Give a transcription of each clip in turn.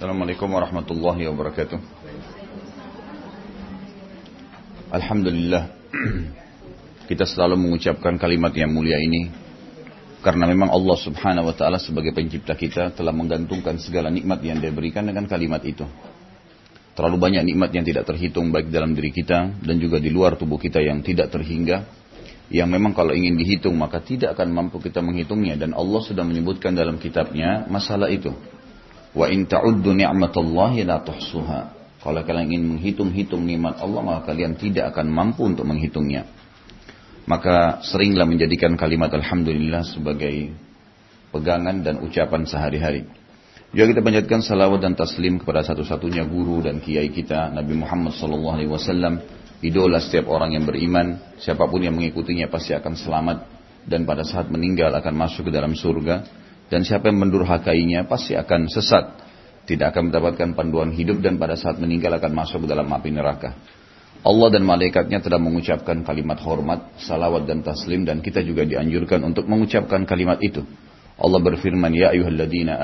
Assalamualaikum warahmatullahi wabarakatuh. Alhamdulillah, kita selalu mengucapkan kalimat yang mulia ini karena memang Allah Subhanahu wa taala sebagai pencipta kita telah menggantungkan segala nikmat yang Dia berikan dengan kalimat itu. Terlalu banyak nikmat yang tidak terhitung baik dalam diri kita dan juga di luar tubuh kita yang tidak terhingga, yang memang kalau ingin dihitung maka tidak akan mampu kita menghitungnya, dan Allah sudah menyebutkan dalam kitabnya masalah itu. Wa in ta'uddu ni'matallahi la tuhsuha. Kalau kalian ingin menghitung-hitung nikmat Allah maka kalian tidak akan mampu untuk menghitungnya. Maka seringlah menjadikan kalimat alhamdulillah sebagai pegangan dan ucapan sehari-hari. Juga kita panjatkan salawat dan taslim kepada satu-satunya guru dan kiai kita, Nabi Muhammad SAW, idola setiap orang yang beriman. Siapapun yang mengikutinya pasti akan selamat dan pada saat meninggal akan masuk ke dalam surga. Dan siapa yang mendurhakainya pasti akan sesat, tidak akan mendapatkan panduan hidup, dan pada saat meninggal akan masuk ke dalam api neraka. Allah dan malaikatnya telah mengucapkan kalimat hormat, salawat dan taslim, dan kita juga dianjurkan untuk mengucapkan kalimat itu. Allah berfirman, Ya ayyuhalladzina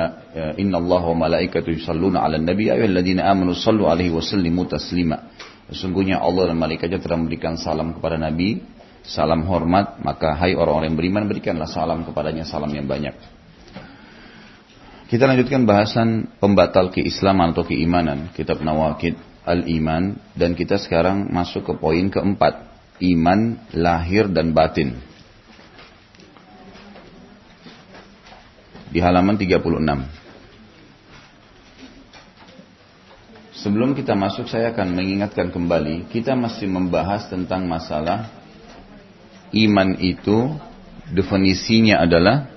innallaha wa malaikatahu yusalluna 'alan nabi ya ayyuhalladzina amanu sallu 'alaihi wa sallimu taslima. Sesungguhnya Allah dan malaikatnya telah memberikan salam kepada nabi, salam hormat, maka hai orang-orang yang beriman, berikanlah salam kepadanya, salam yang banyak. Kita lanjutkan bahasan pembatal keislaman atau keimanan, kitab Nawakid Al-Iman, dan kita sekarang masuk ke poin keempat, iman lahir dan batin. Di halaman 36. Sebelum kita masuk, saya akan mengingatkan kembali, kita masih membahas tentang masalah iman itu, definisinya adalah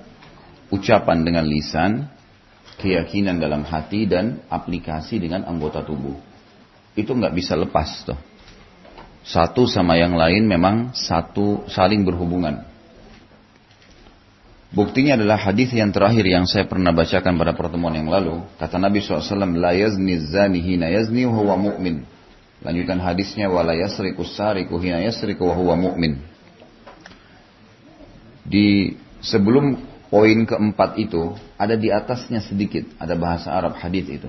ucapan dengan lisan, keyakinan dalam hati, dan aplikasi dengan anggota tubuh. Itu nggak bisa lepas tuh. Satu sama yang lain memang satu, saling berhubungan. Buktinya adalah hadis yang terakhir yang saya pernah bacakan pada pertemuan yang lalu. Kata Nabi SAW, La yazni zani hina yazni huwa mu'min. Lanjutan hadisnya, Wa la yasriku sariku hina yasriku huwa mu'min. Di sebelum poin keempat itu, ada di atasnya sedikit, ada bahasa Arab hadis itu.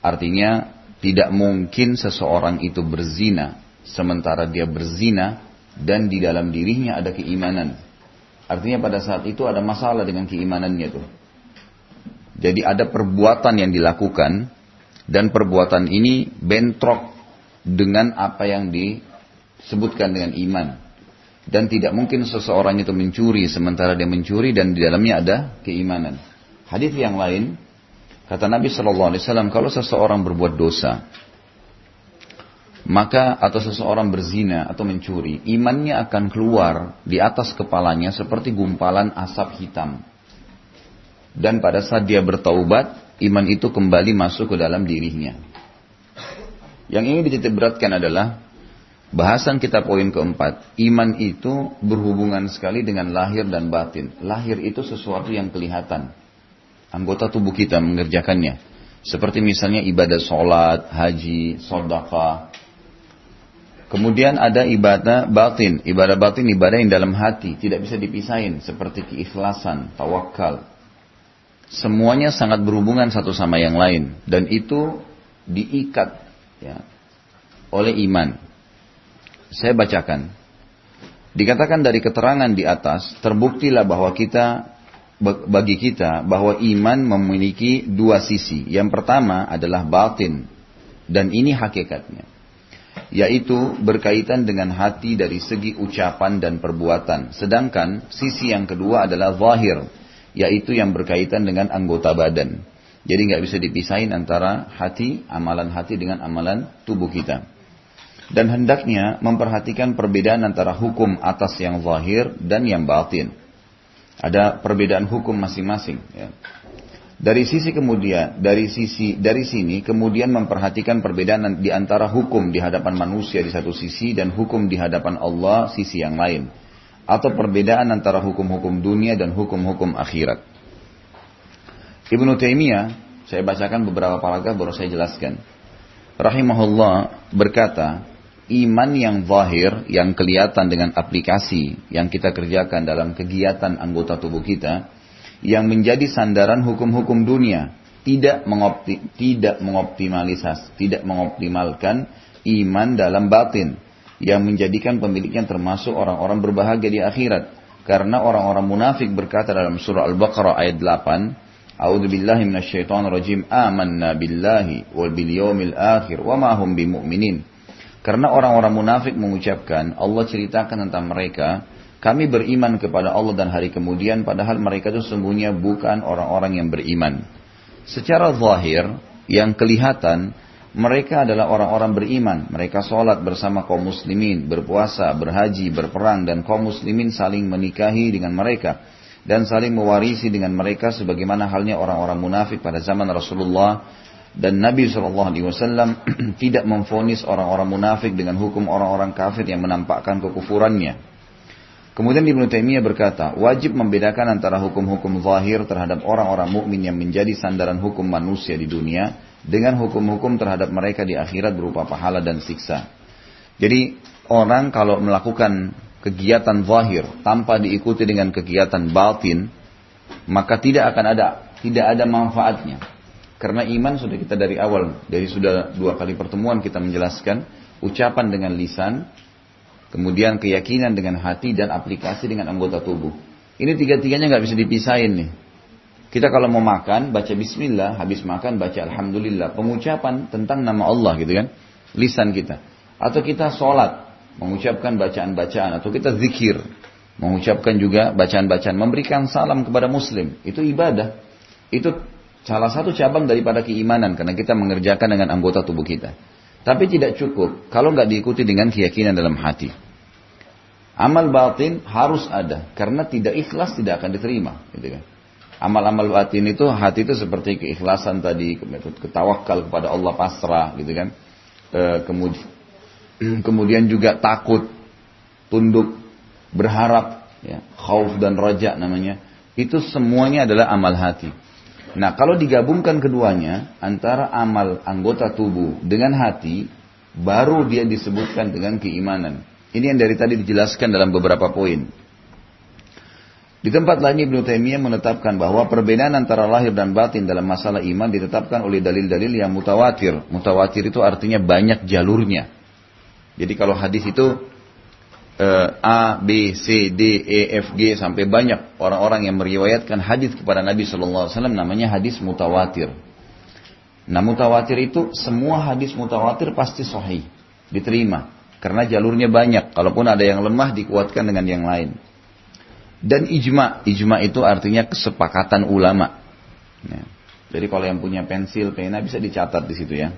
Artinya, tidak mungkin seseorang itu berzina, sementara dia berzina, dan di dalam dirinya ada keimanan. Artinya pada saat itu ada masalah dengan keimanannya tuh. Jadi ada perbuatan yang dilakukan, dan perbuatan ini bentrok dengan apa yang disebutkan dengan iman. Dan tidak mungkin seseorang itu mencuri sementara dia mencuri dan di dalamnya ada keimanan. Hadis yang lain, kata Nabi SAW, kalau seseorang berbuat dosa, maka atau seseorang berzina atau mencuri, imannya akan keluar di atas kepalanya seperti gumpalan asap hitam. Dan pada saat dia bertaubat, iman itu kembali masuk ke dalam dirinya. Yang ingin dititikberatkan adalah bahasan kita poin keempat, iman itu berhubungan sekali dengan lahir dan batin. Lahir itu sesuatu yang kelihatan. Anggota tubuh kita mengerjakannya. Seperti misalnya ibadah sholat, haji, sedekah. Kemudian ada ibadah batin. Ibadah batin, ibadah yang dalam hati. Tidak bisa dipisahin. Seperti keikhlasan, tawakal. Semuanya sangat berhubungan satu sama yang lain. Dan itu diikat ya, oleh iman. Saya bacakan. Dikatakan dari keterangan di atas, terbuktilah bahwa bagi kita bahwa iman memiliki dua sisi. Yang pertama adalah batin, dan ini hakikatnya, yaitu berkaitan dengan hati dari segi ucapan dan perbuatan. Sedangkan sisi yang kedua adalah zahir, yaitu yang berkaitan dengan anggota badan. Jadi nggak bisa dipisahin antara hati, amalan hati dengan amalan tubuh kita. Dan hendaknya memperhatikan perbedaan antara hukum atas yang zahir dan yang batin. Ada perbedaan hukum masing-masing. Ya. Dari sini kemudian memperhatikan perbedaan di antara hukum di hadapan manusia di satu sisi dan hukum di hadapan Allah sisi yang lain. Atau perbedaan antara hukum-hukum dunia dan hukum-hukum akhirat. Ibnu Taimiyah, saya bacakan beberapa paragraf baru saya jelaskan. Rahimahullah berkata, iman yang zahir, yang kelihatan dengan aplikasi yang kita kerjakan dalam kegiatan anggota tubuh kita, yang menjadi sandaran hukum-hukum dunia, tidak mengoptimalkan iman dalam batin yang menjadikan pemiliknya termasuk orang-orang berbahagia di akhirat. Karena orang-orang munafik berkata dalam surah Al-Baqarah ayat 8, "A'udzubillahi minasyaitonirrajim, amanna billahi wal bil yaumil akhir wa ma hum bimu'minin." Karena orang-orang munafik mengucapkan, Allah ceritakan tentang mereka, kami beriman kepada Allah dan hari kemudian, padahal mereka itu sesungguhnya bukan orang-orang yang beriman. Secara zahir, yang kelihatan, mereka adalah orang-orang beriman. Mereka sholat bersama kaum muslimin, berpuasa, berhaji, berperang, dan kaum muslimin saling menikahi dengan mereka. Dan saling mewarisi dengan mereka sebagaimana halnya orang-orang munafik pada zaman Rasulullah. Dan Nabi SAW tidak memvonis orang-orang munafik dengan hukum orang-orang kafir yang menampakkan kekufurannya. Kemudian Ibnu Taimiyah berkata, wajib membedakan antara hukum-hukum zahir terhadap orang-orang mukmin yang menjadi sandaran hukum manusia di dunia dengan hukum-hukum terhadap mereka di akhirat berupa pahala dan siksa. Jadi orang kalau melakukan kegiatan zahir tanpa diikuti dengan kegiatan batin, maka tidak ada manfaatnya. Karena iman sudah kita dari awal, dari sudah 2 kali pertemuan kita menjelaskan ucapan dengan lisan, kemudian keyakinan dengan hati dan aplikasi dengan anggota tubuh. Ini 3-3-nya gak bisa dipisahin nih. Kita kalau mau makan, baca bismillah, habis makan baca alhamdulillah. Pengucapan tentang nama Allah gitu kan. Lisan kita. Atau kita sholat, mengucapkan bacaan-bacaan. Atau kita zikir, mengucapkan juga bacaan-bacaan. Memberikan salam kepada muslim. Itu ibadah. Itu salah satu cabang daripada keimanan. Karena kita mengerjakan dengan anggota tubuh kita. Tapi tidak cukup kalau nggak diikuti dengan keyakinan dalam hati. Amal batin harus ada, karena tidak ikhlas tidak akan diterima. Gitu kan. Amal-amal batin itu, hati itu seperti keikhlasan tadi, ketawakal kepada Allah pasrah, gitu kan. Kemudian juga takut, tunduk, berharap, ya, khauf dan raja namanya. Itu semuanya adalah amal hati. Nah, kalau digabungkan keduanya, antara amal anggota tubuh dengan hati, baru dia disebutkan dengan keimanan. Ini yang dari tadi dijelaskan dalam beberapa poin. Di tempat lain Ibnu Taimiyah menetapkan bahwa perbedaan antara lahir dan batin dalam masalah iman ditetapkan oleh dalil-dalil yang mutawatir. Mutawatir itu artinya banyak jalurnya. Jadi kalau hadis itu A, B, C, D, E, F, G sampai banyak orang-orang yang meriwayatkan hadis kepada Nabi SAW namanya hadis mutawatir. Nah mutawatir itu semua hadis mutawatir pasti sahih, diterima karena jalurnya banyak. Kalaupun ada yang lemah dikuatkan dengan yang lain. Dan ijma itu artinya kesepakatan ulama. Nah, jadi kalau yang punya pensil, pena bisa dicatat di situ ya.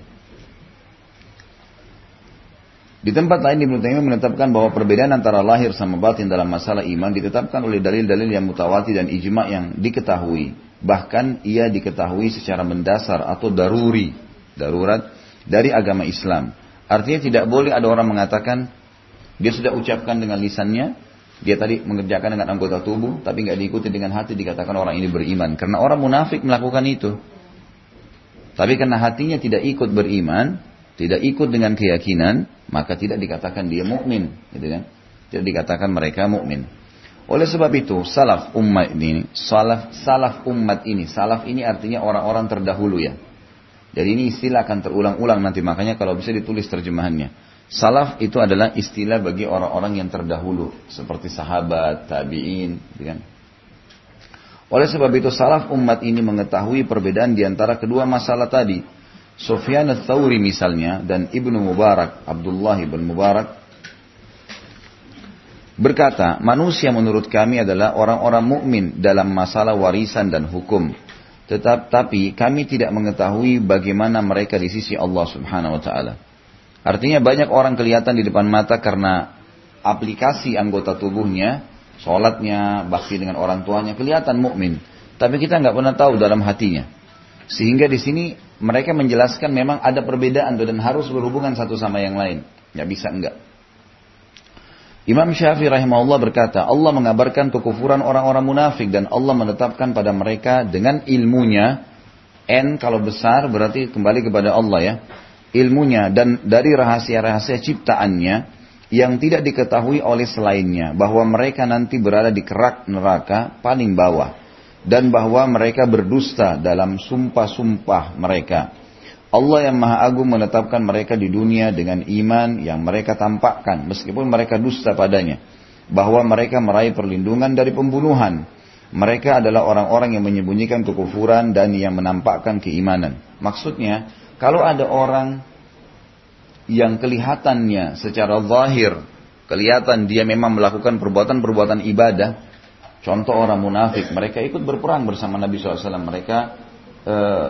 Di tempat lain Ibnu Taimiyah menetapkan bahwa perbedaan antara lahir sama batin dalam masalah iman ditetapkan oleh dalil-dalil yang mutawatir dan ijma' yang diketahui. Bahkan ia diketahui secara mendasar atau darurat dari agama Islam. Artinya tidak boleh ada orang mengatakan, dia sudah ucapkan dengan lisannya, dia tadi mengerjakan dengan anggota tubuh, tapi nggak diikuti dengan hati dikatakan orang ini beriman. Karena orang munafik melakukan itu. Tapi karena hatinya tidak ikut beriman, tidak ikut dengan keyakinan, maka tidak dikatakan dia mukmin, gitu kan? Tidak dikatakan mereka mukmin. Oleh sebab itu, salaf umat ini artinya orang-orang terdahulu ya. Jadi ini istilah akan terulang-ulang nanti, makanya kalau bisa ditulis terjemahannya. Salaf itu adalah istilah bagi orang-orang yang terdahulu, seperti sahabat, tabi'in, gitu kan? Oleh sebab itu, salaf umat ini mengetahui perbedaan di antara kedua masalah tadi. Sufyan Ats-Tsauri misalnya dan Ibnu Mubarak, Abdullah bin Mubarak berkata, manusia menurut kami adalah orang-orang mukmin dalam masalah warisan dan hukum. Tetapi kami tidak mengetahui bagaimana mereka di sisi Allah Subhanahu wa taala. Artinya banyak orang kelihatan di depan mata karena aplikasi anggota tubuhnya, sholatnya, bakti dengan orang tuanya kelihatan mukmin, tapi kita nggak pernah tahu dalam hatinya. Sehingga di sini mereka menjelaskan memang ada perbedaan dan harus berhubungan satu sama yang lain. Ya bisa enggak. Imam Syafi'i rahimahullah berkata, Allah mengabarkan kekufuran orang-orang munafik dan Allah menetapkan pada mereka dengan ilmunya. N kalau besar berarti kembali kepada Allah ya. Ilmunya dan dari rahasia-rahasia ciptaannya yang tidak diketahui oleh selainnya. Bahwa mereka nanti berada di kerak neraka paling bawah. dan bahwa mereka berdusta dalam sumpah-sumpah mereka. Allah yang Maha Agung menetapkan mereka di dunia dengan iman yang mereka tampakkan meskipun mereka dusta padanya, bahwa mereka meraih perlindungan dari pembunuhan. Mereka adalah orang-orang yang menyembunyikan kekufuran dan yang menampakkan keimanan. Maksudnya, kalau ada orang yang kelihatannya secara zahir, kelihatan dia memang melakukan perbuatan-perbuatan ibadah, contoh orang munafik, mereka ikut berperang bersama Nabi SAW, mereka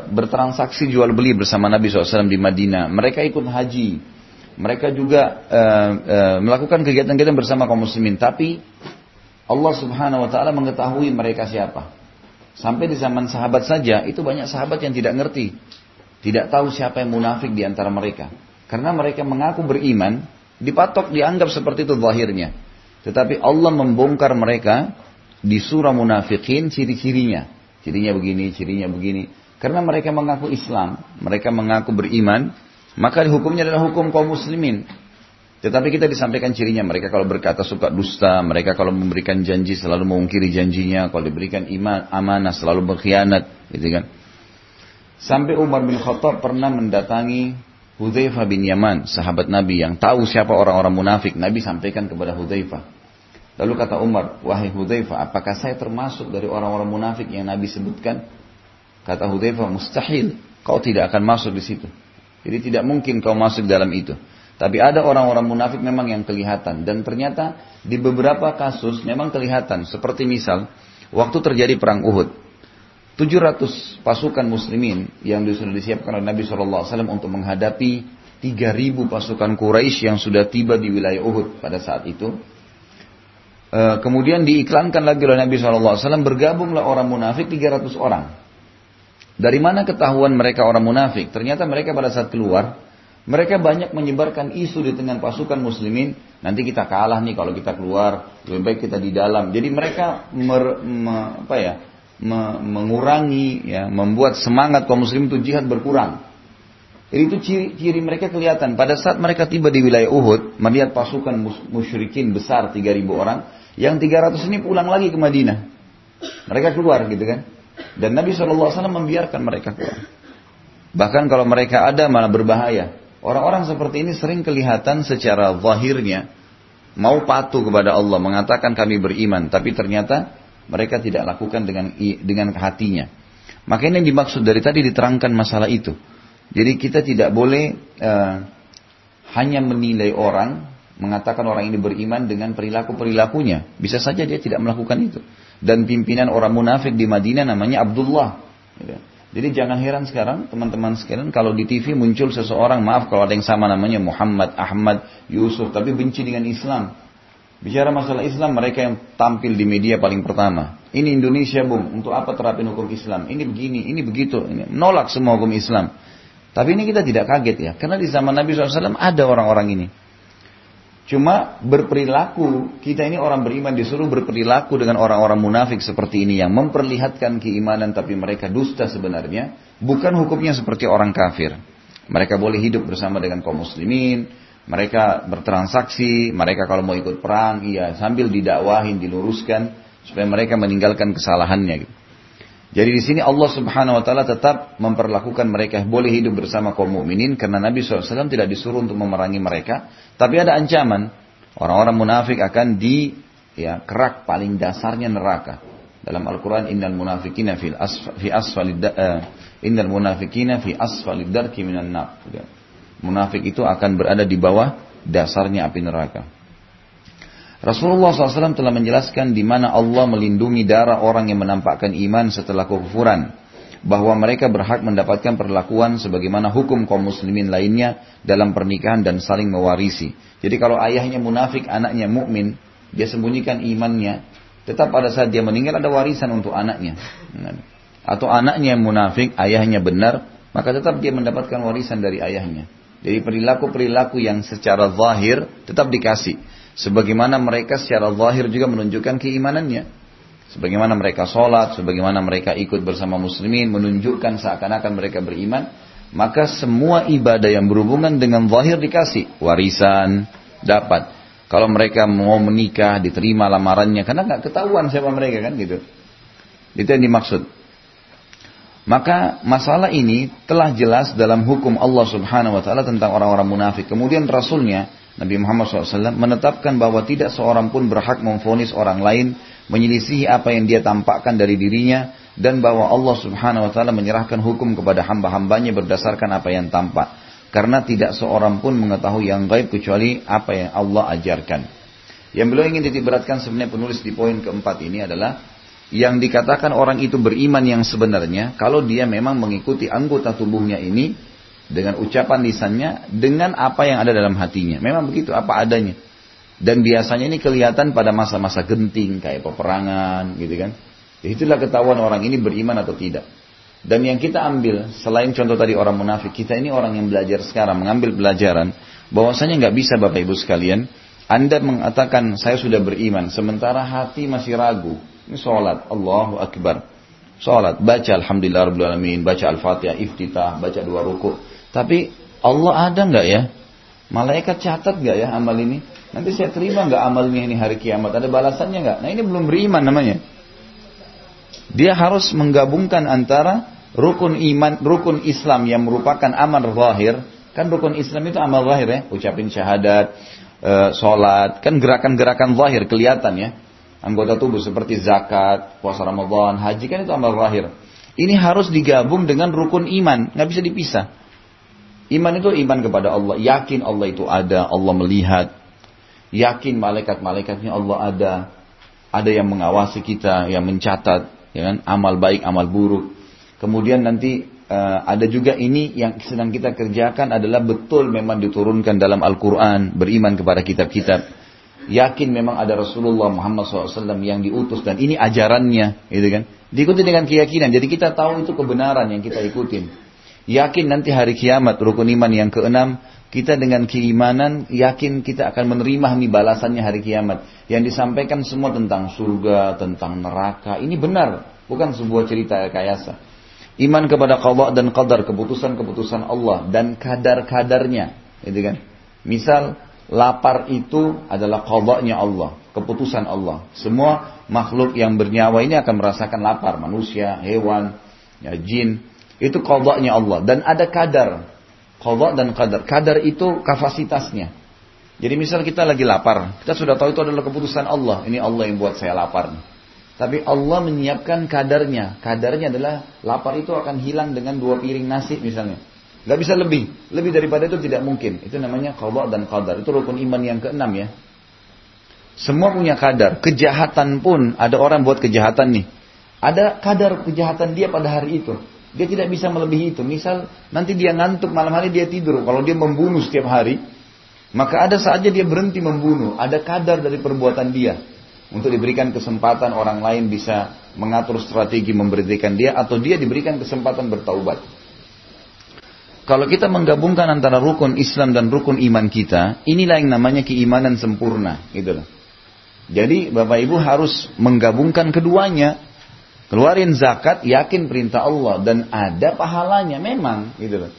bertransaksi jual beli bersama Nabi SAW di Madinah, mereka ikut haji, mereka juga melakukan kegiatan-kegiatan bersama kaum muslimin, tapi Allah Subhanahu wa ta'ala mengetahui mereka siapa. Sampai di zaman sahabat saja, itu banyak sahabat yang tidak ngerti, tidak tahu siapa yang munafik di antara mereka. Karena mereka mengaku beriman, dipatok, dianggap seperti itu zahirnya. Tetapi Allah membongkar mereka di surah Munafiqin ciri-cirinya. Cirinya begini, cirinya begini. Karena mereka mengaku Islam, mereka mengaku beriman, maka hukumnya adalah hukum kaum muslimin. Tetapi kita disampaikan cirinya, mereka kalau berkata suka dusta, mereka kalau memberikan janji selalu mengungkiri janjinya, kalau diberikan amanah selalu berkhianat, gitu kan. Sampai Umar bin Khattab pernah mendatangi Hudhaifah bin Yaman, sahabat Nabi yang tahu siapa orang-orang munafik. Nabi sampaikan kepada Hudhaifah. Lalu kata Umar, "Wahai Hudhaifah, apakah saya termasuk dari orang-orang munafik yang Nabi sebutkan?" Kata Hudhaifah, "Mustahil, kau tidak akan masuk di situ. Jadi tidak mungkin kau masuk dalam itu." Tapi ada orang-orang munafik memang yang kelihatan. Dan ternyata di beberapa kasus memang kelihatan. Seperti misal, waktu terjadi perang Uhud. 700 pasukan muslimin yang sudah disiapkan oleh Nabi SAW untuk menghadapi 3.000 pasukan Quraisy yang sudah tiba di wilayah Uhud pada saat itu. Kemudian diiklankan lagi oleh Nabi SAW, bergabunglah orang munafik 300 orang. Dari mana ketahuan mereka orang munafik? Ternyata mereka pada saat keluar, mereka banyak menyebarkan isu di tengah pasukan muslimin, nanti kita kalah nih kalau kita keluar, lebih baik kita di dalam. Jadi mereka mengurangi, ya, membuat semangat kaum muslim itu jihad berkurang. Jadi itu ciri-ciri mereka kelihatan. Pada saat mereka tiba di wilayah Uhud, melihat pasukan musyrikin besar 3.000 orang, yang 300 ini pulang lagi ke Madinah. Mereka keluar gitu kan. Dan Nabi SAW membiarkan mereka keluar. Bahkan kalau mereka ada malah berbahaya. Orang-orang seperti ini sering kelihatan secara zahirnya mau patuh kepada Allah, mengatakan kami beriman, tapi ternyata mereka tidak lakukan dengan hatinya. Makanya yang dimaksud dari tadi diterangkan masalah itu. Jadi kita tidak boleh hanya menilai orang, mengatakan orang ini beriman dengan perilaku-perilakunya. Bisa saja dia tidak melakukan itu. Dan pimpinan orang munafik di Madinah namanya Abdullah. Jadi jangan heran sekarang teman-teman sekalian kalau di TV muncul seseorang, maaf kalau ada yang sama namanya Muhammad, Ahmad, Yusuf, tapi benci dengan Islam. Bicara masalah Islam, mereka yang tampil di media paling pertama. Ini Indonesia, Bung, untuk apa terapin hukum Islam? Ini begini, ini begitu, ini menolak semua hukum Islam. Tapi ini kita tidak kaget ya, karena di zaman Nabi SAW ada orang-orang ini. Cuma berperilaku, kita ini orang beriman disuruh berperilaku dengan orang-orang munafik seperti ini yang memperlihatkan keimanan tapi mereka dusta sebenarnya, bukan hukumnya seperti orang kafir. Mereka boleh hidup bersama dengan kaum muslimin, mereka bertransaksi, mereka kalau mau ikut perang, iya sambil didakwahin, diluruskan supaya mereka meninggalkan kesalahannya. Jadi di sini Allah Subhanahu wa taala tetap memperlakukan mereka boleh hidup bersama kaum mukminin karena Nabi SAW tidak disuruh untuk memerangi mereka, tapi ada ancaman orang-orang munafik akan kerak paling dasarnya neraka. Dalam Al-Qur'an innal munafiqina fi asfalid darki minan nar. Munafik itu akan berada di bawah dasarnya api neraka. Rasulullah SAW telah menjelaskan di mana Allah melindungi darah orang yang menampakkan iman setelah kekufuran, bahwa mereka berhak mendapatkan perlakuan sebagaimana hukum kaum muslimin lainnya dalam pernikahan dan saling mewarisi. Jadi kalau ayahnya munafik, anaknya mukmin, dia sembunyikan imannya, tetap pada saat dia meninggal ada warisan untuk anaknya. Atau anaknya yang munafik, ayahnya benar, maka tetap dia mendapatkan warisan dari ayahnya. Jadi perilaku-perilaku yang secara zahir tetap dikasih. Sebagaimana mereka secara zahir juga menunjukkan keimanannya. Sebagaimana mereka sholat, sebagaimana mereka ikut bersama muslimin, menunjukkan seakan-akan mereka beriman. Maka semua ibadah yang berhubungan dengan zahir dikasih. Warisan, dapat. Kalau mereka mau menikah, diterima lamarannya. Karena nggak ketahuan siapa mereka kan gitu. Itu yang dimaksud. Maka masalah ini telah jelas dalam hukum Allah Subhanahu wa Ta'ala tentang orang-orang munafik. Kemudian Rasulnya Nabi Muhammad SAW menetapkan bahwa tidak seorang pun berhak memvonis orang lain, menyelisihi apa yang dia tampakkan dari dirinya, dan bahwa Allah Subhanahu wa Ta'ala menyerahkan hukum kepada hamba-hambanya berdasarkan apa yang tampak. Karena tidak seorang pun mengetahui yang gaib kecuali apa yang Allah ajarkan. Yang beliau ingin ditiberatkan sebenarnya penulis di poin keempat ini adalah yang dikatakan orang itu beriman yang sebenarnya kalau dia memang mengikuti anggota tubuhnya ini dengan ucapan lisannya, dengan apa yang ada dalam hatinya. Memang begitu, apa adanya. Dan biasanya ini kelihatan pada masa-masa genting kayak peperangan gitu kan. Ya, itulah ketahuan orang ini beriman atau tidak. Dan yang kita ambil selain contoh tadi orang munafik, kita ini orang yang belajar sekarang mengambil pelajaran bahwasanya nggak bisa Bapak Ibu sekalian, Anda mengatakan saya sudah beriman sementara hati masih ragu. Ini sholat, Allahu Akbar. Sholat, baca Alhamdulillah Rabbil Alamin, baca Al-Fatihah, iftitah, baca dua ruku. Tapi Allah ada nggak ya? Malaikat catat nggak ya amal ini? Nanti saya terima nggak amalnya ini hari kiamat? Ada balasannya nggak? Nah ini belum beriman namanya. Dia harus menggabungkan antara rukun iman, rukun Islam yang merupakan amal zahir. Kan rukun Islam itu amal zahir ya, ucapin syahadat, sholat, kan gerakan-gerakan zahir kelihatan ya. Anggota tubuh seperti zakat, puasa Ramadan, haji kan itu amal zahir. Ini harus digabung dengan rukun iman, nggak bisa dipisah. Iman itu iman kepada Allah, yakin Allah itu ada, Allah melihat, yakin malaikat-malaikatnya Allah ada yang mengawasi kita, yang mencatat, ya kan? Amal baik, amal buruk. Kemudian nanti ada juga ini yang sedang kita kerjakan adalah betul memang diturunkan dalam Al-Quran, beriman kepada kitab-kitab. Yakin memang ada Rasulullah Muhammad SAW yang diutus dan ini ajarannya, gitu kan? Diikuti dengan keyakinan. Jadi kita tahu itu kebenaran yang kita ikutin. Yakin nanti hari kiamat rukun iman yang keenam, kita dengan keimanan yakin kita akan menerima nih balasannya hari kiamat. Yang disampaikan semua tentang surga, tentang neraka. Ini benar, bukan sebuah cerita rekayasa. Iman kepada qada dan qadar, keputusan-keputusan Allah dan kadar-kadarnya, gitu kan? Misal lapar itu adalah qada'nya Allah, keputusan Allah. Semua makhluk yang bernyawa ini akan merasakan lapar, manusia, hewan, ya, jin. Itu qada'nya Allah. Dan ada kadar, qada' dan qadar. Kadar itu kapasitasnya. Jadi misal kita lagi lapar, kita sudah tahu itu adalah keputusan Allah. Ini Allah yang buat saya lapar. Tapi Allah menyiapkan kadarnya. Kadarnya adalah lapar itu akan hilang dengan 2 piring nasi misalnya. Gak bisa lebih. Lebih daripada itu tidak mungkin. Itu namanya qada dan qadar. Itu rukun iman yang keenam ya. Semua punya kadar. Kejahatan pun ada orang buat kejahatan nih. Ada kadar kejahatan dia pada hari itu. Dia tidak bisa melebihi itu. Misal nanti dia ngantuk malam hari dia tidur. Kalau dia membunuh setiap hari, maka ada saatnya dia berhenti membunuh. Ada kadar dari perbuatan dia. Untuk diberikan kesempatan orang lain bisa mengatur strategi memberhentikan dia. Atau dia diberikan kesempatan bertaubat. Kalau kita menggabungkan antara rukun Islam dan rukun iman kita, inilah yang namanya keimanan sempurna, gitu loh. Jadi Bapak Ibu harus menggabungkan keduanya. Keluarin zakat, yakin perintah Allah dan ada pahalanya memang, gitu loh.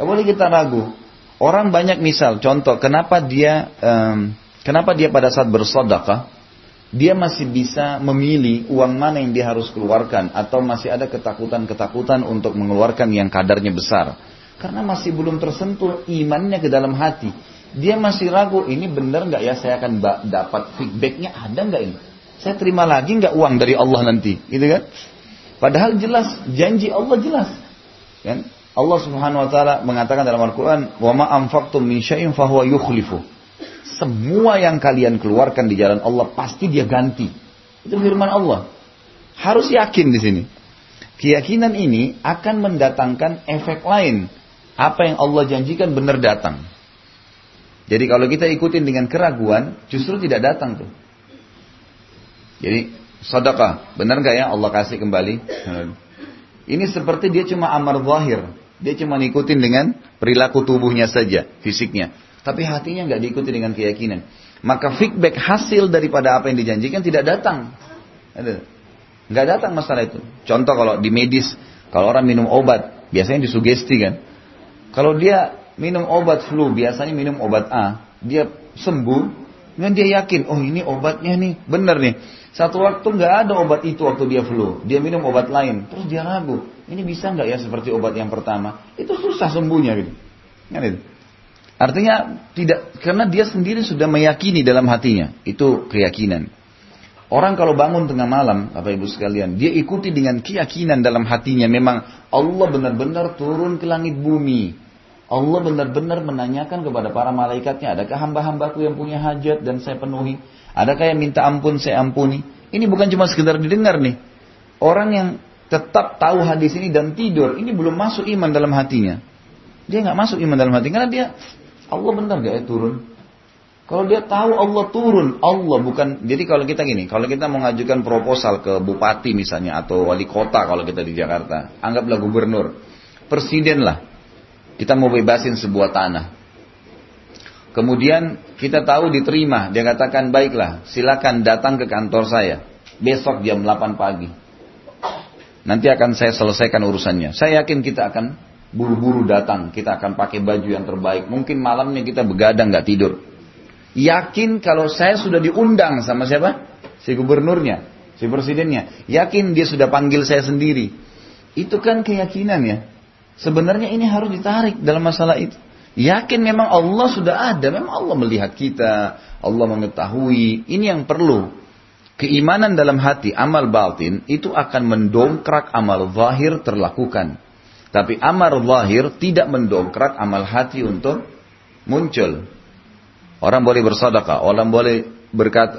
Enggak boleh kita ragu. Orang banyak misal contoh, kenapa dia pada saat bersedekah, dia masih bisa memilih uang mana yang dia harus keluarkan atau masih ada ketakutan-ketakutan untuk mengeluarkan yang kadarnya besar. Karena masih belum tersentuh imannya ke dalam hati. Dia masih ragu, ini benar nggak ya saya akan dapat feedbacknya, ada nggak ini? Saya terima lagi nggak uang dari Allah nanti, gitu kan? Padahal jelas, janji Allah jelas. Kan? Allah Subhanahu wa Ta'ala mengatakan dalam Al-Quran, "Wa ma anfaqtum min syai'in fahuwa yukhlifu." Semua yang kalian keluarkan di jalan Allah pasti dia ganti. Itu firman Allah. Harus yakin di sini. Keyakinan ini akan mendatangkan efek lain. Apa yang Allah janjikan benar datang. Jadi kalau kita ikutin dengan keraguan, justru tidak datang tuh. Jadi sedekah, benar nggak ya Allah kasih kembali? Ini seperti dia cuma amar zahir, dia cuma ngikutin dengan perilaku tubuhnya saja, fisiknya. Tapi hatinya nggak diikuti dengan keyakinan. Maka feedback hasil daripada apa yang dijanjikan tidak datang. Nggak datang masalah itu. Contoh kalau di medis, kalau orang minum obat, biasanya disugesti kan. Kalau dia minum obat flu, biasanya minum obat A, dia sembuh, Dan dia yakin, oh ini obatnya nih, bener nih. Satu waktu nggak ada obat itu waktu dia flu, dia minum obat lain, terus dia ragu, ini bisa nggak ya seperti obat yang pertama? Itu susah sembuhnya gitu. Artinya tidak, karena dia sendiri sudah meyakini dalam hatinya, itu keyakinan. Orang kalau bangun tengah malam, Bapak Ibu sekalian, dia ikuti dengan keyakinan dalam hatinya, memang Allah benar-benar turun ke langit bumi. Allah benar-benar menanyakan kepada para malaikatnya, adakah hamba-hambaku yang punya hajat dan saya penuhi? Adakah yang minta ampun saya ampuni? Ini bukan cuma sekedar didengar nih. Orang yang tetap tahu hadis ini dan tidur, ini belum masuk iman dalam hatinya. Dia nggak masuk iman dalam hatinya karena dia, Allah benar nggak ya turun? Kalau dia tahu Allah turun, Allah bukan. Jadi kalau kita gini, kalau kita mau ngajukan proposal ke bupati misalnya atau wali kota kalau kita di Jakarta, anggaplah gubernur, presiden lah. Kita mau bebasin sebuah tanah. Kemudian kita tahu diterima. Dia katakan baiklah, silakan datang ke kantor saya. Besok jam 8 pagi. Nanti akan saya selesaikan urusannya. Saya yakin kita akan buru-buru datang. Kita akan pakai baju yang terbaik. Mungkin malamnya kita begadang gak tidur. Yakin kalau saya sudah diundang sama siapa? Si gubernurnya, si presidennya. Yakin dia sudah panggil saya sendiri. Itu kan keyakinan ya. Sebenarnya ini harus ditarik dalam masalah itu. Yakin memang Allah sudah ada, memang Allah melihat kita, Allah mengetahui. Ini yang perlu. Keimanan dalam hati, amal batin, itu akan mendongkrak amal zahir terlakukan. Tapi amal zahir tidak mendongkrak amal hati untuk muncul. Orang boleh bersedekah, orang boleh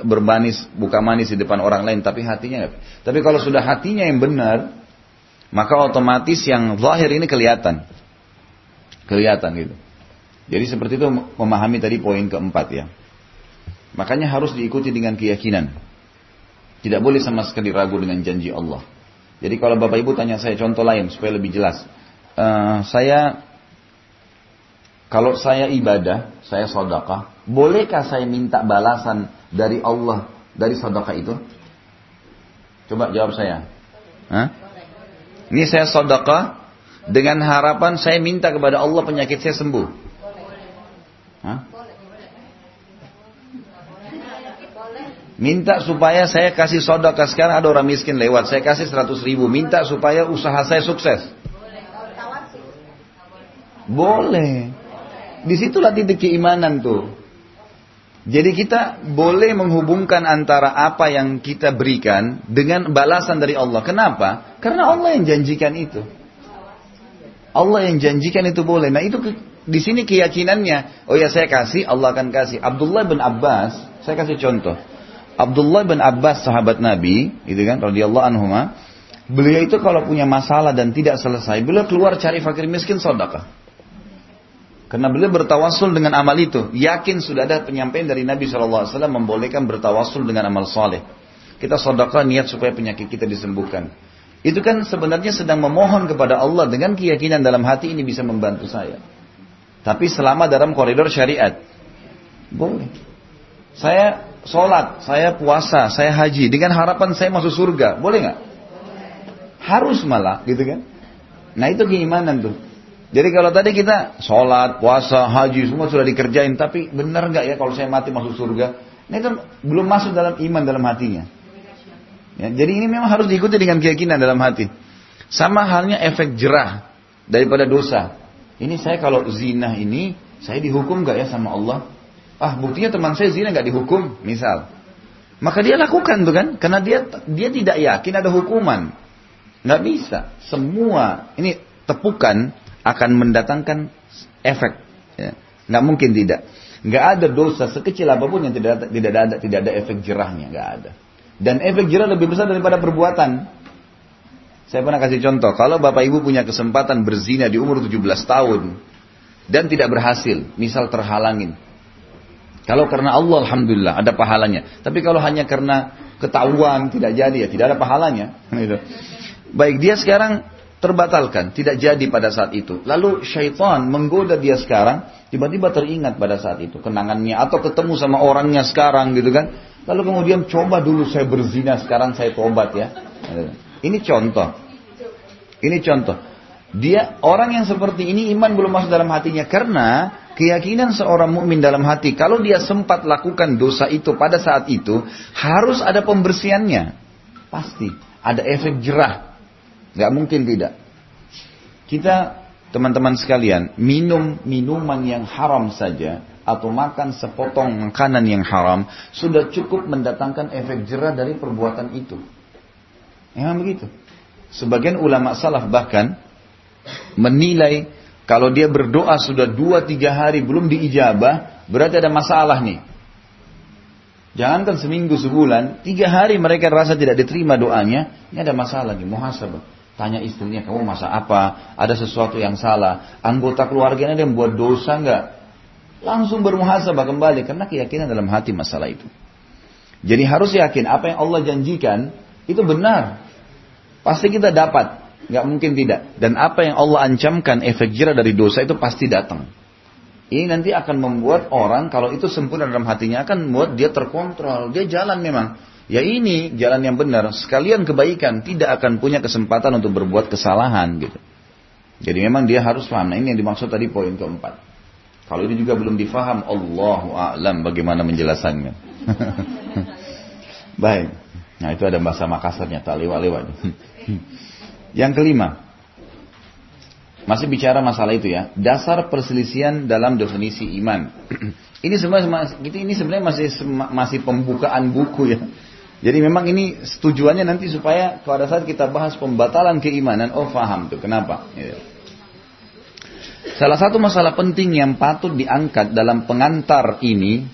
bermanis, buka manis di depan orang lain, tapi hatinya enggak. Tapi kalau sudah hatinya yang benar, maka otomatis yang zahir ini kelihatan gitu. Jadi seperti itu memahami tadi poin keempat ya. Makanya harus diikuti dengan keyakinan. Tidak boleh sama sekali ragu dengan janji Allah. Jadi kalau Bapak Ibu tanya saya contoh lain supaya lebih jelas. Kalau saya ibadah, saya sedekah, bolehkah saya minta balasan dari Allah dari sedekah itu? Coba jawab saya. Ini saya sedekah dengan harapan saya minta kepada Allah penyakit saya sembuh. Hah? Minta supaya saya kasih sedekah, sekarang ada orang miskin lewat, saya kasih 100.000, minta supaya usaha saya sukses. Boleh. Disitulah titik keimanan tuh. Jadi kita boleh menghubungkan antara apa yang kita berikan dengan balasan dari Allah. Kenapa? Karena Allah yang janjikan itu. Allah yang janjikan itu boleh. Nah itu di sini keyakinannya. Oh ya saya kasih, Allah akan kasih. Abdullah bin Abbas, saya kasih contoh. Abdullah bin Abbas sahabat Nabi, gitu kan, radhiyallahu anhuma. Beliau itu kalau punya masalah dan tidak selesai, beliau keluar cari fakir miskin sedekah. Karena beliau bertawassul dengan amal itu. Yakin sudah ada penyampaian dari Nabi SAW membolehkan bertawassul dengan amal soleh. Kita sedekah niat supaya penyakit kita disembuhkan. Itu kan sebenarnya sedang memohon kepada Allah dengan keyakinan dalam hati ini bisa membantu saya. Tapi selama dalam koridor syariat. Boleh. Saya sholat, saya puasa, saya haji. Dengan harapan saya masuk surga. Boleh gak? Harus malah gitu kan. Nah itu keimanan tuh. Jadi kalau tadi kita sholat, puasa, haji semua sudah dikerjain, tapi benar nggak ya kalau saya mati masuk surga? Ini kan belum masuk dalam iman dalam hatinya. Ya, jadi ini memang harus diikuti dengan keyakinan dalam hati. Sama halnya efek jerah daripada dosa. Ini saya kalau zina ini saya dihukum nggak ya sama Allah? Ah buktinya teman saya zina nggak dihukum misal. Maka dia lakukan tuh kan? Karena dia tidak yakin ada hukuman. Nggak bisa. Semua ini tepukan akan mendatangkan efek, ya. Nggak mungkin tidak. Nggak ada dosa sekecil apapun yang tidak ada efek jerahnya, nggak ada. Dan efek jerah lebih besar daripada perbuatan. Saya pernah kasih contoh, kalau Bapak Ibu punya kesempatan berzina di umur 17 tahun dan tidak berhasil, misal terhalangin. Kalau karena Allah, alhamdulillah ada pahalanya. Tapi kalau hanya karena ketahuan tidak jadi, ya tidak ada pahalanya. Baik dia sekarang terbatalkan, tidak jadi pada saat itu. Lalu syaitan menggoda dia sekarang, tiba-tiba teringat pada saat itu kenangannya atau ketemu sama orangnya sekarang gitu kan. Lalu kemudian coba dulu saya berzina sekarang saya tobat ya. Ini contoh. Dia orang yang seperti ini iman belum masuk dalam hatinya karena keyakinan seorang mukmin dalam hati, kalau dia sempat lakukan dosa itu pada saat itu, harus ada pembersihannya. Pasti. Ada efek jerah. Gak mungkin tidak. Kita, teman-teman sekalian, minum minuman yang haram saja, atau makan sepotong makanan yang haram, sudah cukup mendatangkan efek jerah dari perbuatan itu. Memang begitu. Sebagian ulama salaf bahkan menilai, kalau dia berdoa sudah 2-3 hari belum diijabah, berarti ada masalah nih. Jangankan seminggu sebulan, 3 hari mereka rasa tidak diterima doanya, ini ada masalah nih, muhasabah. Tanya istrinya, kamu masak apa? Ada sesuatu yang salah? Anggota keluarganya ada yang buat dosa enggak? Langsung bermuhasabah kembali, karena keyakinan dalam hati masalah itu. Jadi harus yakin, apa yang Allah janjikan, itu benar. Pasti kita dapat. Nggak mungkin tidak. Dan apa yang Allah ancamkan efek jerah dari dosa itu pasti datang. Ini nanti akan membuat orang, kalau itu sempurna dalam hatinya, akan membuat dia terkontrol. Dia jalan memang. Ya ini jalan yang benar. Sekalian kebaikan, tidak akan punya kesempatan untuk berbuat kesalahan gitu. Jadi memang dia harus paham. Nah, ini yang dimaksud tadi poin keempat. Kalau ini juga belum difaham, Allahu a'lam bagaimana menjelasannya. Baik. Nah itu ada bahasa Makassarnya, tak lewat-lewat. Yang kelima, masih bicara masalah itu ya, dasar perselisihan dalam definisi iman. Ini sebenarnya masih pembukaan buku ya. Jadi memang ini tujuannya nanti supaya pada saat kita bahas pembatalan keimanan, oh faham tuh kenapa. Ya. Salah satu masalah penting yang patut diangkat dalam pengantar ini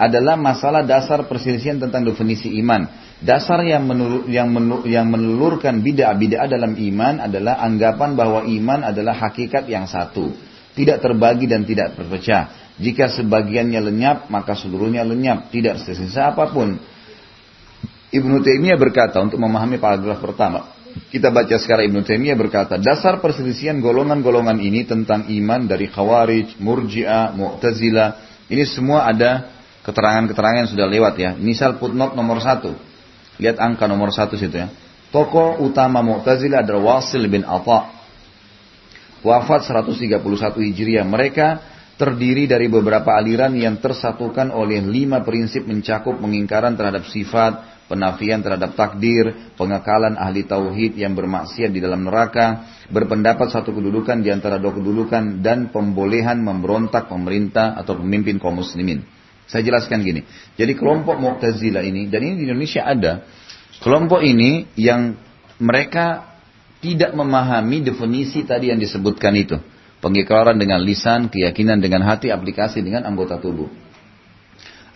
adalah masalah dasar perselisihan tentang definisi iman. Dasar yang menelurkan bid'ah-bid'ah dalam iman adalah anggapan bahwa iman adalah hakikat yang satu, tidak terbagi dan tidak terpecah. Jika sebagiannya lenyap, maka seluruhnya lenyap, tidak tersisa apapun. Ibnu Taimiyah berkata, untuk memahami paragraf pertama, kita baca sekarang. Ibnu Taimiyah berkata, dasar perselisihan golongan-golongan ini tentang iman dari Khawarij, Murji'ah, Mu'tazilah, ini semua ada keterangan-keterangan yang sudah lewat ya. Misal footnote nomor 1. Lihat angka nomor 1 situ ya. Tokoh utama Mu'tazilah adalah Wasil bin Atha. Wafat 131 Hijriah. Mereka terdiri dari beberapa aliran yang tersatukan oleh 5 prinsip mencakup pengingkaran terhadap sifat, penafian terhadap takdir, pengekalan ahli tauhid yang bermaksiat di dalam neraka, berpendapat satu kedudukan di antara dua kedudukan, dan pembolehan memberontak pemerintah atau pemimpin kaum muslimin. Saya jelaskan gini. Jadi kelompok Mu'tazilah ini, dan ini di Indonesia ada, kelompok ini yang mereka tidak memahami definisi tadi yang disebutkan itu. Pengikraran dengan lisan, keyakinan dengan hati, aplikasi dengan anggota tubuh.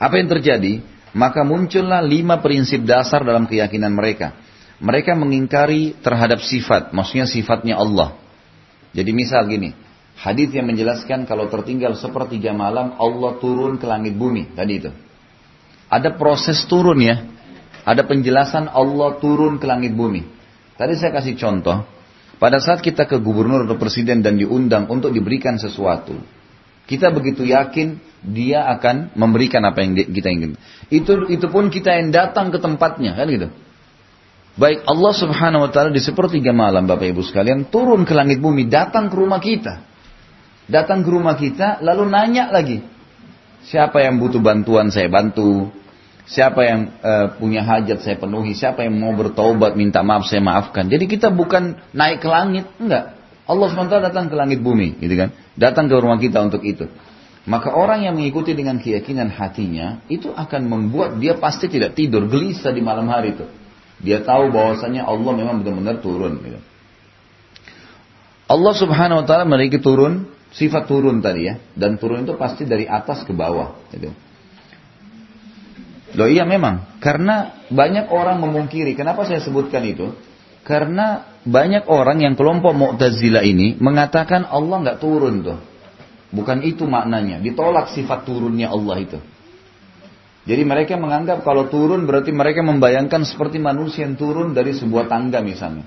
Apa yang terjadi? Maka muncullah 5 prinsip dasar dalam keyakinan mereka. Mereka mengingkari terhadap sifat, maksudnya sifatnya Allah. Jadi misal gini. Hadis yang menjelaskan kalau tertinggal 1/3 malam Allah turun ke langit bumi. Tadi itu. Ada proses turun ya. Ada penjelasan Allah turun ke langit bumi. Tadi saya kasih contoh. Pada saat kita ke gubernur atau presiden dan diundang untuk diberikan sesuatu. Kita begitu yakin dia akan memberikan apa yang kita ingin. Itu pun kita yang datang ke tempatnya. Kan gitu. Baik Allah subhanahu wa ta'ala di 1/3 malam Bapak Ibu sekalian turun ke langit bumi. Datang ke rumah kita. Datang ke rumah kita, lalu nanya lagi. Siapa yang butuh bantuan, saya bantu. Siapa yang punya hajat, saya penuhi. Siapa yang mau bertaubat, minta maaf, saya maafkan. Jadi kita bukan naik ke langit, enggak. Allah SWT datang ke langit bumi, gitu kan. Datang ke rumah kita untuk itu. Maka orang yang mengikuti dengan keyakinan hatinya, itu akan membuat dia pasti tidak tidur, gelisah di malam hari itu. Dia tahu bahwasannya Allah memang benar-benar turun. Gitu. Allah Subhanahu Wa Taala memiliki turun, sifat turun tadi ya. Dan turun itu pasti dari atas ke bawah. Gitu. Loh iya memang. Karena banyak orang memungkiri. Kenapa saya sebutkan itu? Karena banyak orang yang kelompok Mu'tazilah ini mengatakan Allah nggak turun tuh. Bukan itu maknanya. Ditolak sifat turunnya Allah itu. Jadi mereka menganggap kalau turun berarti mereka membayangkan seperti manusia yang turun dari sebuah tangga misalnya.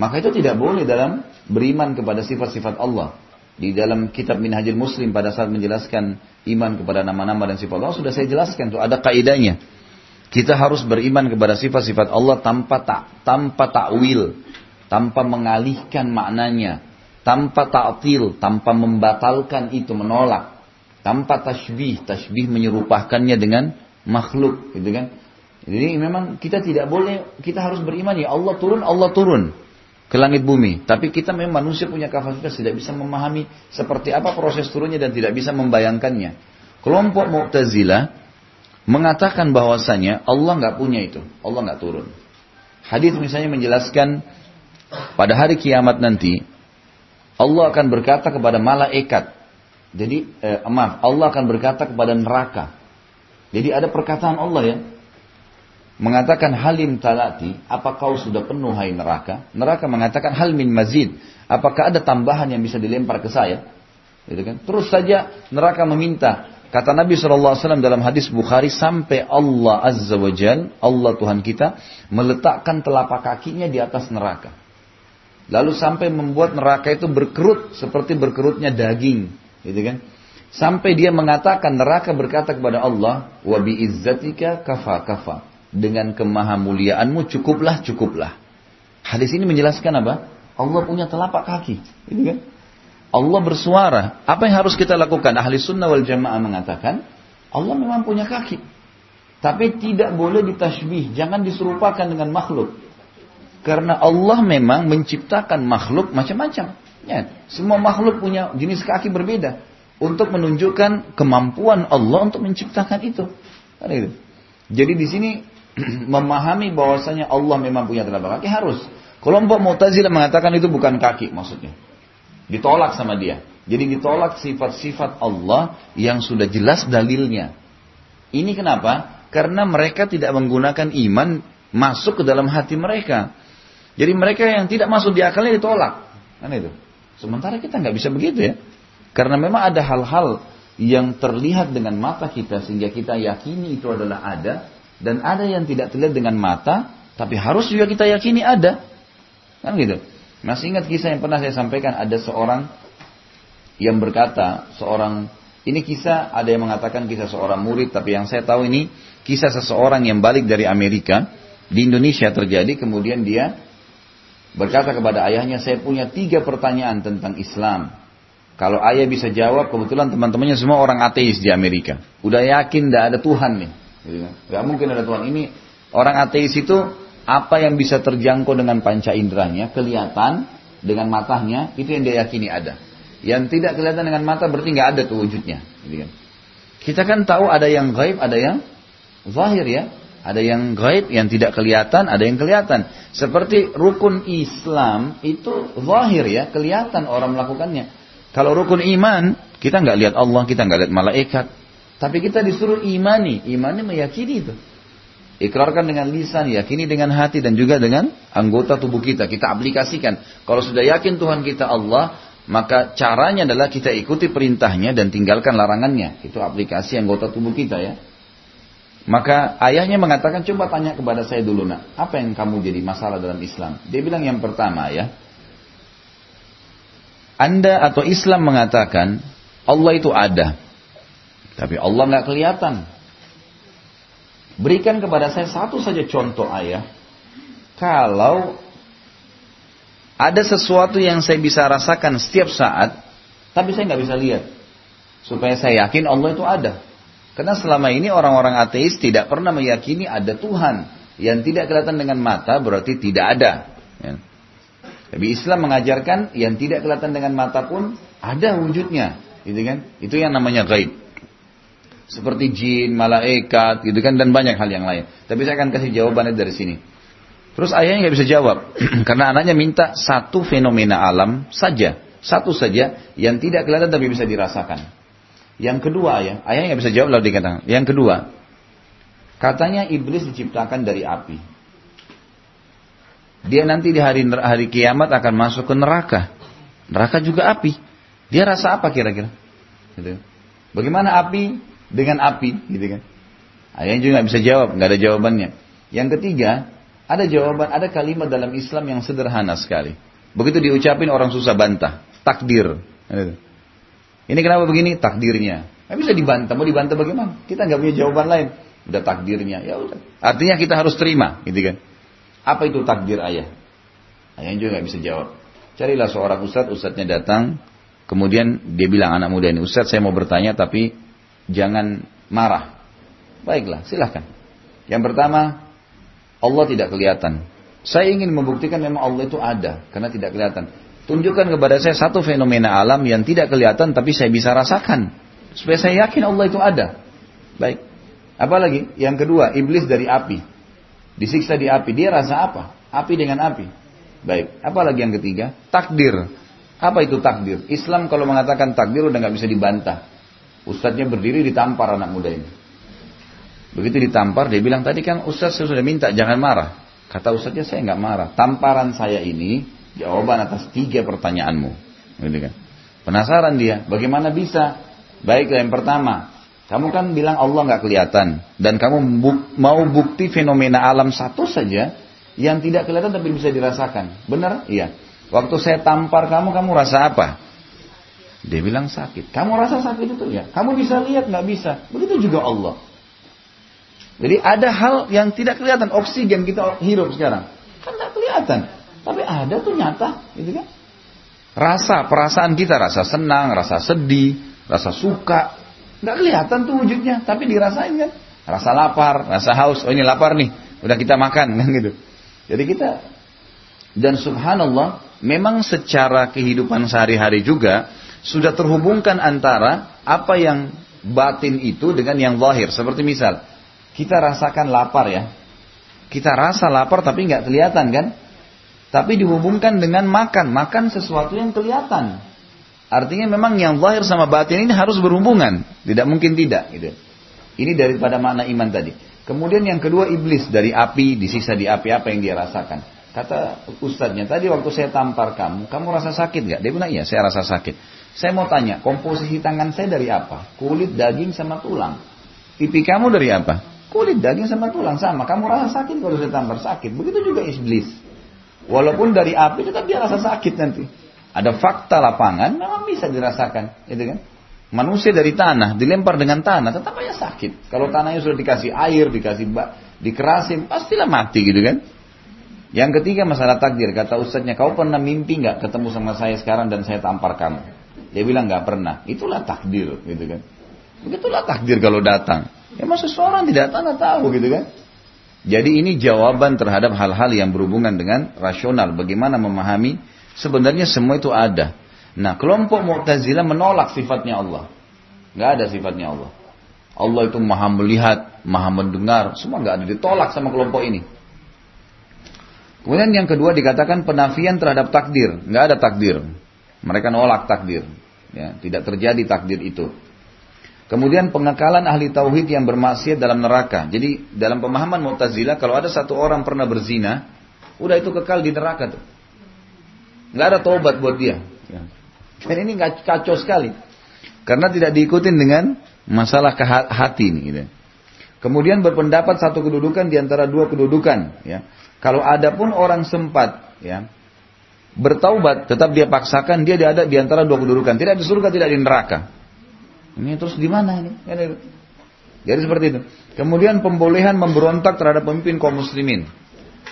Maka itu tidak boleh dalam beriman kepada sifat-sifat Allah. Di dalam kitab Minhajul Muslim pada saat menjelaskan iman kepada nama-nama dan sifat Allah, sudah saya jelaskan tuh ada kaidahnya. Kita harus beriman kepada sifat-sifat Allah tanpa ta'wil, tanpa mengalihkan maknanya, tanpa ta'til, tanpa membatalkan itu, menolak. tanpa tasbih menyerupakannya dengan makhluk, gitu kan. Jadi memang kita tidak boleh, kita harus beriman ya Allah turun ke langit bumi. Tapi kita memang manusia punya kapasitas tidak bisa memahami seperti apa proses turunnya dan tidak bisa membayangkannya. Kelompok Mu'tazilah mengatakan bahwasanya Allah nggak punya itu, Allah nggak turun. Hadis misalnya menjelaskan pada hari kiamat nanti Allah akan berkata kepada malaikat. Jadi Allah akan berkata kepada neraka. Jadi ada perkataan Allah ya. Mengatakan halim talati, apa kau sudah penuh hai neraka? Neraka mengatakan hal min mazid, apakah ada tambahan yang bisa dilempar ke saya? Gitu kan? Terus saja neraka meminta. Kata Nabi SAW dalam hadis Bukhari, sampai Allah Azza wa Jal, Allah Tuhan kita, meletakkan telapak kakinya di atas neraka. Lalu sampai membuat neraka itu berkerut, seperti berkerutnya daging. Gitu kan? Sampai dia mengatakan, neraka berkata kepada Allah, wa bi'izzatika kafa kafa. Dengan kemahamuliaanmu cukuplah. Hadis ini menjelaskan apa? Allah punya telapak kaki. Gitu kan? Allah bersuara. Apa yang harus kita lakukan? Ahli sunnah wal jamaah mengatakan, Allah memang punya kaki. Tapi tidak boleh ditasbih. Jangan diserupakan dengan makhluk. Karena Allah memang menciptakan makhluk macam-macam. Ya, semua makhluk punya jenis kaki berbeda. Untuk menunjukkan kemampuan Allah untuk menciptakan itu. Jadi di sini memahami bahwasanya Allah memang punya telapak kaki harus. Kelompok Mu'tazilah mengatakan itu bukan kaki maksudnya. Ditolak sama dia. Jadi ditolak sifat-sifat Allah yang sudah jelas dalilnya. Ini kenapa? Karena mereka tidak menggunakan iman masuk ke dalam hati mereka. Jadi mereka yang tidak masuk di akalnya ditolak. Kan itu. Sementara kita nggak bisa begitu ya. Karena memang ada hal-hal yang terlihat dengan mata kita sehingga kita yakini itu adalah ada. Dan ada yang tidak terlihat dengan mata, tapi harus juga kita yakini ada. Kan gitu. Masih ingat kisah yang pernah saya sampaikan, ada seorang yang berkata, ini kisah, ada yang mengatakan kisah seorang murid, tapi yang saya tahu ini kisah seseorang yang balik dari Amerika, di Indonesia terjadi, kemudian dia berkata kepada ayahnya, saya punya 3 pertanyaan tentang Islam. Kalau ayah bisa jawab, kebetulan teman-temannya semua orang ateis di Amerika. Udah yakin gak ada Tuhan nih. Gak mungkin ada Tuhan. Ini orang ateis itu, apa yang bisa terjangkau dengan panca inderanya, kelihatan dengan matanya, itu yang dia yakini ada. Yang tidak kelihatan dengan mata berarti nggak ada tuh wujudnya. Kita kan tahu ada yang gaib, ada yang zahir ya. Ada yang gaib, yang tidak kelihatan, ada yang kelihatan. Seperti rukun Islam itu zahir ya, kelihatan orang melakukannya. Kalau rukun iman, kita nggak lihat Allah, kita nggak lihat malaikat. Tapi kita disuruh imani meyakini itu. Ikrarkan dengan lisan, yakini dengan hati dan juga dengan anggota tubuh kita. Kita aplikasikan. Kalau sudah yakin Tuhan kita Allah, maka caranya adalah kita ikuti perintahnya dan tinggalkan larangannya. Itu aplikasi anggota tubuh kita ya. Maka ayahnya mengatakan, coba tanya kepada saya dulu nak, apa yang kamu jadi masalah dalam Islam? Dia bilang yang pertama ya, Anda atau Islam mengatakan Allah itu ada, tapi Allah nggak kelihatan. Berikan kepada saya satu saja contoh ayah. Kalau ada sesuatu yang saya bisa rasakan setiap saat, tapi saya nggak bisa lihat. Supaya saya yakin Allah itu ada. Karena selama ini orang-orang ateis tidak pernah meyakini ada Tuhan. Yang tidak kelihatan dengan mata berarti tidak ada. Ya. Tapi Islam mengajarkan yang tidak kelihatan dengan mata pun ada wujudnya. Gitu kan? Itu yang namanya gaib. Seperti jin, malaikat, gitu kan, dan banyak hal yang lain. Tapi saya akan kasih jawabannya dari sini. Terus ayahnya nggak bisa jawab karena anaknya minta satu fenomena alam saja, satu saja yang tidak kelihatan tapi bisa dirasakan. Yang kedua ayahnya nggak bisa jawab lalu dikatakan. Yang kedua, katanya iblis diciptakan dari api. Dia nanti di hari kiamat akan masuk ke neraka. Neraka juga api. Dia rasa apa kira-kira? Gitu. Bagaimana api? Dengan api, gitu kan? Ayahnya juga nggak bisa jawab, nggak ada jawabannya. Yang ketiga, ada kalimat dalam Islam yang sederhana sekali. Begitu diucapin orang susah bantah, takdir. Ini kenapa begini? Takdirnya. Nggak bisa dibantah, mau dibantah bagaimana? Kita nggak punya jawaban lain. Udah takdirnya, ya udah. Artinya kita harus terima, gitu kan? Apa itu takdir ayah? Ayahnya juga nggak bisa jawab. Carilah seorang ustadz datang Kemudian dia bilang anak muda ini, Ustaz saya mau bertanya tapi jangan marah. Baiklah, silahkan. Yang pertama, Allah tidak kelihatan. Saya ingin membuktikan memang Allah itu ada, karena tidak kelihatan. Tunjukkan kepada saya satu fenomena alam yang tidak kelihatan tapi saya bisa rasakan, supaya saya yakin Allah itu ada. Baik. Apalagi yang kedua, iblis dari api, disiksa di api, dia rasa apa? Api dengan api. Baik. Apalagi yang ketiga, takdir. Apa itu takdir? Islam kalau mengatakan takdir udah nggak bisa dibantah. Ustadznya berdiri ditampar anak muda ini. Begitu ditampar, dia bilang, tadi kan Ustaz saya sudah minta jangan marah. Kata Ustaznya, saya nggak marah. Tamparan saya ini jawaban atas 3 pertanyaanmu. Penasaran dia, bagaimana bisa? Baiklah, yang pertama, kamu kan bilang Allah nggak kelihatan, dan kamu mau bukti fenomena alam satu saja yang tidak kelihatan tapi bisa dirasakan. Benar? Iya. Waktu saya tampar kamu rasa apa? Dia bilang sakit. Kamu rasa sakit itu ya? Kamu bisa lihat nggak bisa? Begitu juga Allah. Jadi ada hal yang tidak kelihatan. Oksigen kita hirup sekarang kan tak kelihatan, tapi ada tuh nyata, gitu kan? Rasa, perasaan kita, rasa senang, rasa sedih, rasa suka, nggak kelihatan tuh wujudnya, tapi dirasain kan? Rasa lapar, rasa haus. Oh ini lapar nih, udah kita makan kan gitu. Jadi kita, dan subhanallah, memang secara kehidupan sehari-hari juga sudah terhubungkan antara apa yang batin itu dengan yang zahir. Seperti misal, kita rasakan lapar ya. Kita rasa lapar tapi nggak kelihatan kan? Tapi dihubungkan dengan makan. Makan sesuatu yang kelihatan. Artinya memang yang zahir sama batin ini harus berhubungan. Tidak mungkin tidak. Gitu. Ini daripada makna iman tadi. Kemudian yang kedua, iblis dari api, disiksa di api, apa yang dia rasakan. Kata ustadznya, tadi waktu saya tampar kamu rasa sakit nggak? Dia bilang, iya saya rasa sakit. Saya mau tanya, komposisi tangan saya dari apa? Kulit, daging, sama tulang. Pipi kamu dari apa? Kulit, daging, sama tulang, sama. Kamu rasa sakit kalau saya tampar, sakit. Begitu juga iblis. Walaupun dari api tetap dia rasa sakit nanti. Ada fakta lapangan memang bisa dirasakan, gitu kan? Manusia dari tanah dilempar dengan tanah tetap aja sakit. Kalau tanahnya sudah dikasih air, dikerasin, pastilah mati, gitu kan? Yang ketiga masalah takdir. Kata ustadznya, kau pernah mimpi nggak ketemu sama saya sekarang dan saya tampar kamu? Dia bilang nggak pernah. Itulah takdir, gitu kan? Begitulah takdir kalau datang. Emang seseorang tidak tahu gitu kan. Jadi ini jawaban terhadap hal-hal yang berhubungan dengan rasional. Bagaimana memahami sebenarnya semua itu ada. Nah, kelompok Mu'tazilah menolak sifatnya Allah. Gak ada sifatnya Allah. Allah itu maha melihat, maha mendengar. Semua gak ada, ditolak sama kelompok ini. Kemudian yang kedua dikatakan penafian terhadap takdir. Gak ada takdir. Mereka nolak takdir. Ya, tidak terjadi takdir itu. Kemudian pengekalan ahli tauhid yang bermaksiat dalam neraka. Jadi dalam pemahaman Mu'tazilah, kalau ada satu orang pernah berzina, udah itu kekal di neraka tuh. Nggak ada taubat buat dia. Dan ini kacau sekali. Karena tidak diikutin dengan masalah hati ini. Gitu. Kemudian berpendapat satu kedudukan di antara dua kedudukan. Ya. Kalau ada pun orang sempat ya, bertaubat, tetap dia paksakan, dia ada di antara dua kedudukan. Tidak di surga, tidak di neraka. Ini terus di mana ini? Jadi seperti itu. Kemudian pembolehan memberontak terhadap pemimpin kaum muslimin.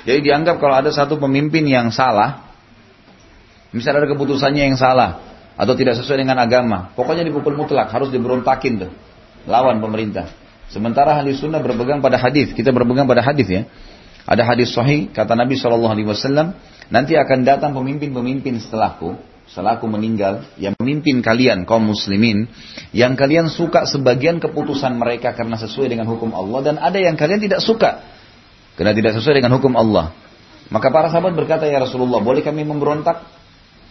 Jadi dianggap kalau ada satu pemimpin yang salah, misalnya ada keputusannya yang salah atau tidak sesuai dengan agama, pokoknya dipukul mutlak, harus diberontakin tuh, lawan pemerintah. Sementara ahli sunnah berpegang pada hadis. Kita berpegang pada hadis ya. Ada hadis sahih kata Nabi SAW, nanti akan datang pemimpin-pemimpin setelah aku meninggal, yang memimpin kalian kaum muslimin, yang kalian suka sebagian keputusan mereka karena sesuai dengan hukum Allah, dan ada yang kalian tidak suka karena tidak sesuai dengan hukum Allah. Maka para sahabat berkata, ya Rasulullah, boleh kami memberontak?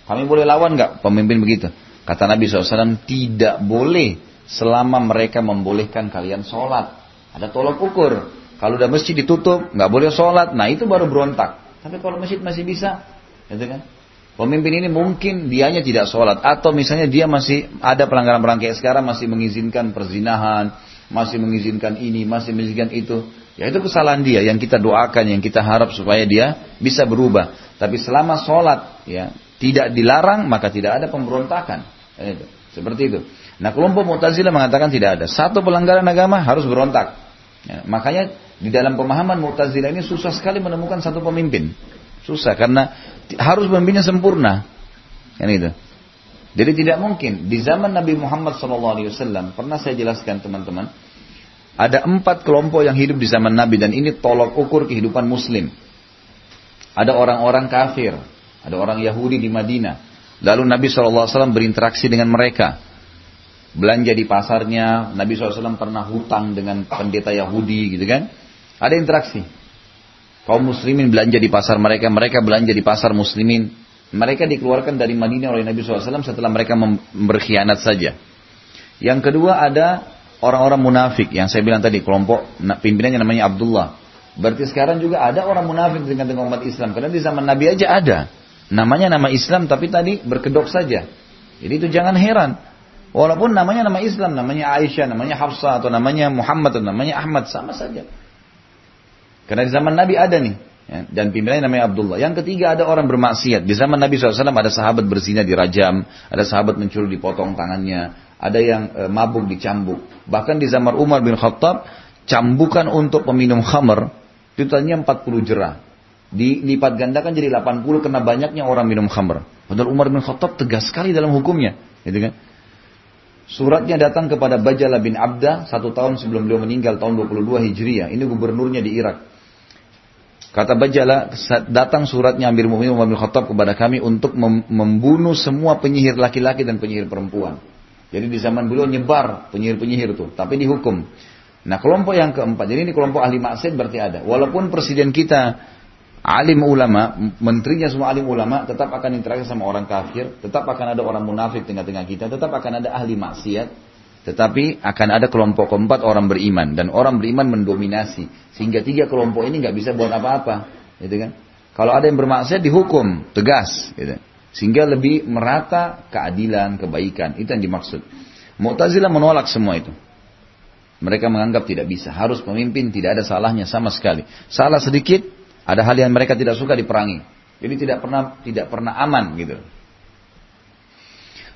Kami boleh lawan gak pemimpin begitu? Kata Nabi SAW, tidak boleh selama mereka membolehkan kalian sholat. Ada tolak ukur. Kalau udah masjid ditutup, gak boleh sholat, nah itu baru berontak. Tapi kalau masjid masih bisa, gitu kan? Pemimpin ini mungkin dianya tidak sholat, atau misalnya dia masih ada pelanggaran-pelanggaran kayak sekarang, masih mengizinkan perzinahan, masih mengizinkan ini, masih mengizinkan itu. Ya itu kesalahan dia, yang kita doakan, yang kita harap supaya dia bisa berubah. Tapi selama sholat ya tidak dilarang, maka tidak ada pemberontakan. Seperti itu. Nah, kelompok Mu'tazilah mengatakan tidak ada. Satu pelanggaran agama harus berontak. Ya, makanya di dalam pemahaman Mu'tazilah ini susah sekali menemukan satu pemimpin. Susah karena harus pemimpinnya sempurna, kan itu. Jadi tidak mungkin. Di zaman Nabi Muhammad SAW, pernah saya jelaskan teman-teman, ada 4 kelompok yang hidup di zaman Nabi, dan ini tolok ukur kehidupan Muslim. Ada orang-orang kafir, ada orang Yahudi di Madinah. Lalu Nabi SAW berinteraksi dengan mereka. Belanja di pasarnya, Nabi SAW pernah hutang dengan pendeta Yahudi gitu kan. Ada interaksi. Kaum muslimin belanja di pasar mereka, mereka belanja di pasar muslimin. Mereka dikeluarkan dari Madinah oleh Nabi SAW setelah mereka berkhianat saja. Yang kedua ada orang-orang munafik yang saya bilang tadi, kelompok pimpinannya namanya Abdullah. Berarti sekarang juga ada orang munafik dengan umat Islam. Karena di zaman Nabi aja ada. Namanya nama Islam tapi tadi berkedok saja. Jadi itu jangan heran. Walaupun namanya nama Islam, namanya Aisyah, namanya Hafsah, atau namanya Muhammad, atau namanya Ahmad, sama saja. Karena di zaman Nabi ada nih. Ya, dan pimpinannya namanya Abdullah. Yang ketiga ada orang bermaksiat. Di zaman Nabi SAW ada sahabat berzina dirajam. Ada sahabat mencuri dipotong tangannya. Ada yang mabuk dicambuk. Bahkan di zaman Umar bin Khattab, cambukan untuk peminum khamr, totalnya 40 jerah. Dilipat gandakan jadi 80 karena banyaknya orang minum khamr. Padahal Umar bin Khattab tegas sekali dalam hukumnya. Gitu kan? Suratnya datang kepada Bajalah bin Abdah 1 tahun sebelum beliau meninggal tahun 22 Hijriah. Ini gubernurnya di Irak. Kata Bajalah, datang suratnya Amir Mu'minin Umar bin Khattab kepada kami untuk membunuh semua penyihir laki-laki dan penyihir perempuan. Jadi di zaman beliau nyebar penyihir-penyihir itu, tapi dihukum. Nah kelompok yang keempat, jadi ini kelompok ahli maksiat berarti ada. Walaupun presiden kita alim ulama, menterinya semua alim ulama, tetap akan interaksi sama orang kafir, tetap akan ada orang munafik tengah-tengah kita, tetap akan ada ahli maksiat, tetapi akan ada kelompok keempat orang beriman, dan orang beriman mendominasi, sehingga 3 kelompok ini nggak bisa buat apa-apa, gitu kan? Kalau ada yang bermaksiat dihukum tegas, gitu. Sehingga lebih merata keadilan, kebaikan, itu yang dimaksud. Mu'tazilah menolak semua itu. Mereka menganggap tidak bisa, harus pemimpin tidak ada salahnya sama sekali. Salah sedikit, ada hal yang mereka tidak suka diperangi. Jadi tidak pernah aman gitu.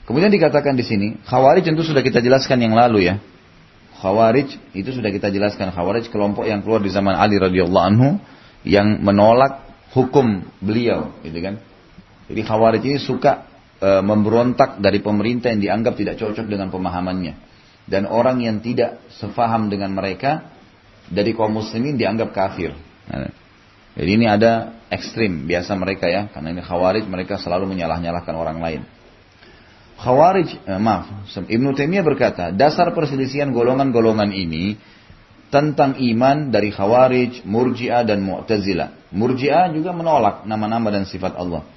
Kemudian dikatakan di sini, Khawarij tentu sudah kita jelaskan yang lalu ya. Khawarij itu sudah kita jelaskan. Khawarij kelompok yang keluar di zaman Ali radhiyallahu anhu yang menolak hukum beliau, gitu kan. Jadi Khawarij ini suka memberontak dari pemerintah yang dianggap tidak cocok dengan pemahamannya, dan orang yang tidak sepaham dengan mereka dari kaum muslimin dianggap kafir. Jadi ini ada ekstrim biasa mereka ya, karena ini Khawarij, mereka selalu menyalah-nyalahkan orang lain. Ibnu Taimiyah berkata, dasar perselisihan golongan-golongan ini tentang iman dari Khawarij, Murji'ah dan Mu'tazilah. Murji'ah juga menolak nama-nama dan sifat Allah.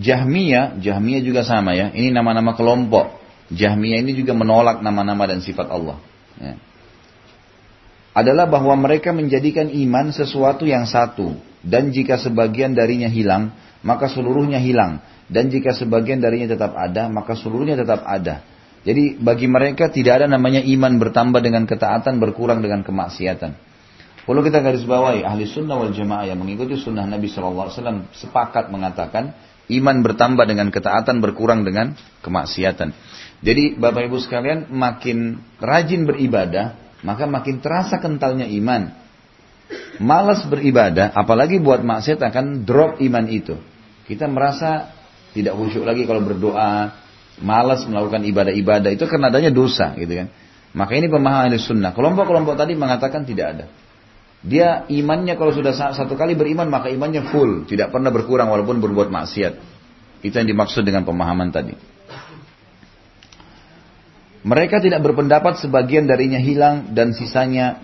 Jahmiyah juga sama ya, ini nama-nama kelompok. Jahmiyah ini juga menolak nama-nama dan sifat Allah. Ya. Adalah bahwa mereka menjadikan iman sesuatu yang satu, dan jika sebagian darinya hilang, maka seluruhnya hilang, dan jika sebagian darinya tetap ada, maka seluruhnya tetap ada. Jadi bagi mereka tidak ada namanya iman bertambah dengan ketaatan, berkurang dengan kemaksiatan. Perlu kita garis bawahi, ahli sunnah wal jamaah yang mengikuti sunnah Nabi SAW sepakat mengatakan iman bertambah dengan ketaatan, berkurang dengan kemaksiatan. Jadi Bapak Ibu sekalian, makin rajin beribadah maka makin terasa kentalnya iman. Malas beribadah, apalagi buat maksiat, akan drop iman itu. Kita merasa tidak khusyuk lagi kalau berdoa, malas melakukan ibadah-ibadah, itu karena adanya dosa, gitu kan. Maka ini pemahaman ahli sunnah. Kelompok-kelompok tadi mengatakan tidak ada. Dia imannya kalau sudah 1 kali beriman, maka imannya full, tidak pernah berkurang walaupun berbuat maksiat. Itu yang dimaksud dengan pemahaman tadi. Mereka tidak berpendapat sebagian darinya hilang dan sisanya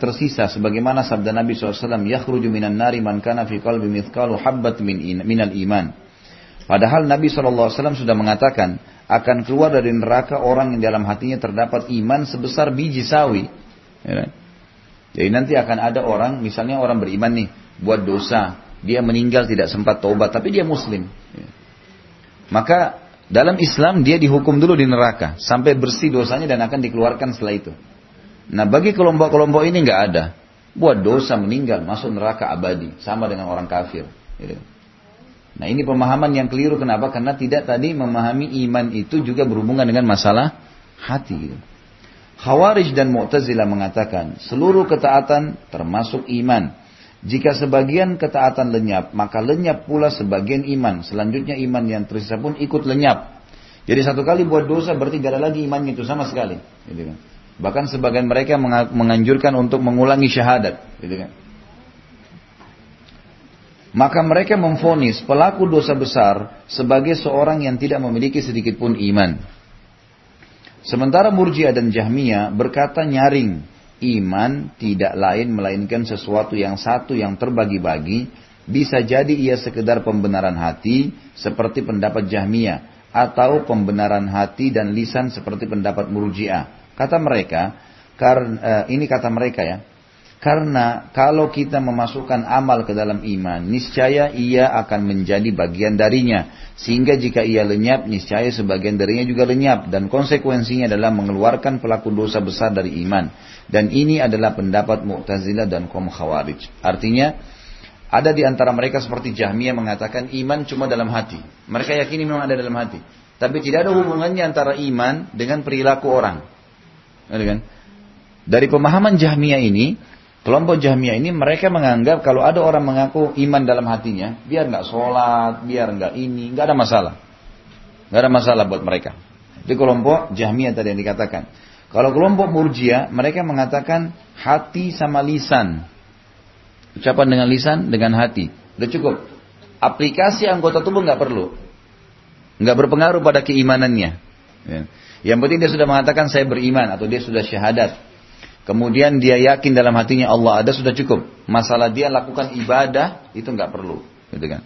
tersisa sebagaimana sabda Nabi SAW, yakhruju minan nari man kana fi qalbi mithqalu habbat minal iman. Padahal Nabi SAW sudah mengatakan akan keluar dari neraka orang yang dalam hatinya terdapat iman sebesar biji sawi. Jadi nanti akan ada orang, misalnya orang beriman nih, buat dosa, dia meninggal tidak sempat taubat, tapi dia muslim. Maka dalam Islam dia dihukum dulu di neraka sampai bersih dosanya dan akan dikeluarkan setelah itu. Nah bagi kelompok-kelompok ini nggak ada. Buat dosa meninggal masuk neraka abadi sama dengan orang kafir. Gitu. Nah ini pemahaman yang keliru. Kenapa? Karena tidak tadi memahami iman itu juga berhubungan dengan masalah hati. Gitu. Khawarij dan Mu'tazilah mengatakan seluruh ketaatan termasuk iman. Jika sebagian ketaatan lenyap, maka lenyap pula sebagian iman. Selanjutnya iman yang tersisa pun ikut lenyap. Jadi satu kali buat dosa berarti gak ada lagi imannya itu sama sekali. Gitu kan. Bahkan sebagian mereka menganjurkan untuk mengulangi syahadat. Gitu kan. Maka mereka memvonis pelaku dosa besar sebagai seorang yang tidak memiliki sedikitpun iman. Sementara Murji'ah dan Jahmiyah berkata nyaring, iman tidak lain melainkan sesuatu yang satu yang terbagi-bagi, bisa jadi ia sekedar pembenaran hati seperti pendapat Jahmiyah, atau pembenaran hati dan lisan seperti pendapat Murji'ah. Kata mereka, ini kata mereka ya, karena kalau kita memasukkan amal ke dalam iman, niscaya ia akan menjadi bagian darinya. Sehingga jika ia lenyap, niscaya sebagian darinya juga lenyap. Dan konsekuensinya adalah mengeluarkan pelaku dosa besar dari iman. Dan ini adalah pendapat Mu'tazilah dan kaum Khawarij. Artinya, ada di antara mereka seperti Jahmiyah mengatakan iman cuma dalam hati. Mereka yakini memang ada dalam hati. Tapi tidak ada hubungannya antara iman dengan perilaku orang. Dari pemahaman Jahmiyah ini, kelompok Jahmiyah ini mereka menganggap kalau ada orang mengaku iman dalam hatinya, biar nggak sholat, biar nggak ini, nggak ada masalah, nggak ada masalah buat mereka. Itu kelompok Jahmiyah tadi yang dikatakan. Kalau kelompok Murji'ah, mereka mengatakan hati sama lisan, ucapan dengan lisan dengan hati, udah cukup. Aplikasi anggota tubuh nggak perlu, nggak berpengaruh pada keimanannya. Yang penting dia sudah mengatakan saya beriman atau dia sudah syahadat. Kemudian dia yakin dalam hatinya Allah ada sudah cukup. Masalah dia lakukan ibadah itu nggak perlu, gitu kan?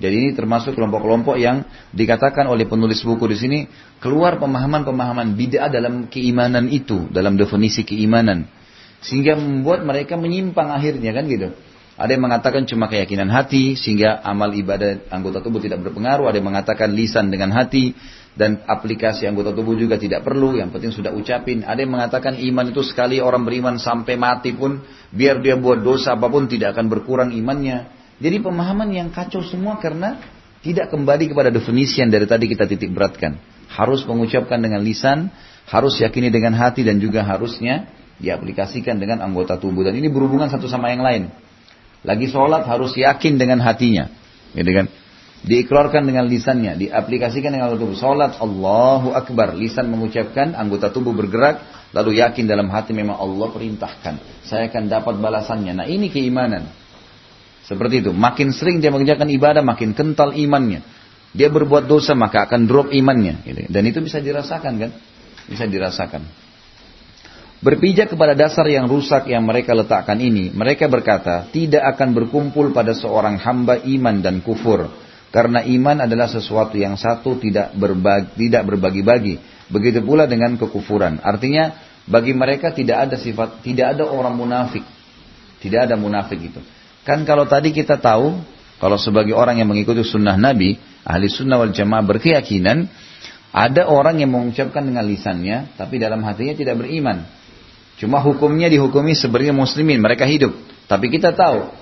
Jadi ini termasuk kelompok-kelompok yang dikatakan oleh penulis buku di sini keluar pemahaman-pemahaman bid'ah dalam keimanan itu, dalam definisi keimanan, sehingga membuat mereka menyimpang akhirnya kan gitu. Ada yang mengatakan cuma keyakinan hati sehingga amal ibadah anggota tubuh tidak berpengaruh. Ada yang mengatakan lisan dengan hati. Dan aplikasi anggota tubuh juga tidak perlu, yang penting sudah ucapin. Ada yang mengatakan iman itu sekali orang beriman sampai mati pun, biar dia buat dosa apapun tidak akan berkurang imannya. Jadi pemahaman yang kacau semua karena tidak kembali kepada definisi yang dari tadi kita titik beratkan. Harus mengucapkan dengan lisan, harus yakini dengan hati, dan juga harusnya diaplikasikan dengan anggota tubuh. Dan ini berhubungan satu sama yang lain. Lagi sholat harus yakin dengan hatinya, gitu kan? Diiklarkan dengan lisannya, diaplikasikan dengan anggota tubuh. Salat Allahu Akbar, lisan mengucapkan, anggota tubuh bergerak, lalu yakin dalam hati memang Allah perintahkan, saya akan dapat balasannya. Nah ini keimanan. Seperti itu, makin sering dia mengerjakan ibadah, makin kental imannya. Dia berbuat dosa maka akan drop imannya. Dan itu bisa dirasakan kan? Bisa dirasakan. Berpijak kepada dasar yang rusak yang mereka letakkan ini, mereka berkata, tidak akan berkumpul pada seorang hamba iman dan kufur. Karena iman adalah sesuatu yang satu, tidak berbagi-bagi. Begitu pula dengan kekufuran. Artinya bagi mereka tidak ada sifat, tidak ada orang munafik. Tidak ada munafik itu. Kan kalau tadi kita tahu, kalau sebagai orang yang mengikuti sunnah Nabi, ahli sunnah wal jamaah berkeyakinan, ada orang yang mengucapkan dengan lisannya, tapi dalam hatinya tidak beriman. Cuma hukumnya dihukumi sebagai muslimin, mereka hidup. Tapi kita tahu,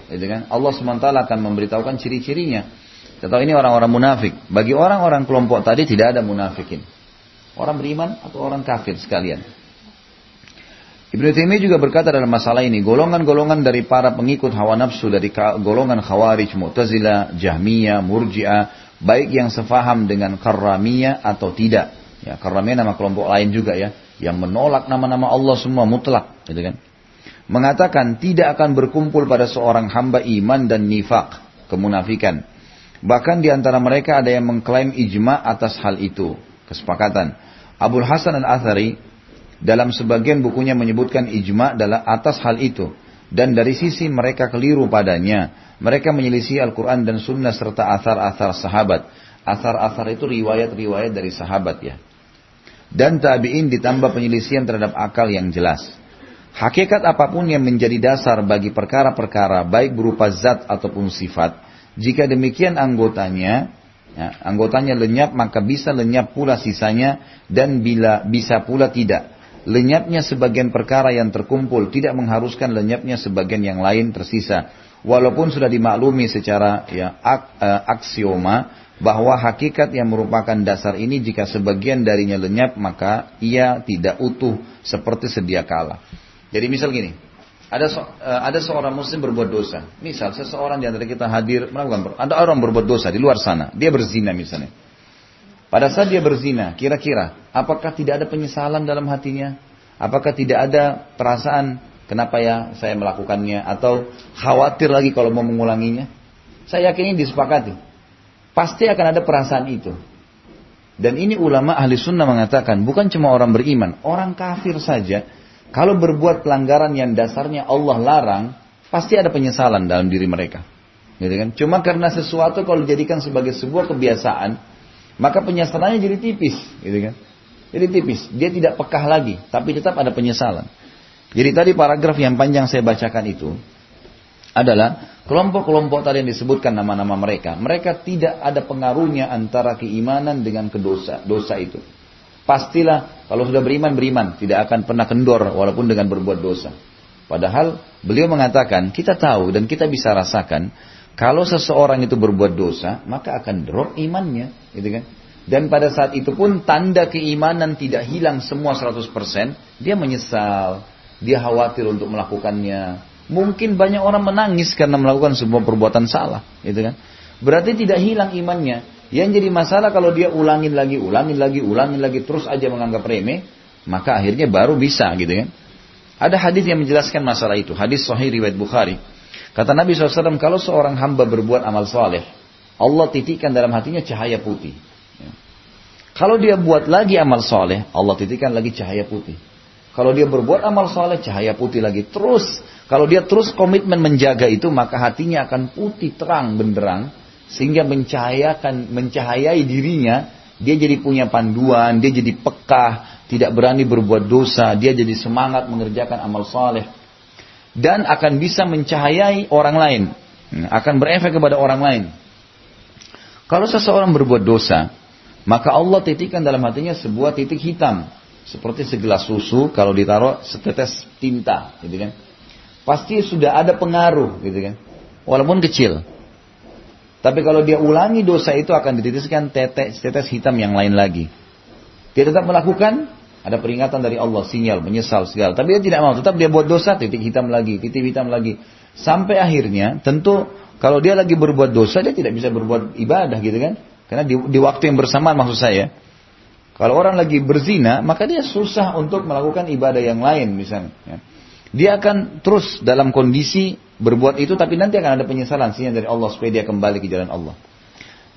Allah SWT akan memberitahukan ciri-cirinya. Kita tahu ini orang-orang munafik. Bagi orang-orang kelompok tadi tidak ada munafikin. Orang beriman atau orang kafir sekalian. Ibnu Taimiyah juga berkata dalam masalah ini, golongan-golongan dari para pengikut hawa nafsu dari golongan Khawarij, Mu'tazilah, Jahmiyah, Murji'ah, baik yang sefaham dengan Karramiyah atau tidak. Ya, Karramiyah nama kelompok lain juga ya, yang menolak nama-nama Allah semua mutlak, gitu kan. Mengatakan tidak akan berkumpul pada seorang hamba iman dan nifak, kemunafikan. Bahkan di antara mereka ada yang mengklaim ijma atas hal itu, kesepakatan. Abu Hassan al-Athari dalam sebagian bukunya menyebutkan ijma adalah atas hal itu. Dan dari sisi mereka keliru padanya. Mereka menyelisih Al-Quran dan Sunnah serta athar-athar sahabat. Athar-athar itu riwayat-riwayat dari sahabat ya. Dan tabi'in ditambah penyelisihan terhadap akal yang jelas. Hakikat apapun yang menjadi dasar bagi perkara-perkara baik berupa zat ataupun sifat, jika demikian anggotanya lenyap maka bisa lenyap pula sisanya dan bila bisa pula tidak. Lenyapnya sebagian perkara yang terkumpul tidak mengharuskan lenyapnya sebagian yang lain tersisa. Walaupun sudah dimaklumi secara aksioma bahwa hakikat yang merupakan dasar ini jika sebagian darinya lenyap maka ia tidak utuh seperti sedia kala. Jadi misal gini. Ada seorang muslim berbuat dosa. Misal seseorang di antara kita hadir melakukan, ada orang berbuat dosa di luar sana. Dia berzina misalnya. Pada saat dia berzina, kira-kira apakah tidak ada penyesalan dalam hatinya? Apakah tidak ada perasaan kenapa ya saya melakukannya? Atau khawatir lagi kalau mau mengulanginya? Saya yakin ini disepakati. Pasti akan ada perasaan itu. Dan ini ulama ahli sunnah mengatakan bukan cuma orang beriman, orang kafir saja. Kalau berbuat pelanggaran yang dasarnya Allah larang, pasti ada penyesalan dalam diri mereka. Gitu kan? Cuma karena sesuatu kalau dijadikan sebagai sebuah kebiasaan, maka penyesalannya jadi tipis, gitu kan? Jadi tipis, dia tidak pekah lagi, tapi tetap ada penyesalan. Jadi tadi paragraf yang panjang saya bacakan itu adalah kelompok-kelompok tadi yang disebutkan nama-nama mereka. Mereka tidak ada pengaruhnya antara keimanan dengan dosa itu. Pastilah kalau sudah beriman, tidak akan pernah kendor walaupun dengan berbuat dosa. Padahal beliau mengatakan kita tahu dan kita bisa rasakan. Kalau seseorang itu berbuat dosa, maka akan drop imannya, gitu kan? Dan pada saat itu pun tanda keimanan tidak hilang semua 100%, dia menyesal, dia khawatir untuk melakukannya. Mungkin banyak orang menangis karena melakukan sebuah perbuatan salah, gitu kan? Berarti tidak hilang imannya. Yang jadi masalah kalau dia ulangin lagi, terus aja menganggap remeh, maka akhirnya baru bisa, gitu kan? Ada hadis yang menjelaskan masalah itu, hadis Sahih riwayat Bukhari. Kata Nabi SAW, kalau seorang hamba berbuat amal saleh, Allah titikkan dalam hatinya cahaya putih. Ya. Kalau dia buat lagi amal saleh, Allah titikkan lagi cahaya putih. Kalau dia berbuat amal saleh, cahaya putih lagi. Terus, kalau dia terus komitmen menjaga itu, maka hatinya akan putih terang benderang, sehingga mencahayai dirinya, dia jadi punya panduan, dia jadi pekah, tidak berani berbuat dosa, dia jadi semangat mengerjakan amal saleh. Dan akan bisa mencahayai orang lain, akan berefek kepada orang lain. Kalau seseorang berbuat dosa, maka Allah titikkan dalam hatinya sebuah titik hitam, seperti segelas susu kalau ditaruh setetes tinta, gitu kan? Pasti sudah ada pengaruh, gitu kan? Walaupun kecil. Tapi kalau dia ulangi dosa itu akan dititiskan tetes hitam yang lain lagi. Dia tetap melakukan. Ada peringatan dari Allah, sinyal, menyesal, segala. Tapi dia tidak mau, tetap dia buat dosa, titik hitam lagi. Sampai akhirnya, tentu kalau dia lagi berbuat dosa, dia tidak bisa berbuat ibadah gitu kan. Karena di waktu yang bersamaan maksud saya, kalau orang lagi berzina, maka dia susah untuk melakukan ibadah yang lain misalnya. Ya. Dia akan terus dalam kondisi berbuat itu, tapi nanti akan ada penyesalan, sinyal dari Allah, supaya dia kembali ke jalan Allah.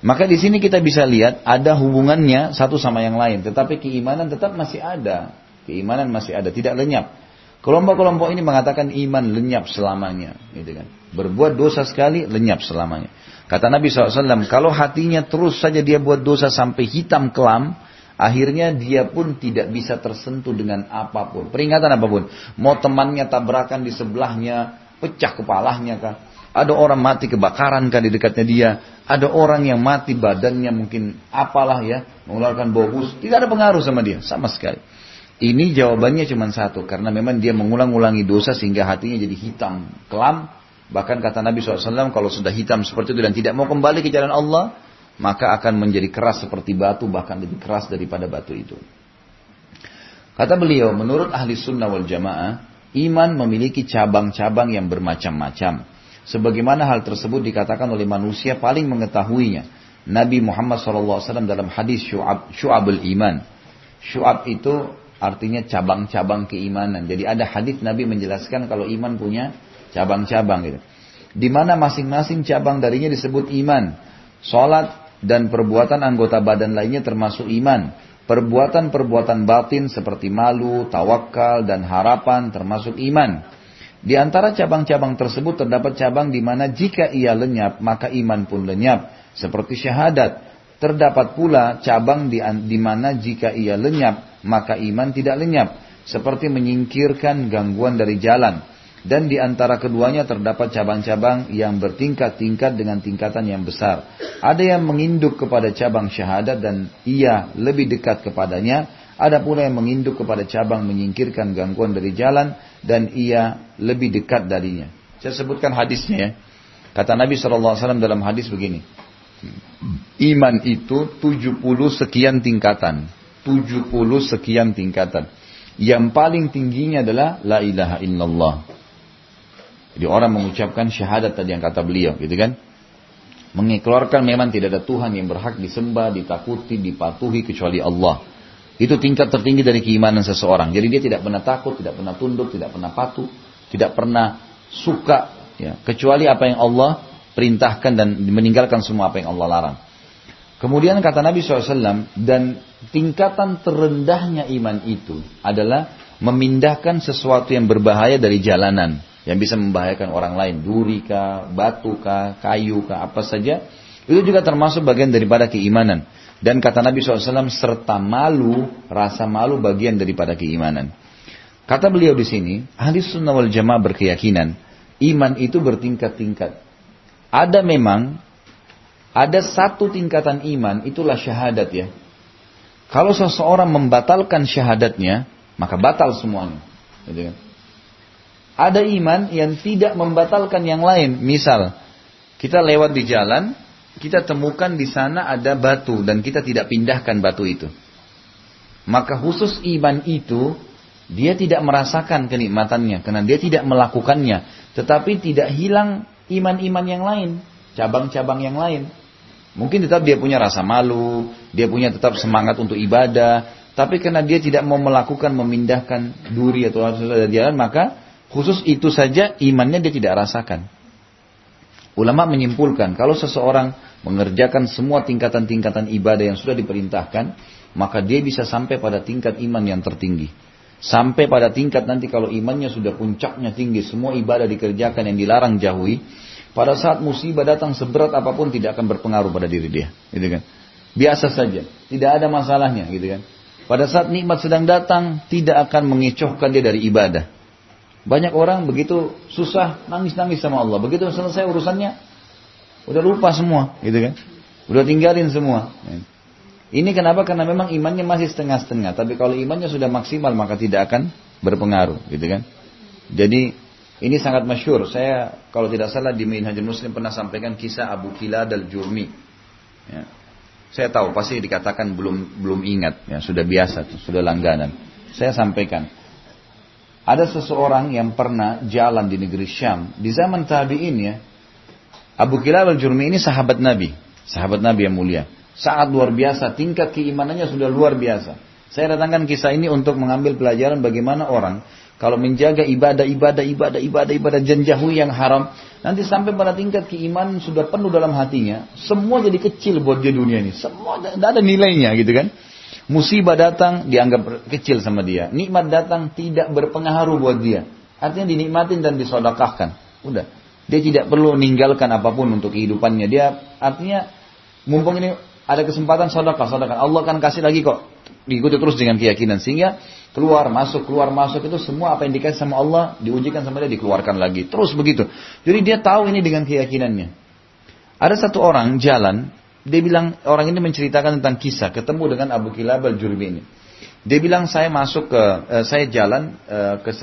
Maka di sini kita bisa lihat ada hubungannya satu sama yang lain. Tetapi keimanan tetap masih ada. Keimanan masih ada, tidak lenyap. Kelompok-kelompok ini mengatakan iman lenyap selamanya. Gitu kan. Berbuat dosa sekali, lenyap selamanya. Kata Nabi SAW, kalau hatinya terus saja dia buat dosa sampai hitam kelam, akhirnya dia pun tidak bisa tersentuh dengan apapun. Peringatan apapun. Mau temannya tabrakan di sebelahnya, pecah kepalanya kah? Ada orang mati kebakaran kan di dekatnya dia. Ada orang yang mati badannya mungkin apalah ya. Mengeluarkan bau busuk. Tidak ada pengaruh sama dia. Sama sekali. Ini jawabannya cuma satu. Karena memang dia mengulang-ulangi dosa sehingga hatinya jadi hitam. Kelam. Bahkan kata Nabi SAW kalau sudah hitam seperti itu dan tidak mau kembali ke jalan Allah, maka akan menjadi keras seperti batu. Bahkan lebih keras daripada batu itu. Kata beliau, menurut ahli sunnah wal jamaah, iman memiliki cabang-cabang yang bermacam-macam. Sebagaimana hal tersebut dikatakan oleh manusia paling mengetahuinya. Nabi Muhammad SAW dalam hadis syu'abul iman. Syu'ab itu artinya cabang-cabang keimanan. Jadi ada hadis Nabi menjelaskan kalau iman punya cabang-cabang. Gitu. Di mana masing-masing cabang darinya disebut iman. Salat dan perbuatan anggota badan lainnya termasuk iman. Perbuatan-perbuatan batin seperti malu, tawakal, dan harapan termasuk iman. Di antara cabang-cabang tersebut terdapat cabang di mana jika ia lenyap, maka iman pun lenyap. Seperti syahadat. Terdapat pula cabang di mana jika ia lenyap, maka iman tidak lenyap. Seperti menyingkirkan gangguan dari jalan. Dan di antara keduanya terdapat cabang-cabang yang bertingkat-tingkat dengan tingkatan yang besar. Ada yang menginduk kepada cabang syahadat dan ia lebih dekat kepadanya. Ada pula yang menginduk kepada cabang menyingkirkan gangguan dari jalan dan ia lebih dekat darinya. Saya sebutkan hadisnya ya. Kata Nabi SAW dalam hadis begini. Iman itu 70 sekian tingkatan. 70 sekian tingkatan. Yang paling tingginya adalah la ilaha illallah. Jadi orang mengucapkan syahadat tadi yang kata beliau gitu kan. mengikrarkan memang tidak ada Tuhan yang berhak disembah, ditakuti, dipatuhi kecuali Allah. Itu tingkat tertinggi dari keimanan seseorang. Jadi dia tidak pernah takut, tidak pernah tunduk, tidak pernah patuh, tidak pernah suka, ya, kecuali apa yang Allah perintahkan dan meninggalkan semua apa yang Allah larang. Kemudian kata Nabi SAW, dan tingkatan terendahnya iman itu adalah memindahkan sesuatu yang berbahaya dari jalanan, yang bisa membahayakan orang lain, duri kah, batu kah, kayu kah, apa saja, itu juga termasuk bagian daripada keimanan. Dan kata Nabi SAW, serta malu, rasa malu bagian daripada keimanan. Kata beliau di sini, ahli sunnah wal jamaah berkeyakinan iman itu bertingkat-tingkat. Ada satu tingkatan iman, itulah syahadat, ya. Kalau seseorang membatalkan syahadatnya, maka batal semuanya, gitu kan? Ada iman yang tidak membatalkan yang lain. Misal, kita lewat di jalan, kita temukan di sana ada batu dan kita tidak pindahkan batu itu. Maka khusus iman itu, dia tidak merasakan kenikmatannya karena dia tidak melakukannya. Tetapi tidak hilang iman-iman yang lain, cabang-cabang yang lain. Mungkin tetap dia punya rasa malu, dia punya tetap semangat untuk ibadah. Tapi karena dia tidak mau melakukan, memindahkan duri atau sesuatu dari jalan, maka khusus itu saja imannya dia tidak rasakan. Ulama menyimpulkan, kalau seseorang mengerjakan semua tingkatan-tingkatan ibadah yang sudah diperintahkan, maka dia bisa sampai pada tingkat iman yang tertinggi. Sampai pada tingkat nanti kalau imannya sudah puncaknya tinggi, semua ibadah dikerjakan yang dilarang jauhi, pada saat musibah datang seberat apapun tidak akan berpengaruh pada diri dia, gitu kan? Biasa saja, tidak ada masalahnya, gitu kan? Pada saat nikmat sedang datang, tidak akan mengecohkan dia dari ibadah. Banyak orang begitu susah, nangis-nangis sama Allah. Begitu selesai urusannya, udah lupa semua, gitu kan? Udah tinggalin semua. Ini kenapa? Karena memang imannya masih setengah-setengah. Tapi kalau imannya sudah maksimal, maka tidak akan berpengaruh, gitu kan? Jadi ini sangat masyhur. Saya kalau tidak salah di Minhajul Muslim pernah sampaikan kisah Abu Qilabah al-Jarmi. Ya. Saya tahu pasti dikatakan belum ingat, ya, sudah biasa, sudah langganan. Saya sampaikan. Ada seseorang yang pernah jalan di negeri Syam. Di zaman tabi'in, ya. Abu Qilabah al-Jarmi ini sahabat Nabi. Sahabat Nabi yang mulia. Sangat luar biasa. Tingkat keimanannya sudah luar biasa. Saya datangkan kisah ini untuk mengambil pelajaran bagaimana orang kalau menjaga ibadah jauhi yang haram. Nanti sampai pada tingkat keimanan sudah penuh dalam hatinya. Semua jadi kecil buat dia dunia ini. Semua tidak ada nilainya, gitu kan. Musibah datang, dianggap kecil sama dia. Nikmat datang, tidak berpengaruh buat dia. Artinya dinikmatin dan disodakahkan. Udah. Dia tidak perlu meninggalkan apapun untuk kehidupannya. Dia artinya, mumpung ini ada kesempatan sodakah. Allah akan kasih lagi kok. Diikuti terus dengan keyakinan. Sehingga keluar masuk itu semua apa yang dikasih sama Allah, diujikan sama dia, dikeluarkan lagi. Terus begitu. Jadi dia tahu ini dengan keyakinannya. Ada satu orang jalan. Dia bilang, orang ini menceritakan tentang kisah ketemu dengan Abu Qilabah al-Jarmi ini. Dia bilang, saya jalan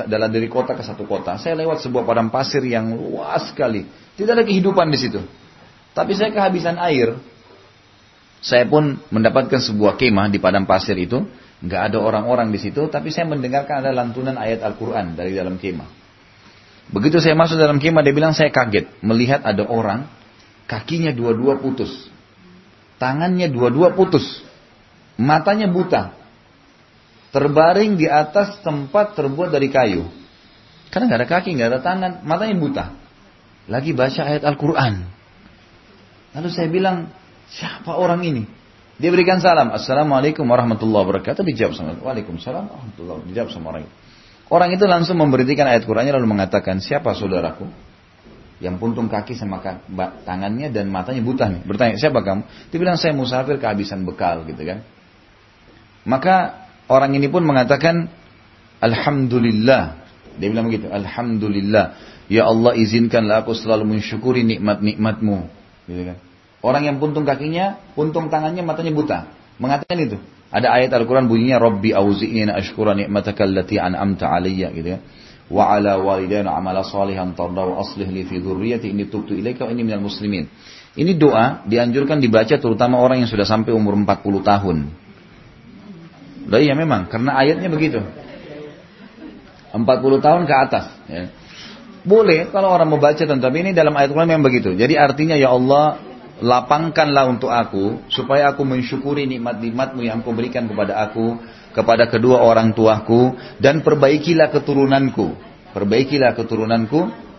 dalam dari kota ke satu kota. Saya lewat sebuah padang pasir yang luas sekali. Tidak ada kehidupan di situ. Tapi saya kehabisan air. Saya pun mendapatkan sebuah kemah di padang pasir itu. Enggak ada orang-orang di situ, tapi saya mendengarkan ada lantunan ayat Al-Qur'an dari dalam kemah. Begitu saya masuk dalam kemah, dia bilang saya kaget melihat ada orang kakinya dua-dua putus. Tangannya dua-dua putus. Matanya buta. Terbaring di atas tempat terbuat dari kayu. Karena gak ada kaki, gak ada tangan. Matanya buta. Lagi baca ayat Al-Quran. Lalu saya bilang, siapa orang ini? Dia berikan salam. Assalamualaikum warahmatullahi wabarakatuh. Dijawab sama orang. Waalaikumsalam warahmatullahi wabarakatuh. Dijawab sama orang itu. Orang itu langsung memberhentikan ayat Qurannya lalu mengatakan, siapa saudaraku? Yang puntung kaki sama tangannya dan matanya buta nih. Bertanya, siapa kamu? Dia bilang, saya musafir kehabisan bekal, gitu kan. Maka orang ini pun mengatakan, Alhamdulillah. Dia bilang begitu, Alhamdulillah. Ya Allah, izinkanlah aku selalu mensyukuri nikmat-nikmat-Mu. Gitu kan. Orang yang puntung kakinya, puntung tangannya, matanya buta. Mengatakan itu. Ada ayat Al-Quran bunyinya, Rabbi auzi'ni an ashkura ni'mataka allati an'amta 'alayya, gitu kan. Wa ala walidayna amala salihan tarda wa aslih li fi dzurriyyati inni tubtu ilaika wa inni minal muslimin. Ini doa dianjurkan dibaca terutama orang yang sudah sampai umur 40 tahun. Lah iya memang karena ayatnya begitu. 40 tahun ke atas, ya. Boleh kalau orang mau baca, tapi ini dalam ayat Quran memang begitu. Jadi artinya, ya Allah, lapangkanlah untuk aku, supaya aku mensyukuri nikmat-nikmat-Mu yang Engkau berikan kepada aku, kepada kedua orang tuaku, dan perbaikilah keturunanku. Perbaikilah keturunanku.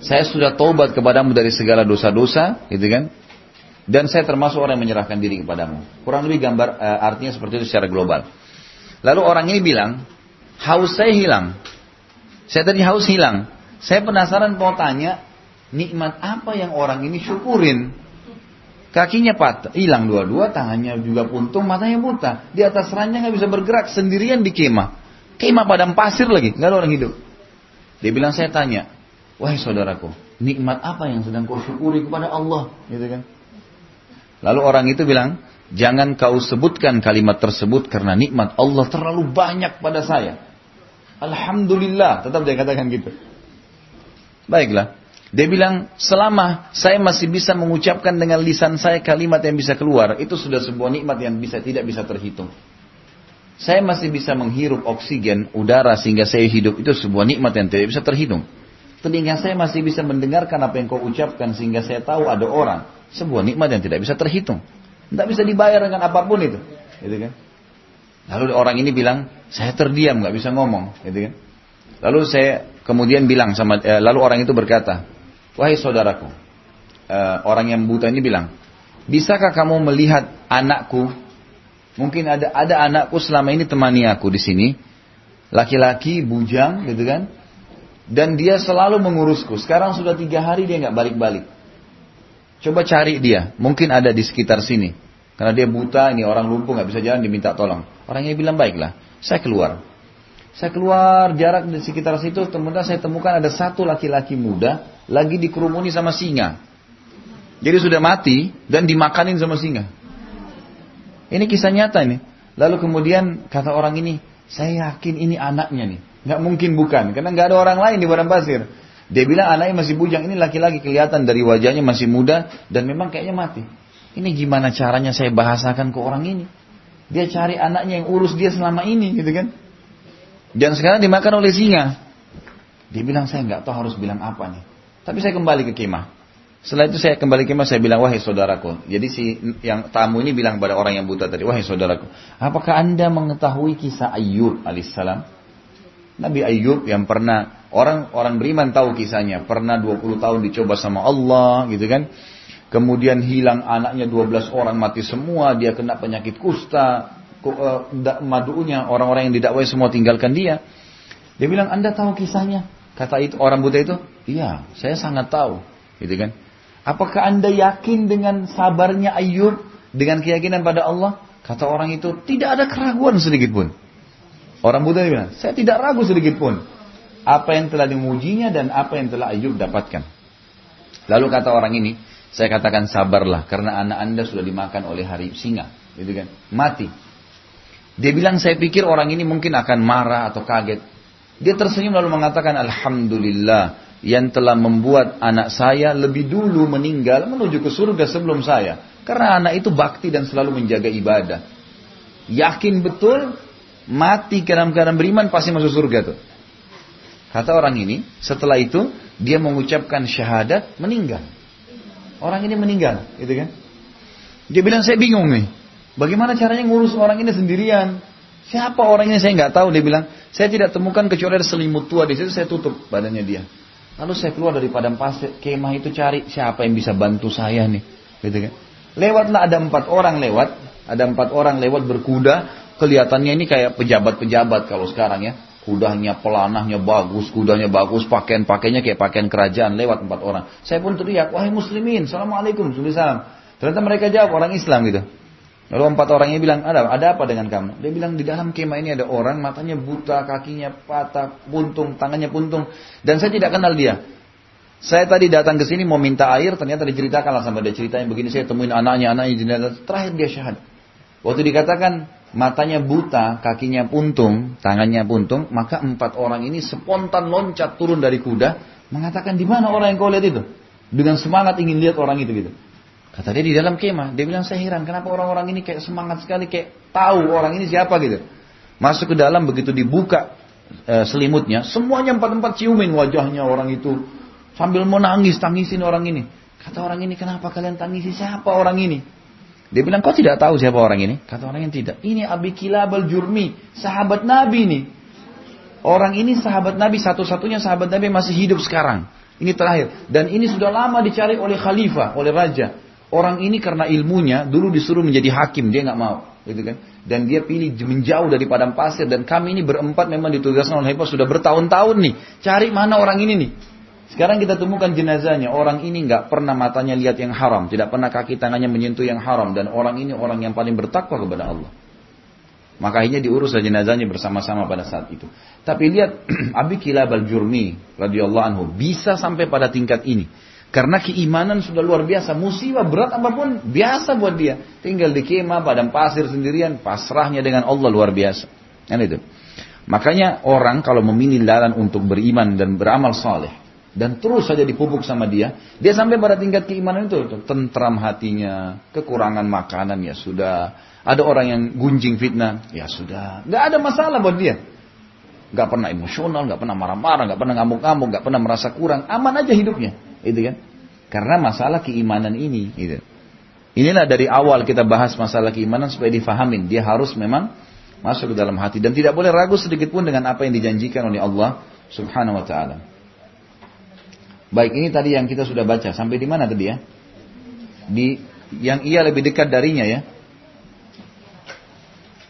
Saya sudah taubat kepadamu dari segala dosa-dosa, gitu kan? Dan saya termasuk orang yang menyerahkan diri kepadamu. Kurang lebih gambar artinya seperti itu secara global. Lalu orang ini bilang, haus saya hilang. Saya tadi haus hilang. Saya penasaran mau tanya, nikmat apa yang orang ini syukurin? Kakinya patah, hilang dua-dua, tangannya juga puntung, matanya buta. Di atas ranjang nggak bisa bergerak, sendirian di kemah. Kemah padang pasir lagi, nggak ada orang hidup. Dia bilang, saya tanya, wahai saudaraku, nikmat apa yang sedang kau syukuri kepada Allah? Gitu kan? Lalu orang itu bilang, jangan kau sebutkan kalimat tersebut karena nikmat Allah terlalu banyak pada saya. Alhamdulillah, tetap dia katakan gitu. Baiklah. Dia bilang, selama saya masih bisa mengucapkan dengan lisan saya kalimat yang bisa keluar, itu sudah sebuah nikmat yang tidak bisa terhitung. Saya masih bisa menghirup oksigen, udara sehingga saya hidup, itu sebuah nikmat yang tidak bisa terhitung. Telinga saya masih bisa mendengarkan apa yang kau ucapkan sehingga saya tahu ada orang, sebuah nikmat yang tidak bisa terhitung. Tidak bisa dibayar dengan apapun itu. Gitu kan? Lalu orang ini bilang, saya terdiam, tidak bisa ngomong. Gitu kan? Lalu saya kemudian bilang sama, lalu orang itu berkata, wahai saudaraku, orang yang buta ini bilang, bisakah kamu melihat anakku? Mungkin ada anakku selama ini temani aku di sini, laki-laki bujang, gitu kan? Dan dia selalu mengurusku. Sekarang sudah 3 hari dia nggak balik-balik. Coba cari dia, mungkin ada di sekitar sini. Karena dia buta, ini orang lumpuh nggak bisa jalan, diminta tolong. Orang ini bilang baiklah, saya keluar. Saya keluar jarak di sekitar situ, kemudian saya temukan ada satu laki-laki muda lagi dikerumuni sama singa. Jadi sudah mati dan dimakanin sama singa. Ini kisah nyata nih. Lalu kemudian kata orang ini, saya yakin ini anaknya nih. Nggak mungkin bukan, karena nggak ada orang lain di padang pasir. Dia bilang anaknya masih bujang, ini laki-laki kelihatan dari wajahnya masih muda dan memang kayaknya mati. Ini gimana caranya saya bahasakan ke orang ini? Dia cari anaknya yang urus dia selama ini, gitu kan? Dan sekarang dimakan oleh singa. Dia bilang, saya nggak tahu harus bilang apa nih. Tapi saya kembali ke kemah. Setelah itu saya kembali ke kemah, saya bilang, wahai saudaraku. Jadi si yang tamu ini bilang pada orang yang buta tadi, wahai saudaraku, apakah anda mengetahui kisah Ayyub alaihissalam? Nabi Ayyub yang pernah, orang beriman tahu kisahnya. Pernah 20 tahun dicoba sama Allah, gitu kan. Kemudian hilang anaknya 12 orang, mati semua. Dia kena penyakit kusta. Madu'unya, orang-orang yang didakwai semua tinggalkan dia. Dia bilang, anda tahu kisahnya? Kata itu orang buta itu, iya, saya sangat tahu, gitu kan? Apakah anda yakin dengan sabarnya Ayyub, dengan keyakinan pada Allah? Kata orang itu, tidak ada keraguan sedikit pun. Orang buta itu bilang, saya tidak ragu sedikit pun apa yang telah dimujinya dan apa yang telah Ayyub dapatkan. Lalu kata orang ini, saya katakan sabarlah, karena anak anda sudah dimakan oleh hari singa, gitu kan? Mati. Dia bilang, saya pikir orang ini mungkin akan marah atau kaget. Dia tersenyum lalu mengatakan, alhamdulillah yang telah membuat anak saya lebih dulu meninggal menuju ke surga sebelum saya. Karena anak itu bakti dan selalu menjaga ibadah. Yakin betul, mati kadang-kadang beriman pasti masuk surga tuh. Kata orang ini, setelah itu dia mengucapkan syahadat, meninggal. Orang ini meninggal, gitu kan? Dia bilang, saya bingung nih. Bagaimana caranya ngurus orang ini sendirian? Siapa orang ini saya nggak tahu. Dia bilang, saya tidak temukan kecuali ada selimut tua di situ. Saya tutup badannya dia. Lalu saya keluar dari padang pasir kemah itu, cari siapa yang bisa bantu saya nih, gitu kan? Lewatlah ada 4 orang lewat. Ada 4 orang lewat berkuda. Kelihatannya ini kayak pejabat-pejabat kalau sekarang ya. Kudanya, pelanahnya bagus, kudanya bagus, pakaian-pakaiannya kayak pakaian kerajaan. Lewat 4 orang. Saya pun teriak, wahai muslimin, assalamualaikum, salam. Ternyata mereka jawab orang Islam gitu. Lalu 4 orang ini bilang, ada apa dengan kamu? Dia bilang, di dalam kemah ini ada orang, matanya buta, kakinya patah, puntung, tangannya puntung. Dan saya tidak kenal dia. Saya tadi datang ke sini mau minta air, ternyata diceritakanlah sama dia ceritanya. Begini saya temuin anaknya jenazah. Terakhir dia syahadat. Waktu dikatakan matanya buta, kakinya puntung, tangannya puntung, maka 4 orang ini spontan loncat turun dari kuda, mengatakan, di mana orang yang kau lihat itu? Dengan semangat ingin lihat orang itu gitu. Kata dia, di dalam kemah. Dia bilang, saya heran kenapa orang-orang ini kayak semangat sekali, kayak tahu orang ini siapa gitu. Masuk ke dalam, begitu dibuka selimutnya, semuanya 4 ciumin wajahnya orang itu. Sambil mau nangis, tangisin orang ini. Kata orang ini, kenapa kalian tangisi, siapa orang ini? Dia bilang, kau tidak tahu siapa orang ini? Kata orang yang tidak. Ini Abu Qilabah al-Jarmi, sahabat Nabi nih. Orang ini sahabat Nabi, satu-satunya sahabat Nabi masih hidup sekarang. Ini terakhir. Dan ini sudah lama dicari oleh khalifah, oleh raja. Orang ini karena ilmunya, dulu disuruh menjadi hakim, dia nggak mau. Gitu kan? Dan dia pilih menjauh dari padang pasir. Dan kami ini berempat memang ditugaskan oleh Hudhaifah sudah bertahun-tahun nih. Cari mana orang ini nih. Sekarang kita temukan jenazahnya. Orang ini nggak pernah matanya lihat yang haram, tidak pernah kaki tangannya menyentuh yang haram, dan orang ini orang yang paling bertakwa kepada Allah. Maka akhirnya diuruslah jenazahnya bersama-sama pada saat itu. Tapi lihat Abu Qilabah al-Jarmi radhiyallahu anhu bisa sampai pada tingkat ini karena keimanan sudah luar biasa. Musibah berat apapun biasa buat dia. Tinggal di kemah padang pasir sendirian, pasrahnya dengan Allah luar biasa. Kan itu. Makanya orang kalau memilih jalan untuk beriman dan beramal saleh, dan terus saja dipupuk sama dia, dia sampai pada tingkat keimanan itu, tentram hatinya, kekurangan makanan ya sudah, ada orang yang gunjing fitnah ya sudah, nggak ada masalah buat dia, nggak pernah emosional, nggak pernah marah-marah, nggak pernah ngamuk-ngamuk, nggak pernah merasa kurang, aman aja hidupnya, itu kan? Karena masalah keimanan ini, gitu. Inilah dari awal kita bahas masalah keimanan supaya difahamin, dia harus memang masuk ke dalam hati dan tidak boleh ragu sedikit pun dengan apa yang dijanjikan oleh Allah Subhanahu Wa Taala. Baik, ini tadi yang kita sudah baca. Sampai di mana tadi ya? Di yang ia lebih dekat darinya ya.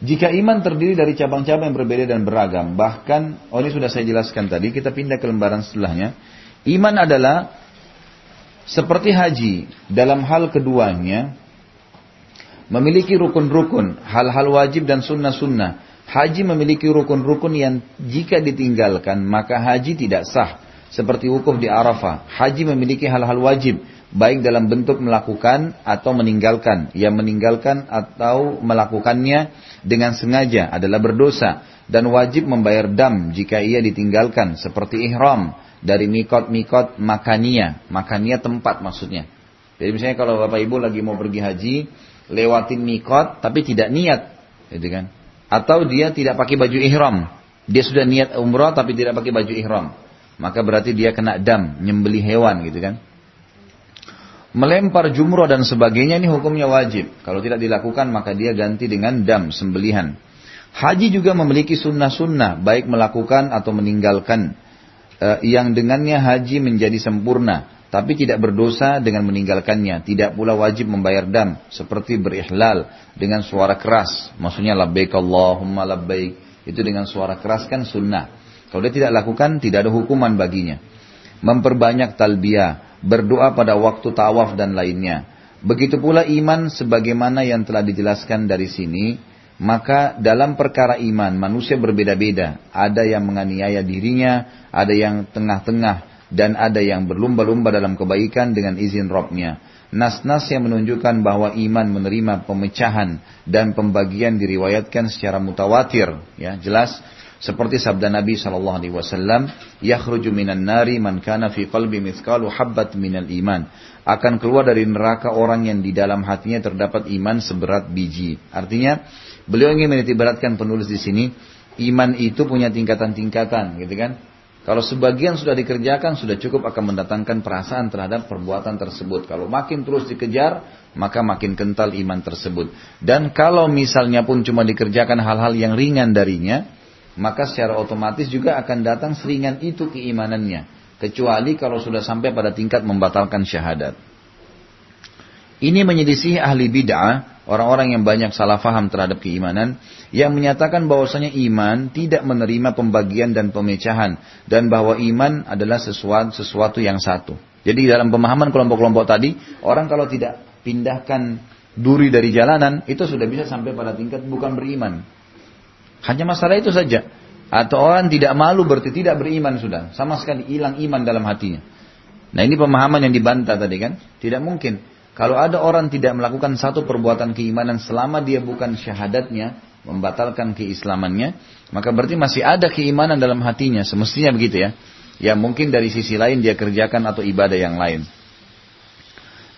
Jika iman terdiri dari cabang-cabang yang berbeda dan beragam. Bahkan, ini sudah saya jelaskan tadi. Kita pindah ke lembaran setelahnya. Iman adalah seperti haji. Dalam hal keduanya, memiliki rukun-rukun. Hal-hal wajib dan sunnah-sunnah. Haji memiliki rukun-rukun yang jika ditinggalkan, maka haji tidak sah. Seperti wukuf di Arafah, haji memiliki hal-hal wajib, baik dalam bentuk melakukan atau meninggalkan. Yang meninggalkan atau melakukannya dengan sengaja adalah berdosa. Dan wajib membayar dam jika ia ditinggalkan, seperti ihram dari mikot-mikot makania. Makania tempat maksudnya. Jadi misalnya kalau Bapak Ibu lagi mau pergi haji, lewatin mikot tapi tidak niat. Gitu kan? Atau dia tidak pakai baju ihram. Dia sudah niat umrah tapi tidak pakai baju ihram. Maka berarti dia kena dam, nyembelih hewan gitu kan. Melempar jumroh dan sebagainya ini hukumnya wajib. Kalau tidak dilakukan maka dia ganti dengan dam, sembelihan. Haji juga memiliki sunnah-sunnah, baik melakukan atau meninggalkan. Yang dengannya haji menjadi sempurna. Tapi tidak berdosa dengan meninggalkannya. Tidak pula wajib membayar dam. Seperti berihlal dengan suara keras. Maksudnya labbaik Allahumma labbaik. Itu dengan suara keras kan sunnah. Kalau dia tidak lakukan, tidak ada hukuman baginya. Memperbanyak talbiyah, berdoa pada waktu tawaf dan lainnya. Begitu pula iman sebagaimana yang telah dijelaskan dari sini. Maka dalam perkara iman, manusia berbeda-beda. Ada yang menganiaya dirinya, ada yang tengah-tengah, dan ada yang berlumba-lumba dalam kebaikan dengan izin Rabbnya. Nas-nas yang menunjukkan bahwa iman menerima pemecahan dan pembagian diriwayatkan secara mutawatir. Ya, jelas. Seperti sabda Nabi SAW, yakhruju minan nari man kana fi qalbi mithqalu habbat minal iman. Akan keluar dari neraka orang yang di dalam hatinya terdapat iman seberat biji. Artinya, beliau ingin menitikberatkan penulis di sini, iman itu punya tingkatan-tingkatan, gitu kan? Kalau sebagian sudah dikerjakan, sudah cukup akan mendatangkan perasaan terhadap perbuatan tersebut. Kalau makin terus dikejar, maka makin kental iman tersebut. Dan kalau misalnya pun cuma dikerjakan hal-hal yang ringan darinya, maka secara otomatis juga akan datang seringan itu keimanannya. Kecuali kalau sudah sampai pada tingkat membatalkan syahadat. Ini menyelisihi ahli bid'ah, orang-orang yang banyak salah faham terhadap keimanan, yang menyatakan bahwasanya iman tidak menerima pembagian dan pemecahan, dan bahwa iman adalah sesuatu yang satu. Jadi dalam pemahaman kelompok-kelompok tadi, orang kalau tidak pindahkan duri dari jalanan, itu sudah bisa sampai pada tingkat bukan beriman. Hanya masalah itu saja. Atau orang tidak malu berarti tidak beriman sudah. Sama sekali hilang iman dalam hatinya. Nah ini pemahaman yang dibantah tadi kan. Tidak mungkin. Kalau ada orang tidak melakukan satu perbuatan keimanan selama dia bukan syahadatnya, membatalkan keislamannya, maka berarti masih ada keimanan dalam hatinya. Semestinya begitu ya. Ya mungkin dari sisi lain dia kerjakan atau ibadah yang lain.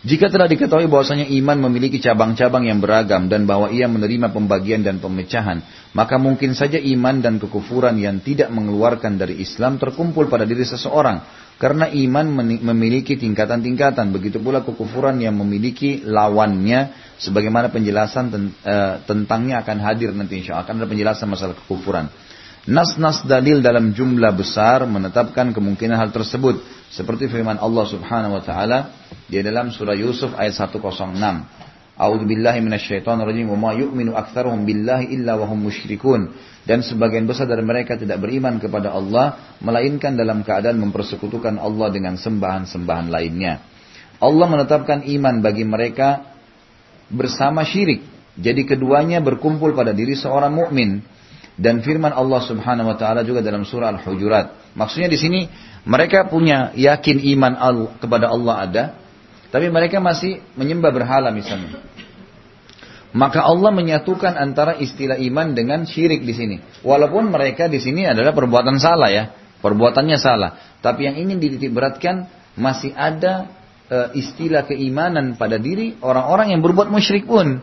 Jika telah diketahui bahwasanya iman memiliki cabang-cabang yang beragam dan bahwa ia menerima pembagian dan pemecahan, maka mungkin saja iman dan kekufuran yang tidak mengeluarkan dari Islam terkumpul pada diri seseorang, karena iman memiliki tingkatan-tingkatan, begitu pula kekufuran yang memiliki lawannya, sebagaimana penjelasan tentangnya akan hadir nanti insya Allah, akan ada penjelasan masalah kekufuran. Nas-nas dalil dalam jumlah besar menetapkan kemungkinan hal tersebut. Seperti firman Allah subhanahu wa ta'ala di dalam surah Yusuf ayat 106. A'udhu billahi minasyaitonir rajim wa ma yu'minu aktsaruhum billahi illa wa hum musyrikun. Dan sebagian besar dari mereka tidak beriman kepada Allah, melainkan dalam keadaan mempersekutukan Allah dengan sembahan-sembahan lainnya. Allah menetapkan iman bagi mereka bersama syirik. Jadi keduanya berkumpul pada diri seorang mukmin. Dan firman Allah subhanahu wa ta'ala juga dalam surah Al-Hujurat. Maksudnya di sini mereka punya yakin iman kepada Allah ada. Tapi mereka masih menyembah berhala misalnya. Maka Allah menyatukan antara istilah iman dengan syirik di sini. Walaupun mereka di sini adalah perbuatan salah ya. Perbuatannya salah. Tapi yang ingin dititikberatkan masih ada istilah keimanan pada diri orang-orang yang berbuat musyrik pun.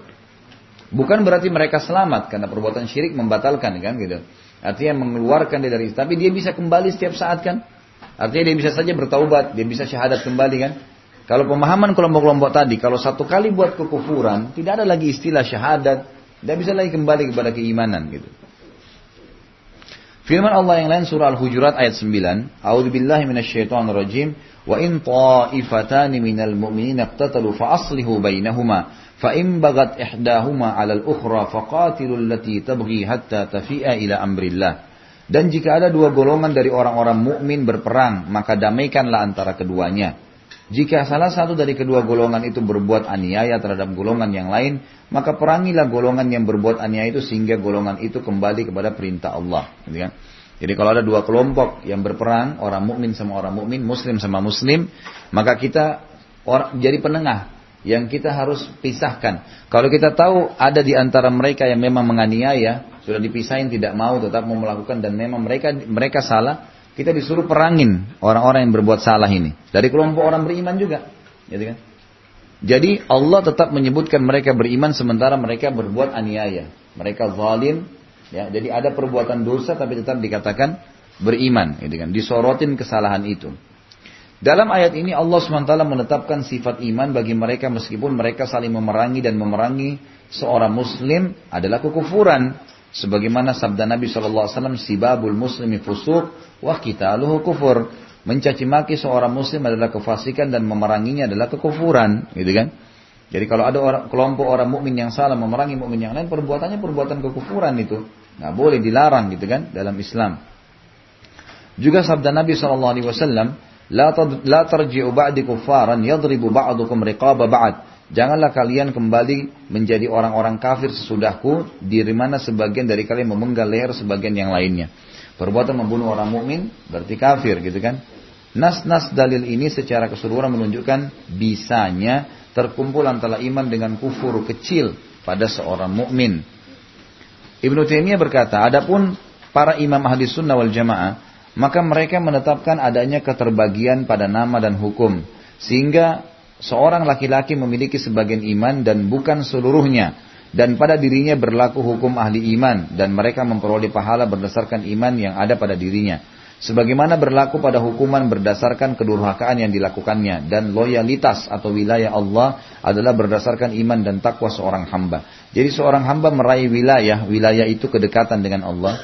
Bukan berarti mereka selamat karena perbuatan syirik membatalkan kan gitu. Artinya mengeluarkan dia dari, tapi dia bisa kembali setiap saat kan. Artinya dia bisa saja bertaubat, dia bisa syahadat kembali kan. Kalau pemahaman kelompok-kelompok tadi, kalau satu kali buat kekufuran, tidak ada lagi istilah syahadat, tidak bisa lagi kembali kepada keimanan gitu. Firman Allah yang lain surah Al-Hujurat ayat 9, A'udzubillahi minasyaitonirrajim wa in ta'ifatani minal mu'minina iqtatalu fa aslihu bainahuma. فَإِنْ بَغَتْ إِحْدَاهُمَا عَلَى الْأُخْرَى فَقَاتِلُوا الَّتِي تَبْغِي حَتَّى تَفِيَ إِلَى أَمْرِ اللَّهِ. Dan jika ada dua golongan dari orang-orang mukmin berperang, maka damaikanlah antara keduanya. Jika salah satu dari kedua golongan itu berbuat aniaya terhadap golongan yang lain, maka perangilah golongan yang berbuat aniaya itu sehingga golongan itu kembali kepada perintah Allah. Jadi kalau ada dua kelompok yang berperang, orang mukmin sama orang mukmin, muslim sama muslim, maka kita jadi penengah. Yang kita harus pisahkan. Kalau kita tahu ada di antara mereka yang memang menganiaya, sudah dipisahin tidak mau tetap mau melakukan dan memang mereka salah, kita disuruh perangin orang-orang yang berbuat salah ini. Dari kelompok orang beriman juga, gitu kan? Jadi Allah tetap menyebutkan mereka beriman sementara mereka berbuat aniaya, mereka zalim, ya. Jadi ada perbuatan dosa tapi tetap dikatakan beriman, gitu kan? Disorotin kesalahan itu. Dalam ayat ini Allah SWT menetapkan sifat iman bagi mereka meskipun mereka saling memerangi dan memerangi seorang muslim adalah kekufuran. Sebagaimana sabda Nabi SAW, sibabul muslimi fusuq wa qitaluhu kufur. Mencaci maki seorang muslim adalah kefasikan dan memeranginya adalah kekufuran. Gitu kan? Jadi kalau ada kelompok orang mukmin yang salah memerangi mukmin yang lain, perbuatannya perbuatan kekufuran itu. Nggak boleh, dilarang gitu kan dalam Islam. Juga sabda Nabi SAW, La tarji'u ba'di kuffaran yadribu ba'dukum riqaba ba'd. Janganlah kalian kembali menjadi orang-orang kafir sesudahku, di mana sebagian dari kalian memenggal leher sebagian yang lainnya. Perbuatan membunuh orang mukmin berarti kafir gitu kan. Nas-nas dalil ini secara keseluruhan menunjukkan bisanya terkumpul antara iman dengan kufur kecil pada seorang mukmin. Ibnu Taimiyah berkata, adapun para imam ahli sunnah wal jamaah, maka mereka menetapkan adanya keterbagian pada nama dan hukum. Sehingga seorang laki-laki memiliki sebagian iman dan bukan seluruhnya. Dan pada dirinya berlaku hukum ahli iman. Dan mereka memperoleh pahala berdasarkan iman yang ada pada dirinya. Sebagaimana berlaku pada hukuman berdasarkan kedurhakaan yang dilakukannya. Dan loyalitas atau wilayah Allah adalah berdasarkan iman dan takwa seorang hamba. Jadi seorang hamba meraih wilayah. Wilayah itu kedekatan dengan Allah.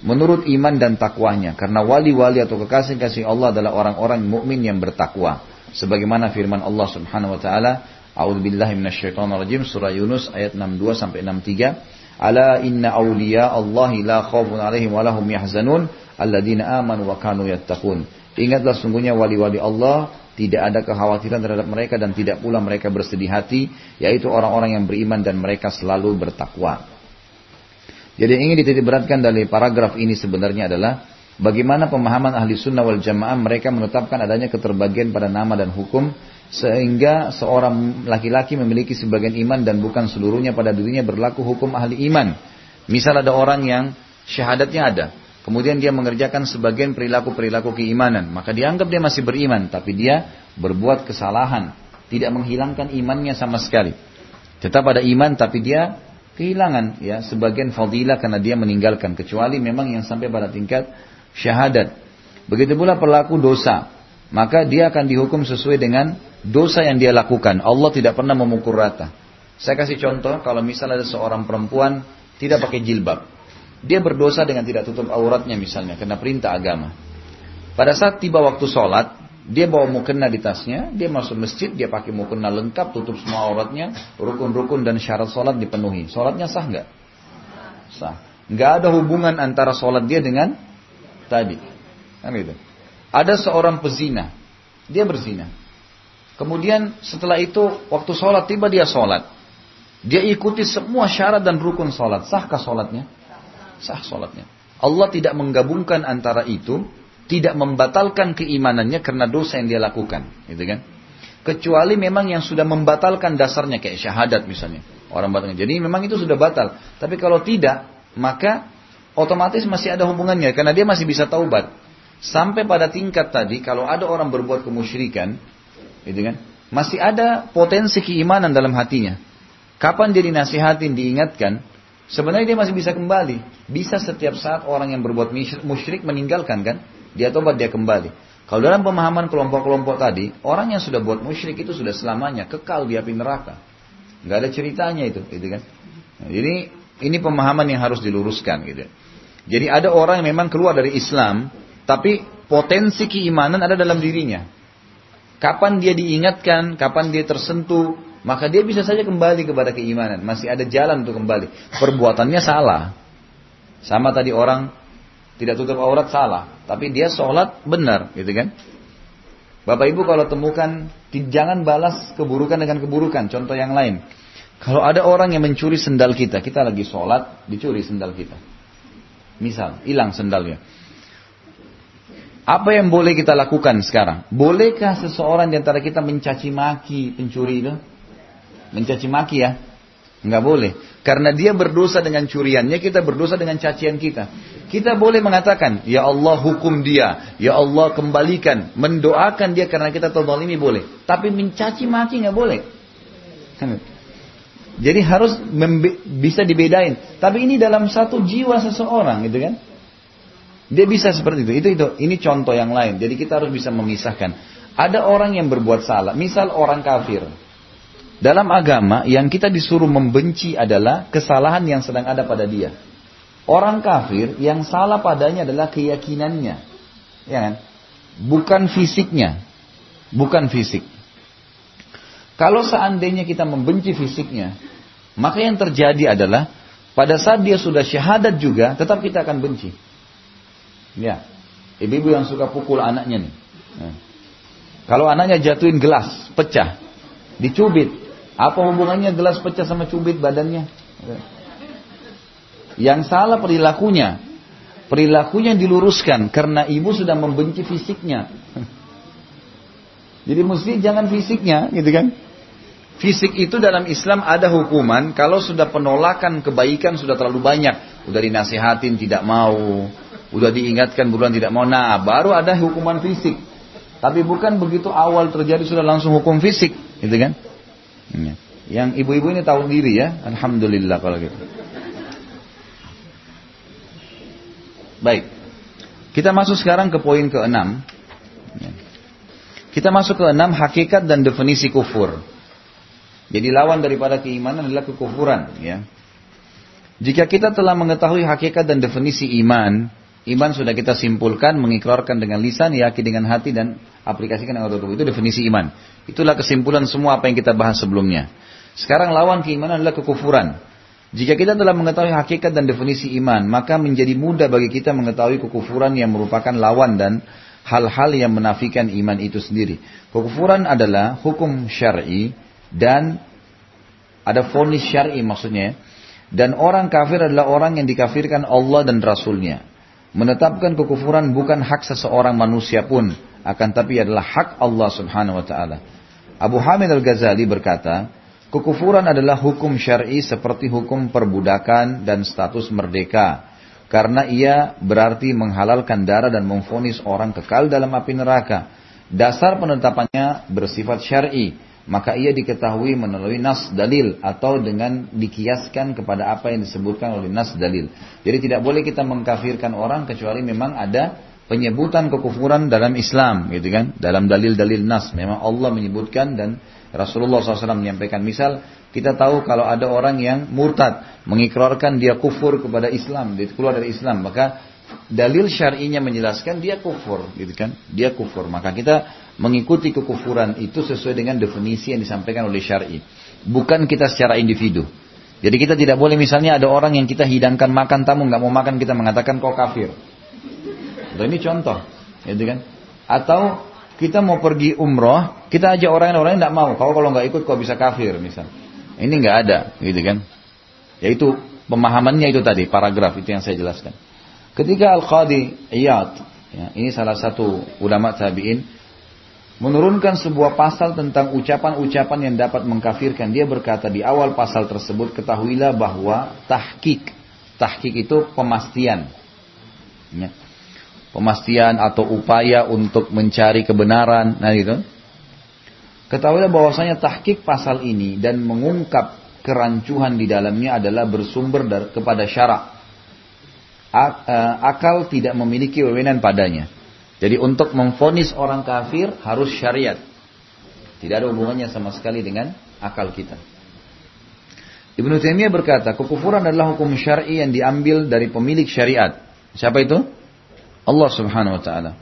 Menurut iman dan takwanya, karena wali-wali atau kekasih-kasih Allah adalah orang-orang mukmin yang bertakwa. Sebagaimana firman Allah Subhanahu wa taala, A'udzubillahi minasyaitonirrajim, surah Yunus ayat 62 sampai 63, Ala inna awliya Allahi la khaufun 'alaihim wa lahum yahzanun alladziina amanu wa kanu yattaqun. Ingatlah sungguhnya wali-wali Allah tidak ada kekhawatiran terhadap mereka dan tidak pula mereka bersedih hati, yaitu orang-orang yang beriman dan mereka selalu bertakwa. Jadi yang ingin dititikberatkan dari paragraf ini sebenarnya adalah bagaimana pemahaman ahli sunnah wal jamaah mereka menetapkan adanya keterbagian pada nama dan hukum sehingga seorang laki-laki memiliki sebagian iman dan bukan seluruhnya pada dirinya berlaku hukum ahli iman. Misal ada orang yang syahadatnya ada, kemudian dia mengerjakan sebagian perilaku-perilaku keimanan, maka dianggap dia masih beriman tapi dia berbuat kesalahan. tidak menghilangkan imannya sama sekali. Tetap ada iman, tapi dia kehilangan ya sebagian fadilah karena dia meninggalkan, kecuali memang yang sampai pada tingkat syahadat. Begitu pula pelaku dosa, maka dia akan dihukum sesuai dengan dosa yang dia lakukan. Allah tidak pernah memukul rata. Saya kasih contoh, kalau misalnya ada seorang perempuan tidak pakai jilbab, dia berdosa dengan tidak tutup auratnya misalnya karena perintah agama. Pada saat tiba waktu sholat, dia bawa mukena di tasnya, dia masuk masjid, dia pakai mukena lengkap, tutup semua auratnya, rukun-rukun dan syarat sholat dipenuhi. Sholatnya sah nggak? Sah. Nggak ada hubungan antara sholat dia dengan tadi. Kan gitu. Ada seorang pezina, dia berzina. Kemudian setelah itu waktu sholat tiba dia sholat, dia ikuti semua syarat dan rukun sholat. Sahkah sholatnya? Sah sholatnya. Allah tidak menggabungkan antara itu, tidak membatalkan keimanannya karena dosa yang dia lakukan, gitu kan? Kecuali memang yang sudah membatalkan dasarnya kayak syahadat misalnya, orang batalkan. Jadi memang itu sudah batal. Tapi kalau tidak, maka otomatis masih ada hubungannya karena dia masih bisa taubat. Sampai pada tingkat tadi kalau ada orang berbuat kemusyrikan, gitu kan? Masih ada potensi keimanan dalam hatinya. Kapan dia dinasihatin, diingatkan, sebenarnya dia masih bisa kembali. Bisa setiap saat orang yang berbuat musyrik meninggalkan kan. Dia tobat, dia kembali. Kalau dalam pemahaman kelompok-kelompok tadi, orang yang sudah buat musyrik itu sudah selamanya kekal di api neraka. Nggak ada ceritanya itu, gitu kan. Nah, jadi ini pemahaman yang harus diluruskan gitu. Jadi ada orang yang memang keluar dari Islam, tapi potensi keimanan ada dalam dirinya. Kapan dia diingatkan, kapan dia tersentuh, maka dia bisa saja kembali kepada keimanan. Masih ada jalan untuk kembali. Perbuatannya salah. Sama tadi orang tidak tutup aurat salah, tapi dia sholat benar, gitu kan? Bapak Ibu kalau temukan, jangan balas keburukan dengan keburukan. Contoh yang lain, kalau ada orang yang mencuri sendal kita, kita lagi sholat, dicuri sendal kita. Misal, hilang sendalnya. Apa yang boleh kita lakukan sekarang? Bolehkah seseorang di antara kita mencaci maki pencuri itu? Mencaci maki ya? Enggak boleh. Karena dia berdosa dengan curiannya, kita berdosa dengan cacian kita. Kita boleh mengatakan, ya Allah hukum dia, ya Allah kembalikan, mendoakan dia karena kita tadzalimi boleh. Tapi mencaci maki enggak boleh. Jadi harus bisa dibedain. Tapi ini dalam satu jiwa seseorang gitu kan. Dia bisa seperti itu. Ini contoh yang lain. Jadi kita harus bisa memisahkan. Ada orang yang berbuat salah, misal orang kafir. Dalam agama yang kita disuruh membenci adalah kesalahan yang sedang ada pada dia. Orang kafir yang salah padanya adalah keyakinannya, ya kan? Bukan fisiknya, bukan fisik. Kalau seandainya kita membenci fisiknya, maka yang terjadi adalah pada saat dia sudah syahadat juga, tetap kita akan benci. Ya, ibu-ibu yang suka pukul anaknya nih. Nah. Kalau anaknya jatuhin gelas, pecah, dicubit. Apa hubungannya gelas pecah sama cubit badannya? Yang salah perilakunya. Perilakunya diluruskan karena ibu sudah membenci fisiknya. Jadi mesti jangan fisiknya, gitu kan? Fisik itu dalam Islam ada hukuman kalau sudah penolakan kebaikan sudah terlalu banyak. Udah dinasihatin tidak mau, udah diingatkan buruan tidak mau. Nah, baru ada hukuman fisik. Tapi bukan begitu awal terjadi sudah langsung hukum fisik, gitu kan? Yang ibu-ibu ini tahu diri ya, alhamdulillah kalau gitu. Baik, kita masuk sekarang ke poin ke-6. Kita masuk ke-6, hakikat dan definisi kufur. Jadi lawan daripada keimanan adalah kekufuran ya. Jika kita telah mengetahui hakikat dan definisi iman, iman sudah kita simpulkan, mengikrarkan dengan lisan, yakin dengan hati dan aplikasikan dengan tubuh. Itu definisi iman. Itulah kesimpulan semua apa yang kita bahas sebelumnya. Sekarang lawan keimanan adalah kekufuran. Jika kita telah mengetahui hakikat dan definisi iman, maka menjadi mudah bagi kita mengetahui kekufuran yang merupakan lawan dan hal-hal yang menafikan iman itu sendiri. Kekufuran adalah hukum syar'i dan ada vonis syar'i maksudnya. Dan orang kafir adalah orang yang dikafirkan Allah dan Rasulnya. Menetapkan kekufuran bukan hak seseorang manusia pun, akan tapi adalah hak Allah subhanahu wa ta'ala. Abu Hamid al-Ghazali berkata, kekufuran adalah hukum syar'i seperti hukum perbudakan dan status merdeka, karena ia berarti menghalalkan darah dan memvonis orang kekal dalam api neraka. Dasar penetapannya bersifat syar'i, maka ia diketahui melalui nas dalil atau dengan dikiaskan kepada apa yang disebutkan oleh nas dalil. Jadi tidak boleh kita mengkafirkan orang kecuali memang ada penyebutan kekufuran dalam Islam, gitu kan? Dalam dalil-dalil nas memang Allah menyebutkan dan Rasulullah SAW menyampaikan. Misal kita tahu kalau ada orang yang murtad mengikrarkan dia kufur kepada Islam, dia keluar dari Islam, maka dalil syar'inya menjelaskan dia kufur, gitu kan? Dia kufur, maka kita mengikuti kekufuran itu sesuai dengan definisi yang disampaikan oleh syar'i. Bukan kita secara individu. Jadi kita tidak boleh misalnya ada orang yang kita hidangkan makan tamu nggak mau makan, kita mengatakan kau kafir. Nah, ini contoh, gitu kan? Atau kita mau pergi umroh, kita ajak orang yang nggak mau. Kau kalau nggak ikut kau bisa kafir, misal. Ini nggak ada, gitu kan? Yaitu pemahamannya itu tadi paragraf itu yang saya jelaskan. Ketika Al-Qadi Iyad, ya, ini salah satu ulama tabi'in, menurunkan sebuah pasal tentang ucapan-ucapan yang dapat mengkafirkan. Dia berkata di awal pasal tersebut, ketahuilah bahwa tahqiq itu pemastian. Ya. Pemastian atau upaya untuk mencari kebenaran. Nah gitu. Ketahuilah bahwasanya tahqiq pasal ini dan mengungkap kerancuhan di dalamnya adalah bersumber kepada syarak. Akal tidak memiliki wewenang padanya. Jadi untuk memvonis orang kafir harus syariat. Tidak ada hubungannya sama sekali dengan akal kita. Ibnu Taimiyah berkata, kekufuran adalah hukum syar'i yang diambil dari pemilik syariat. Siapa itu? Allah Subhanahu wa taala.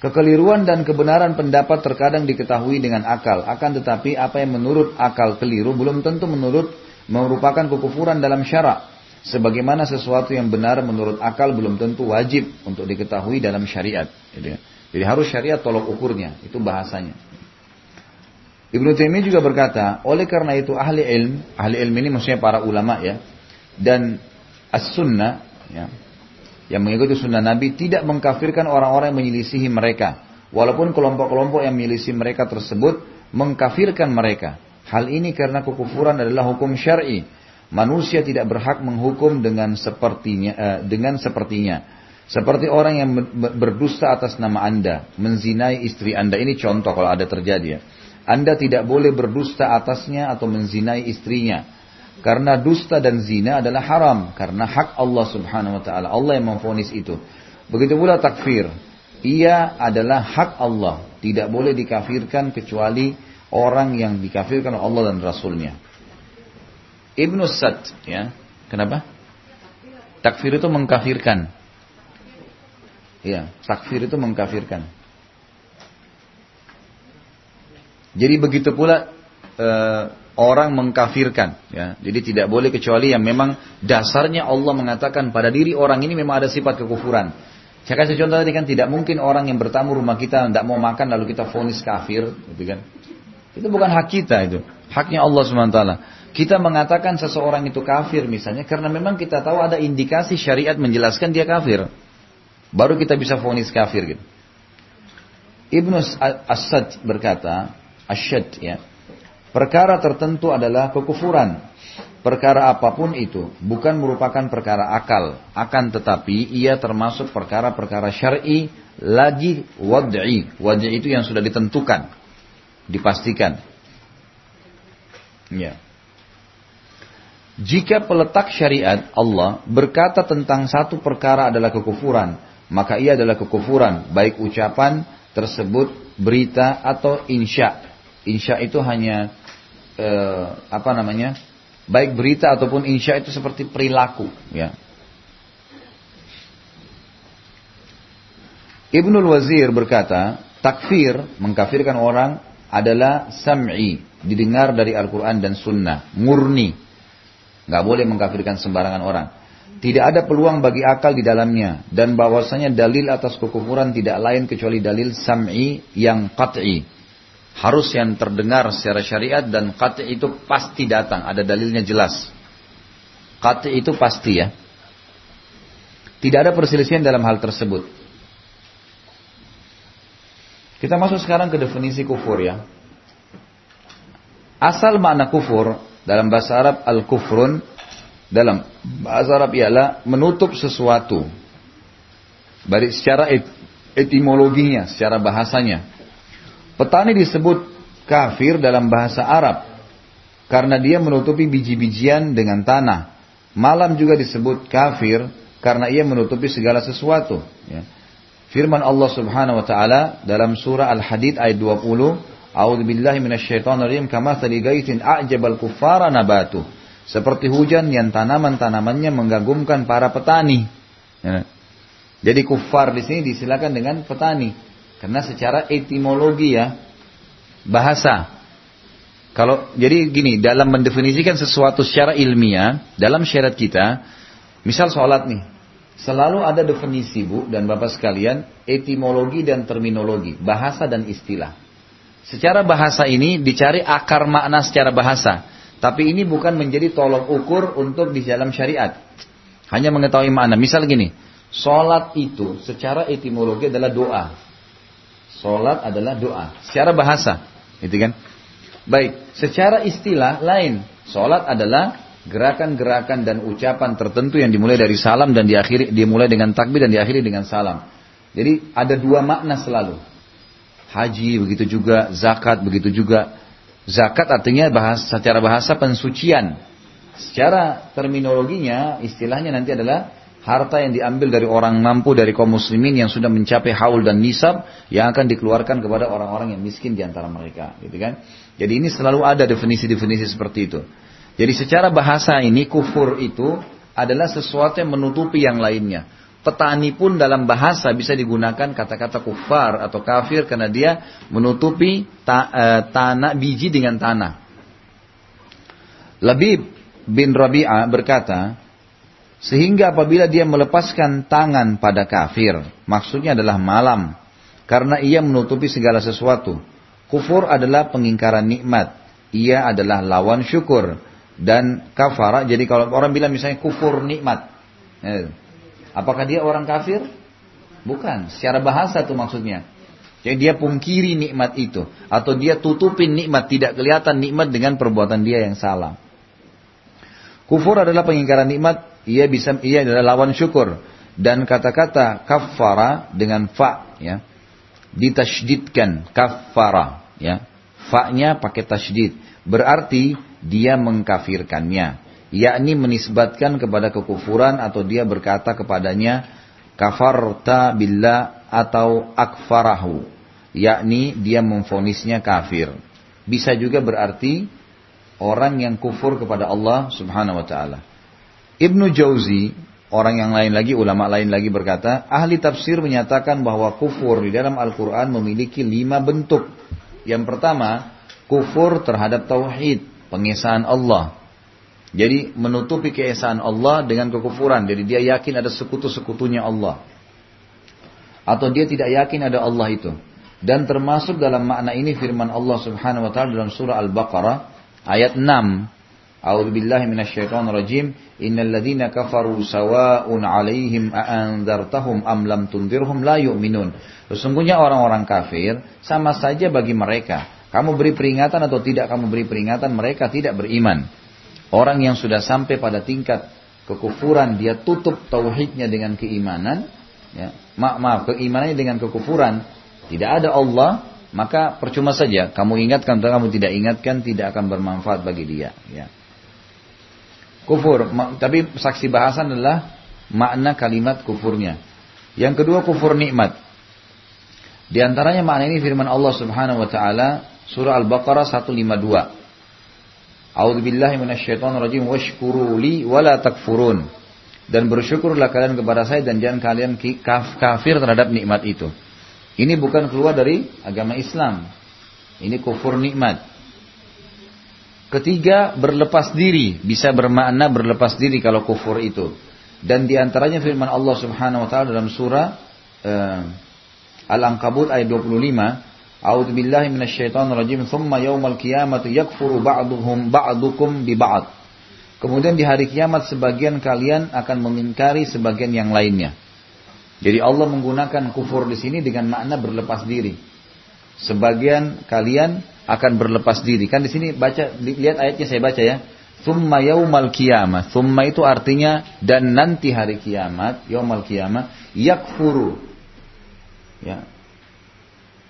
Kekeliruan dan kebenaran pendapat terkadang diketahui dengan akal, akan tetapi apa yang menurut akal keliru belum tentu merupakan kekufuran dalam syarak. Sebagaimana sesuatu yang benar menurut akal belum tentu wajib untuk diketahui dalam syariat. Jadi harus syariat tolok ukurnya. Itu bahasanya. Ibnu Taimiyah juga berkata, oleh karena itu ahli ilm ini maksudnya para ulama ya, dan as-sunnah ya, yang mengikuti sunnah Nabi tidak mengkafirkan orang-orang yang menyelisihi mereka, walaupun kelompok-kelompok yang menyelisihi mereka tersebut mengkafirkan mereka. Hal ini karena kekufuran adalah hukum syar'i. Manusia tidak berhak menghukum dengan sepertinya. Seperti orang yang berdusta atas nama Anda, menzinai istri Anda. Ini contoh kalau ada terjadi ya. Anda tidak boleh berdusta atasnya atau menzinai istrinya. Karena dusta dan zina adalah haram. Karena hak Allah Subhanahu wa ta'ala. Allah yang memvonis itu. Begitu pula takfir. Ia adalah hak Allah. Tidak boleh dikafirkan kecuali orang yang dikafirkan oleh Allah dan Rasulnya. Ibnu Sa'd, ya. Kenapa? Takfir itu mengkafirkan. Ya, takfir itu mengkafirkan. Jadi begitu pula orang mengkafirkan, ya. Jadi tidak boleh kecuali yang memang dasarnya Allah mengatakan pada diri orang ini memang ada sifat kekufuran. Saya kasih contoh tadi kan, tidak mungkin orang yang bertamu rumah kita tidak mau makan lalu kita vonis kafir, gitu kan? Itu bukan hak kita itu. Haknya Allah Subhanahu wa taala. Kita mengatakan seseorang itu kafir misalnya karena memang kita tahu ada indikasi syariat menjelaskan dia kafir. Baru kita bisa vonis kafir gitu. Ibnu Asyad berkata, perkara tertentu adalah kekufuran. Perkara apapun itu bukan merupakan perkara akal, akan tetapi ia termasuk perkara-perkara syar'i lagi wad'i. Wad'i itu yang sudah ditentukan, dipastikan. Ya. Jika peletak syariat Allah berkata tentang satu perkara adalah kekufuran, maka ia adalah kekufuran, baik ucapan tersebut, berita atau insya. Insya itu hanya baik berita ataupun insya itu seperti perilaku. Ya. Ibn al-Wazir berkata, takfir mengkafirkan orang adalah sam'i, didengar dari Al-Quran dan Sunnah, murni. Gak boleh mengkafirkan sembarangan orang. Tidak ada peluang bagi akal di dalamnya. Dan bahwasanya dalil atas kekufuran tidak lain kecuali dalil sam'i yang qat'i. Harus yang terdengar secara syariat dan qat'i itu pasti datang. Ada dalilnya jelas. Qat'i itu pasti ya. Tidak ada perselisihan dalam hal tersebut. Kita masuk sekarang ke definisi kufur ya. Asal makna kufur dalam bahasa Arab al-kufrun dalam bahasa Arab ialah menutup sesuatu. Dari secara etimologinya, secara bahasanya. Petani disebut kafir dalam bahasa Arab, karena dia menutupi biji-bijian dengan tanah. Malam juga disebut kafir, karena ia menutupi segala sesuatu. Ya. Firman Allah subhanahu wa ta'ala dalam surah Al-Hadid ayat 20, A'udzubillahi minasyaitonirrajim kamatsali ghaitin a'jabal kuffara nabatuh. Seperti hujan yang tanaman-tanamannya mengagumkan para petani. Ya. Jadi kuffar di sini disilakan dengan petani, karena secara etimologi ya bahasa. Kalau jadi gini, dalam mendefinisikan sesuatu secara ilmiah dalam syariat kita, misal sholat nih, selalu ada definisi bu dan bapak sekalian, etimologi dan terminologi, bahasa dan istilah. Secara bahasa ini dicari akar makna secara bahasa, tapi ini bukan menjadi tolok ukur untuk di dalam syariat. Hanya mengetahui makna. Misal gini. Sholat itu secara etimologi adalah doa. Sholat adalah doa. Secara bahasa. Gitu kan? Baik. Secara istilah lain. Sholat adalah gerakan-gerakan dan ucapan tertentu yang dimulai dari salam dan diakhiri, dimulai dengan takbir dan diakhiri dengan salam. Jadi ada dua makna selalu. Haji begitu juga. Zakat begitu juga. Zakat artinya bahasa, secara bahasa pensucian. Secara terminologinya istilahnya nanti adalah harta yang diambil dari orang mampu, dari kaum muslimin yang sudah mencapai haul dan nisab, yang akan dikeluarkan kepada orang-orang yang miskin di antara mereka, gitu kan? Jadi ini selalu ada definisi-definisi seperti itu. Jadi secara bahasa ini kufur itu adalah sesuatu yang menutupi yang lainnya. Petani pun dalam bahasa bisa digunakan kata-kata kufar atau kafir karena dia menutupi tanah, biji dengan tanah. Labib bin Rabi'ah berkata, sehingga apabila dia melepaskan tangan pada kafir, maksudnya adalah malam, karena ia menutupi segala sesuatu. Kufur adalah pengingkaran nikmat, ia adalah lawan syukur. Dan kafara, jadi kalau orang bilang misalnya kufur nikmat, apakah dia orang kafir? Bukan, secara bahasa itu maksudnya. Jadi dia pungkiri nikmat itu, atau dia tutupin nikmat, tidak kelihatan nikmat dengan perbuatan dia yang salah. Kufur adalah pengingkaran nikmat, ia adalah lawan syukur. Dan kata-kata kaffara dengan fa ya, ditasydidkan kaffara ya, fa-nya pakai tasydid, berarti dia mengkafirkannya, yakni menisbatkan kepada kekufuran, atau dia berkata kepadanya kafarta billah atau akfarahu, yakni dia memvonisnya kafir. Bisa juga berarti orang yang kufur kepada Allah subhanahu wa ta'ala. Ibn Jauzi, orang yang lain lagi, ulama lain lagi berkata, ahli tafsir menyatakan bahwa kufur di dalam Al-Quran memiliki 5 bentuk. Yang pertama, kufur terhadap tauhid, pengesaan Allah. Jadi menutupi keesaan Allah dengan kekufuran. Jadi dia yakin ada sekutu-sekutunya Allah. Atau dia tidak yakin ada Allah itu. Dan termasuk dalam makna ini firman Allah subhanahu wa ta'ala dalam surah Al-Baqarah ayat 6. A'udzubillahi minasyaitonirrajim innalladzina kafaru sawaa'un 'alaihim a'anzartahum am lam tunzirhum la yu'minun. Sesungguhnya orang-orang kafir sama saja bagi mereka, kamu beri peringatan atau tidak kamu beri peringatan, mereka tidak beriman. Orang yang sudah sampai pada tingkat kekufuran, dia tutup tauhidnya dengan keimanan ya, maaf keimanannya dengan kekufuran, tidak ada Allah, maka percuma saja kamu ingatkan atau kamu tidak ingatkan, tidak akan bermanfaat bagi dia ya. Kufur, tapi saksi bahasan adalah makna kalimat kufurnya. Yang kedua kufur nikmat. Di antaranya makna ini firman Allah Subhanahu wa taala surah Al-Baqarah 152. A'udzubillahi minasyaitonirrajim washkuruli wala takfurun. Dan bersyukurlah kalian kepada saya dan jangan kalian kafir terhadap nikmat itu. Ini bukan keluar dari agama Islam. Ini kufur nikmat. Ketiga, berlepas diri. Bisa bermakna berlepas diri kalau kufur itu. Dan diantaranya firman Allah subhanahu wa ta'ala dalam surah Al-Ankabut ayat 25. A'udhu billahi minasyaitonirrajim thumma yawmal qiyamati yakfuru ba'duhum ba'dukum biba'd. Kemudian di hari kiamat sebagian kalian akan mengingkari sebagian yang lainnya. Jadi Allah menggunakan kufur di sini dengan makna berlepas diri. Sebagian kalian akan berlepas diri. Kan di sini baca, lihat ayatnya saya baca ya. Tsumma yaumal qiyamah. Tsumma itu artinya dan nanti hari kiamat, yaumal qiyamah yakfuru. Ya.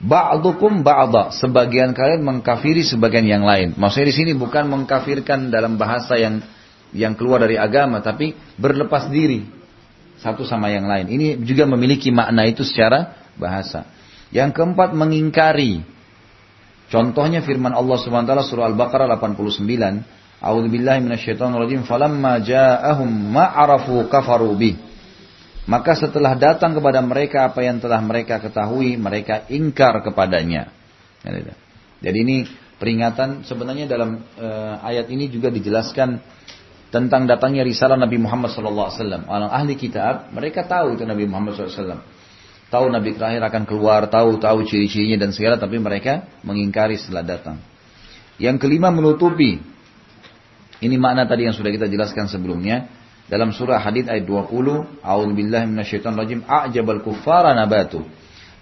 Ba'dukum ba'da, sebagian kalian mengkafiri sebagian yang lain. Maksudnya di sini bukan mengkafirkan dalam bahasa yang keluar dari agama, tapi berlepas diri satu sama yang lain. Ini juga memiliki makna itu secara bahasa. Yang keempat, mengingkari. Contohnya firman Allah Subhanahu wa taala surah Al-Baqarah 89, A'udzubillahi minasyaitonirrajim, falamma ja'ahum ma'arafu kafaru bih. Maka setelah datang kepada mereka apa yang telah mereka ketahui, mereka ingkar kepadanya. Jadi ini peringatan sebenarnya dalam ayat ini juga dijelaskan tentang datangnya risalah Nabi Muhammad SAW. Orang ahli kitab, mereka tahu itu Nabi Muhammad SAW. Tahu Nabi terakhir akan keluar, tahu ciri-cirinya dan segala, tapi mereka mengingkari setelah datang. Yang kelima, menutupi. Ini makna tadi yang sudah kita jelaskan sebelumnya. Dalam surah Hadid ayat 20, A'udzubillahi minasyaitonirrajim, a'jabal kuffara nabatu.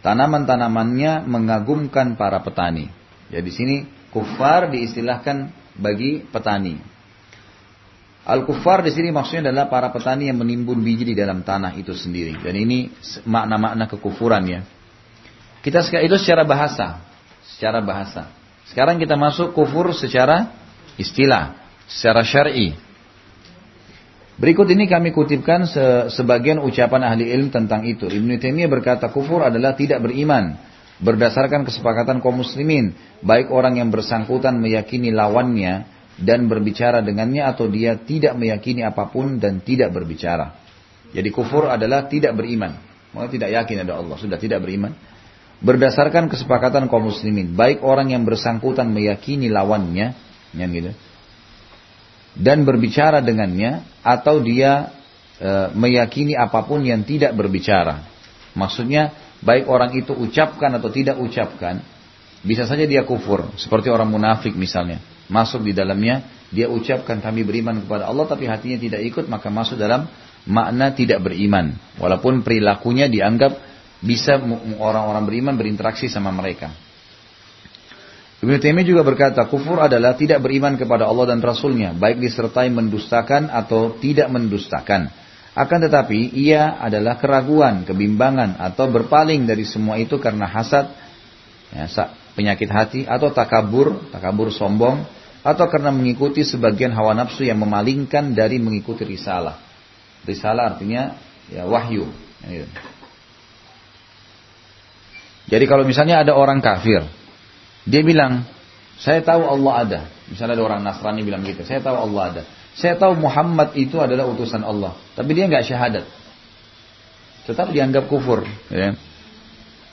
Tanaman-tanamannya mengagumkan para petani. Jadi di sini kuffar diistilahkan bagi petani. Al-kuffar di sini maksudnya adalah para petani yang menimbun biji di dalam tanah itu sendiri. Dan ini makna-makna kekufuran ya. Kita itu secara bahasa, secara bahasa. Sekarang kita masuk kufur secara istilah, secara syar'i. Berikut ini kami kutipkan sebagian ucapan ahli ilmu tentang itu. Ibnu Taimiyah berkata kufur adalah tidak beriman berdasarkan kesepakatan kaum muslimin, baik orang yang bersangkutan meyakini lawannya dan berbicara dengannya atau dia tidak meyakini apapun dan tidak berbicara. Jadi kufur adalah tidak beriman, maksudnya tidak yakin ada Allah, sudah tidak beriman. Berdasarkan kesepakatan kaum muslimin, baik orang yang bersangkutan meyakini lawannya, yang gitu, dan berbicara dengannya atau dia meyakini apapun yang tidak berbicara. Maksudnya baik orang itu ucapkan atau tidak ucapkan, bisa saja dia kufur. Seperti orang munafik misalnya, masuk di dalamnya, dia ucapkan kami beriman kepada Allah tapi hatinya tidak ikut, maka masuk dalam makna tidak beriman. Walaupun perilakunya dianggap bisa orang-orang beriman berinteraksi sama mereka. Ibnu Taimiyah juga berkata, kufur adalah tidak beriman kepada Allah dan Rasulnya, baik disertai mendustakan atau tidak mendustakan. Akan tetapi, ia adalah keraguan, kebimbangan, atau berpaling dari semua itu karena hasad, ya, penyakit hati, atau takabur sombong, atau karena mengikuti sebagian hawa nafsu yang memalingkan dari mengikuti risalah. Risalah artinya ya, wahyu. Jadi kalau misalnya ada orang kafir, dia bilang, saya tahu Allah ada. Misalnya ada orang Nasrani bilang gitu, saya tahu Allah ada. Saya tahu Muhammad itu adalah utusan Allah. Tapi dia nggak syahadat. Tetap dianggap kufur. Ya.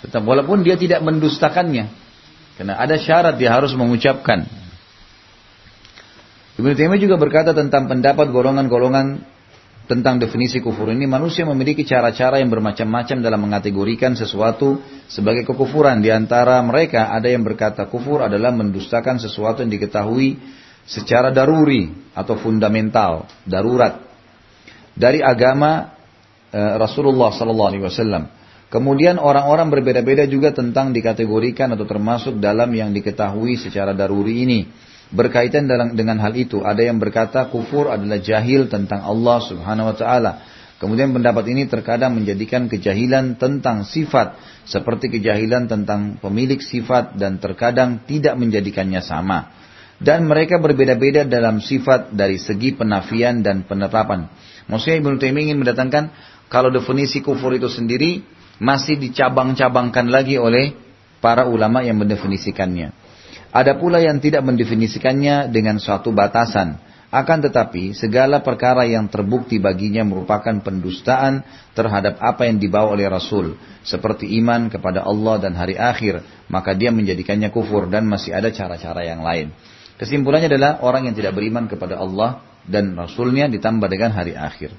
Tetap, walaupun dia tidak mendustakannya. Karena ada syarat dia harus mengucapkan. Ibnu Taimiyah juga berkata tentang pendapat golongan-golongan tentang definisi kufur ini, manusia memiliki cara-cara yang bermacam-macam dalam mengategorikan sesuatu sebagai kekufuran. Di antara mereka ada yang berkata kufur adalah mendustakan sesuatu yang diketahui secara daruri atau fundamental, darurat, dari agama Rasulullah SAW. Kemudian orang-orang berbeda-beda juga tentang dikategorikan atau termasuk dalam yang diketahui secara daruri ini. Berkaitan dengan hal itu, ada yang berkata kufur adalah jahil tentang Allah Subhanahu wa ta'ala. Kemudian pendapat ini terkadang menjadikan kejahilan tentang sifat, seperti kejahilan tentang pemilik sifat, dan terkadang tidak menjadikannya sama. Dan mereka berbeda-beda dalam sifat dari segi penafian dan penetapan. Maksudnya Ibnu Taimiyah ingin mendatangkan, kalau definisi kufur itu sendiri masih dicabang-cabangkan lagi oleh para ulama yang mendefinisikannya. Ada pula yang tidak mendefinisikannya dengan suatu batasan. Akan tetapi, segala perkara yang terbukti baginya merupakan pendustaan terhadap apa yang dibawa oleh Rasul, seperti iman kepada Allah dan hari akhir, maka dia menjadikannya kufur, dan masih ada cara-cara yang lain. Kesimpulannya adalah orang yang tidak beriman kepada Allah dan Rasulnya ditambah dengan hari akhir.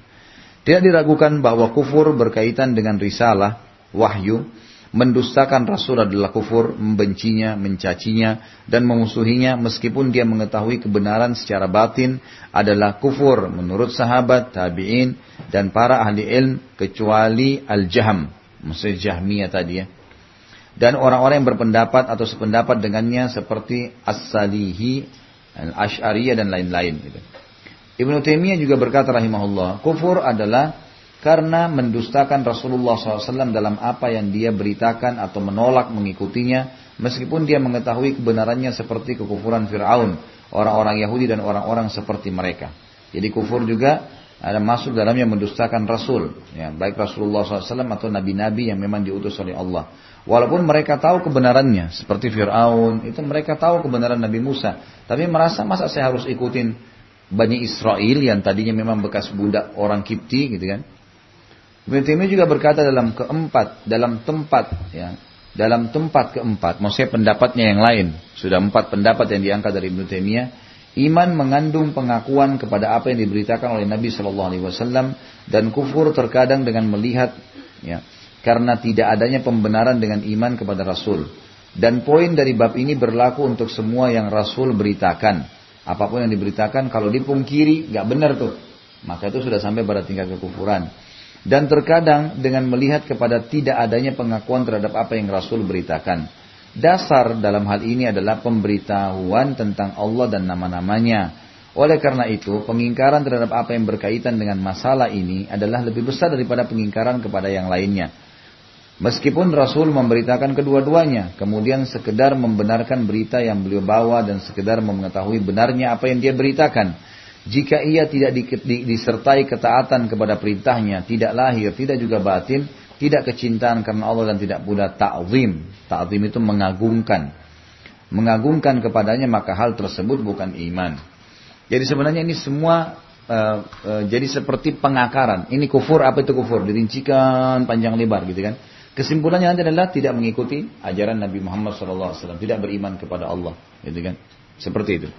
Tidak diragukan bahwa kufur berkaitan dengan risalah, wahyu. Mendustakan Rasul adalah kufur, membencinya, mencacinya, dan memusuhinya meskipun dia mengetahui kebenaran secara batin adalah kufur menurut sahabat, tabi'in, dan para ahli ilm kecuali al-jahm, maksudnya jahmiyah tadi ya. Dan orang-orang yang berpendapat atau sependapat dengannya seperti as-salihi, al-ash'ariyah, dan lain-lain. Ibnu Taimiyah juga berkata rahimahullah, kufur adalah karena mendustakan Rasulullah SAW dalam apa yang dia beritakan atau menolak mengikutinya, meskipun dia mengetahui kebenarannya seperti kekufuran Fir'aun, orang-orang Yahudi dan orang-orang seperti mereka. Jadi kufur juga ada masuk dalamnya mendustakan Rasul, ya, baik Rasulullah SAW atau nabi-nabi yang memang diutus oleh Allah. Walaupun mereka tahu kebenarannya, seperti Fir'aun, itu mereka tahu kebenaran Nabi Musa, tapi merasa masa saya harus ikutin Bani Israel yang tadinya memang bekas budak orang Kipti, gitu kan? Ibnu Taimiyah juga berkata dalam tempat keempat, maksudnya pendapatnya yang lain, sudah 4 pendapat yang diangkat dari Ibnu Taimiyah, iman mengandung pengakuan kepada apa yang diberitakan oleh Nabi SAW dan kufur terkadang dengan melihat, ya, karena tidak adanya pembenaran dengan iman kepada Rasul. Dan poin dari bab ini berlaku untuk semua yang Rasul beritakan, apapun yang diberitakan kalau dipungkiri nggak benar tuh, maka itu sudah sampai pada tingkat kekufuran. Dan terkadang dengan melihat kepada tidak adanya pengakuan terhadap apa yang Rasul beritakan. Dasar dalam hal ini adalah pemberitahuan tentang Allah dan nama-namanya. Oleh karena itu, pengingkaran terhadap apa yang berkaitan dengan masalah ini adalah lebih besar daripada pengingkaran kepada yang lainnya. Meskipun Rasul memberitakan kedua-duanya, kemudian sekedar membenarkan berita yang beliau bawa dan sekedar mengetahui benarnya apa yang dia beritakan. Jika ia tidak disertai ketaatan kepada perintahnya, tidak lahir, tidak juga batin, tidak kecintaan karena Allah dan tidak pula ta'zim. Ta'zim itu mengagungkan. Mengagungkan kepadanya, maka hal tersebut bukan iman. Jadi sebenarnya ini semua jadi seperti pengakaran. Ini kufur, apa itu kufur? Dirincikan panjang lebar gitu kan. Kesimpulannya adalah tidak mengikuti ajaran Nabi Muhammad SAW, tidak beriman kepada Allah gitu kan. Seperti itu.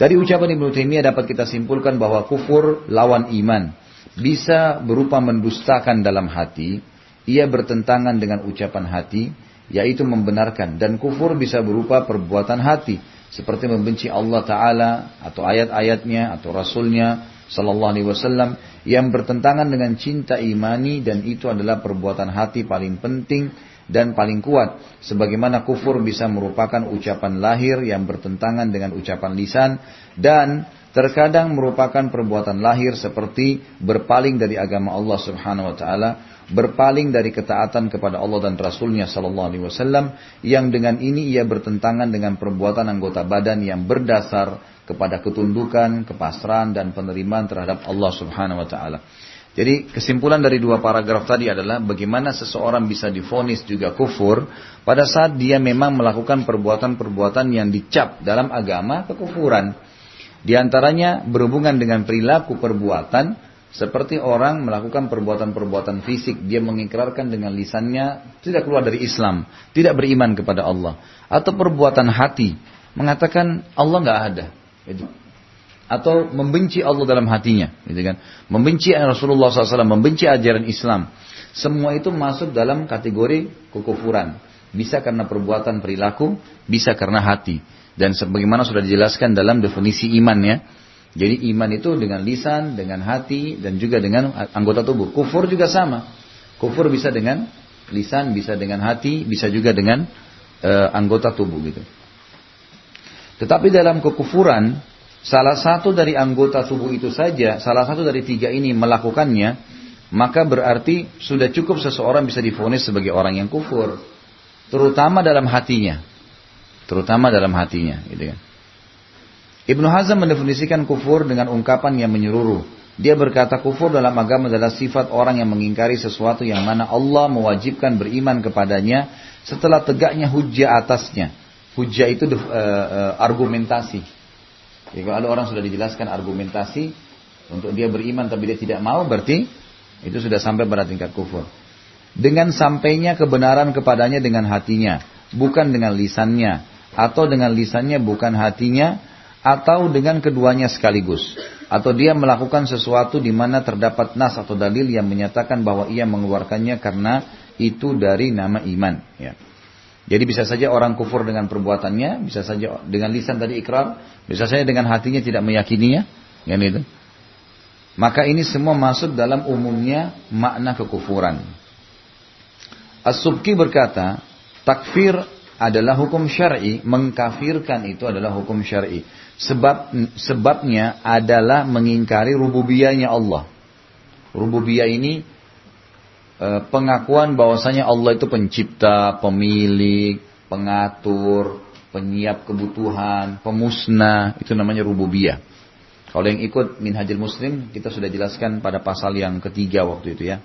Dari ucapan Ibnu Taimiyah dapat kita simpulkan bahwa kufur lawan iman bisa berupa mendustakan dalam hati, ia bertentangan dengan ucapan hati, yaitu membenarkan. Dan kufur bisa berupa perbuatan hati, seperti membenci Allah Ta'ala atau ayat-ayatnya atau Rasulnya Sallallahu Alaihi Wasallam yang bertentangan dengan cinta imani, dan itu adalah perbuatan hati paling penting dan paling kuat, sebagaimana kufur bisa merupakan ucapan lahir yang bertentangan dengan ucapan lisan, dan terkadang merupakan perbuatan lahir seperti berpaling dari agama Allah Subhanahu Wa Taala, berpaling dari ketaatan kepada Allah dan Rasulnya Sallallahu Alaihi Wasallam, yang dengan ini ia bertentangan dengan perbuatan anggota badan yang berdasar kepada ketundukan, kepasrahan dan penerimaan terhadap Allah Subhanahu Wa Taala. Jadi kesimpulan dari 2 paragraf tadi adalah bagaimana seseorang bisa divonis juga kufur pada saat dia memang melakukan perbuatan-perbuatan yang dicap dalam agama kekufuran. Di antaranya berhubungan dengan perilaku perbuatan, seperti orang melakukan perbuatan-perbuatan fisik, dia mengikrarkan dengan lisannya tidak keluar dari Islam, tidak beriman kepada Allah, atau perbuatan hati mengatakan Allah nggak ada. Itu. Atau membenci Allah dalam hatinya, gitu kan? Membenci Rasulullah SAW, membenci ajaran Islam. Semua itu masuk dalam kategori kekufuran. Bisa karena perbuatan perilaku, bisa karena hati. Dan sebagaimana sudah dijelaskan dalam definisi iman ya. Jadi iman itu dengan lisan, dengan hati, dan juga dengan anggota tubuh. Kufur juga sama. Kufur bisa dengan lisan, bisa dengan hati, bisa juga dengan anggota tubuh gitu. Tetapi dalam kekufuran, salah satu dari anggota tubuh itu saja, salah satu dari 3 ini melakukannya, maka berarti sudah cukup seseorang bisa divonis sebagai orang yang kufur, terutama dalam hatinya. Gitu kan. Ibn Hazm mendefinisikan kufur dengan ungkapan yang menyeluruh. Dia berkata kufur dalam agama adalah sifat orang yang mengingkari sesuatu yang mana Allah mewajibkan beriman kepadanya setelah tegaknya hujjah atasnya. Hujjah itu argumentasi. Ya, kalau ada orang sudah dijelaskan argumentasi untuk dia beriman tapi dia tidak mau, berarti itu sudah sampai pada tingkat kufur. Dengan sampainya kebenaran kepadanya dengan hatinya, bukan dengan lisannya, atau dengan lisannya bukan hatinya, atau dengan keduanya sekaligus, atau dia melakukan sesuatu di mana terdapat nas atau dalil yang menyatakan bahwa ia mengeluarkannya karena itu dari nama iman. Ya. Jadi bisa saja orang kufur dengan perbuatannya, bisa saja dengan lisan tadi ikrar, bisa saja dengan hatinya tidak meyakininya, kan itu. Maka ini semua masuk dalam umumnya makna kekufuran. As-Subki berkata, takfir adalah hukum syar'i, mengkafirkan itu adalah hukum syar'i. Sebabnya adalah mengingkari rububiyahnya Allah. Rububiyah ini pengakuan bahwasanya Allah itu pencipta, pemilik, pengatur, penyiap kebutuhan, pemusnah, itu namanya rububiyah. Kalau yang ikut Minhajul Muslim, kita sudah jelaskan pada pasal yang ketiga waktu itu ya.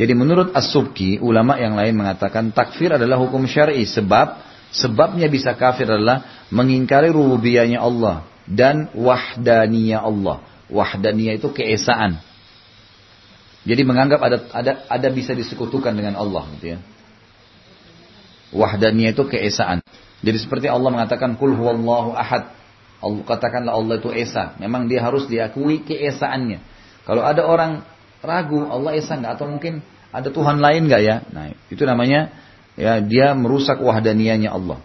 Jadi menurut As-Subki, ulama yang lain mengatakan takfir adalah hukum syar'i, sebabnya bisa kafir adalah mengingkari rububiyahnya Allah dan wahdaniyah Allah. Wahdaniyah itu keesaan. Jadi menganggap ada bisa disekutukan dengan Allah gitu ya. Wahdaniyah itu keesaan. Jadi seperti Allah mengatakan qul huwallahu ahad. Allah katakanlah Allah itu esa. Memang dia harus diakui keesaannya. Kalau ada orang ragu Allah esa enggak atau mungkin ada Tuhan lain enggak ya? Nah, itu namanya ya dia merusak wahdaniyahnya Allah.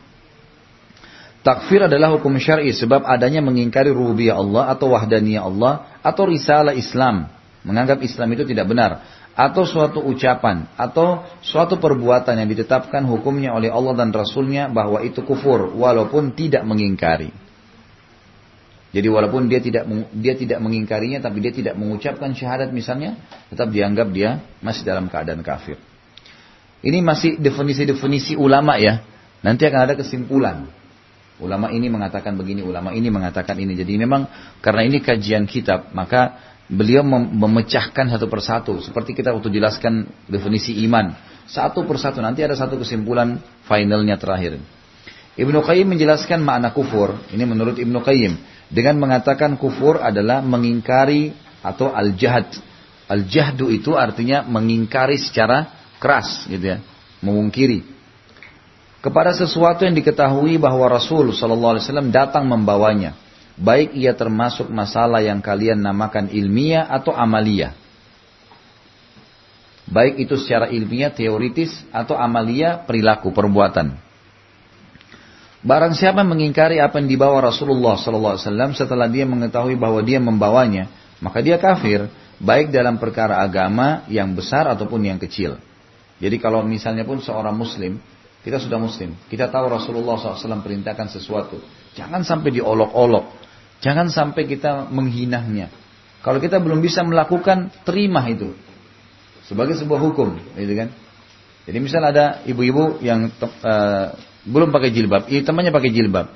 Takfir adalah hukum syar'i sebab adanya mengingkari rububiyah Allah atau wahdaniyah Allah atau risalah Islam. Menganggap Islam itu tidak benar, atau suatu ucapan, atau suatu perbuatan yang ditetapkan hukumnya oleh Allah dan Rasulnya bahwa itu kufur, walaupun tidak mengingkari. Jadi walaupun dia tidak mengingkarinya, tapi dia tidak mengucapkan syahadat misalnya, tetap dianggap dia masih dalam keadaan kafir. Ini masih definisi-definisi ulama ya. Nanti akan ada kesimpulan. Ulama ini mengatakan begini, ulama ini mengatakan ini. Jadi memang karena ini kajian kitab, maka beliau memecahkan satu persatu. Seperti kita waktu jelaskan definisi iman. Satu persatu. Nanti ada satu kesimpulan finalnya terakhir. Ibnu Qayyim menjelaskan makna kufur. Ini menurut Ibnu Qayyim. Dengan mengatakan kufur adalah mengingkari atau al-jahd. Al-jahdu itu artinya mengingkari secara keras. Gitu ya. Memungkiri. Kepada sesuatu yang diketahui bahwa Rasul SAW datang membawanya. Baik ia termasuk masalah yang kalian namakan ilmiah atau amaliyah. Baik itu secara ilmiah, teoritis, atau amaliyah, perilaku, perbuatan. Barang siapa mengingkari apa yang dibawa Rasulullah SAW setelah dia mengetahui bahwa dia membawanya, maka dia kafir, baik dalam perkara agama yang besar ataupun yang kecil. Jadi kalau misalnya pun seorang muslim, kita sudah muslim, kita tahu Rasulullah SAW perintahkan sesuatu. Jangan sampai diolok-olok. Jangan sampai kita menghinahnya. Kalau kita belum bisa melakukan, terima itu sebagai sebuah hukum, gitu kan? Jadi misal ada ibu-ibu yang belum pakai jilbab, temannya pakai jilbab,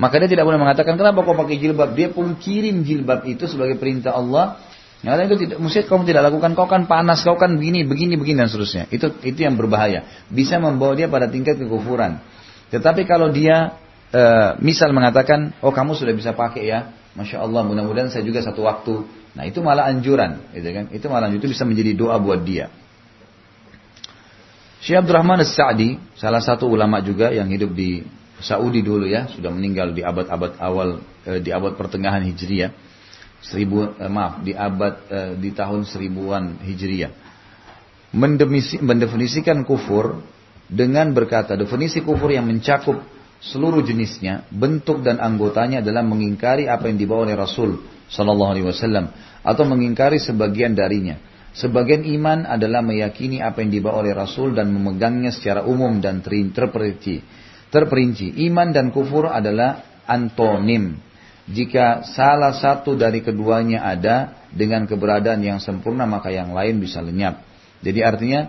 maka dia tidak boleh mengatakan kenapa kau pakai jilbab. Dia pungkirin jilbab itu sebagai perintah Allah. Yang lain itu tidak, mesti kamu tidak lakukan. Kau kan panas, kau kan begini dan seterusnya. Itu yang berbahaya. Bisa membawa dia pada tingkat kekufuran. Tetapi kalau dia misal mengatakan, oh kamu sudah bisa pakai ya, Masya Allah, mudah-mudahan saya juga satu waktu. Nah itu malah anjuran, gitu kan? Itu malah itu bisa menjadi doa buat dia. Syekh Abdurrahman As-Sa'di, salah satu ulama juga yang hidup di Saudi dulu ya, sudah meninggal di abad-abad awal, di abad pertengahan Hijriah, di tahun seribuan Hijriah, mendefinisikan kufur dengan berkata, definisi kufur yang mencakup seluruh jenisnya, bentuk dan anggotanya adalah mengingkari apa yang dibawa oleh Rasul Sallallahu Alaihi Wasallam atau mengingkari sebagian darinya. Sebagian iman adalah meyakini apa yang dibawa oleh Rasul dan memegangnya secara umum dan terperinci. Iman dan kufur adalah antonim. Jika salah satu dari keduanya ada dengan keberadaan yang sempurna, maka yang lain bisa lenyap. Jadi artinya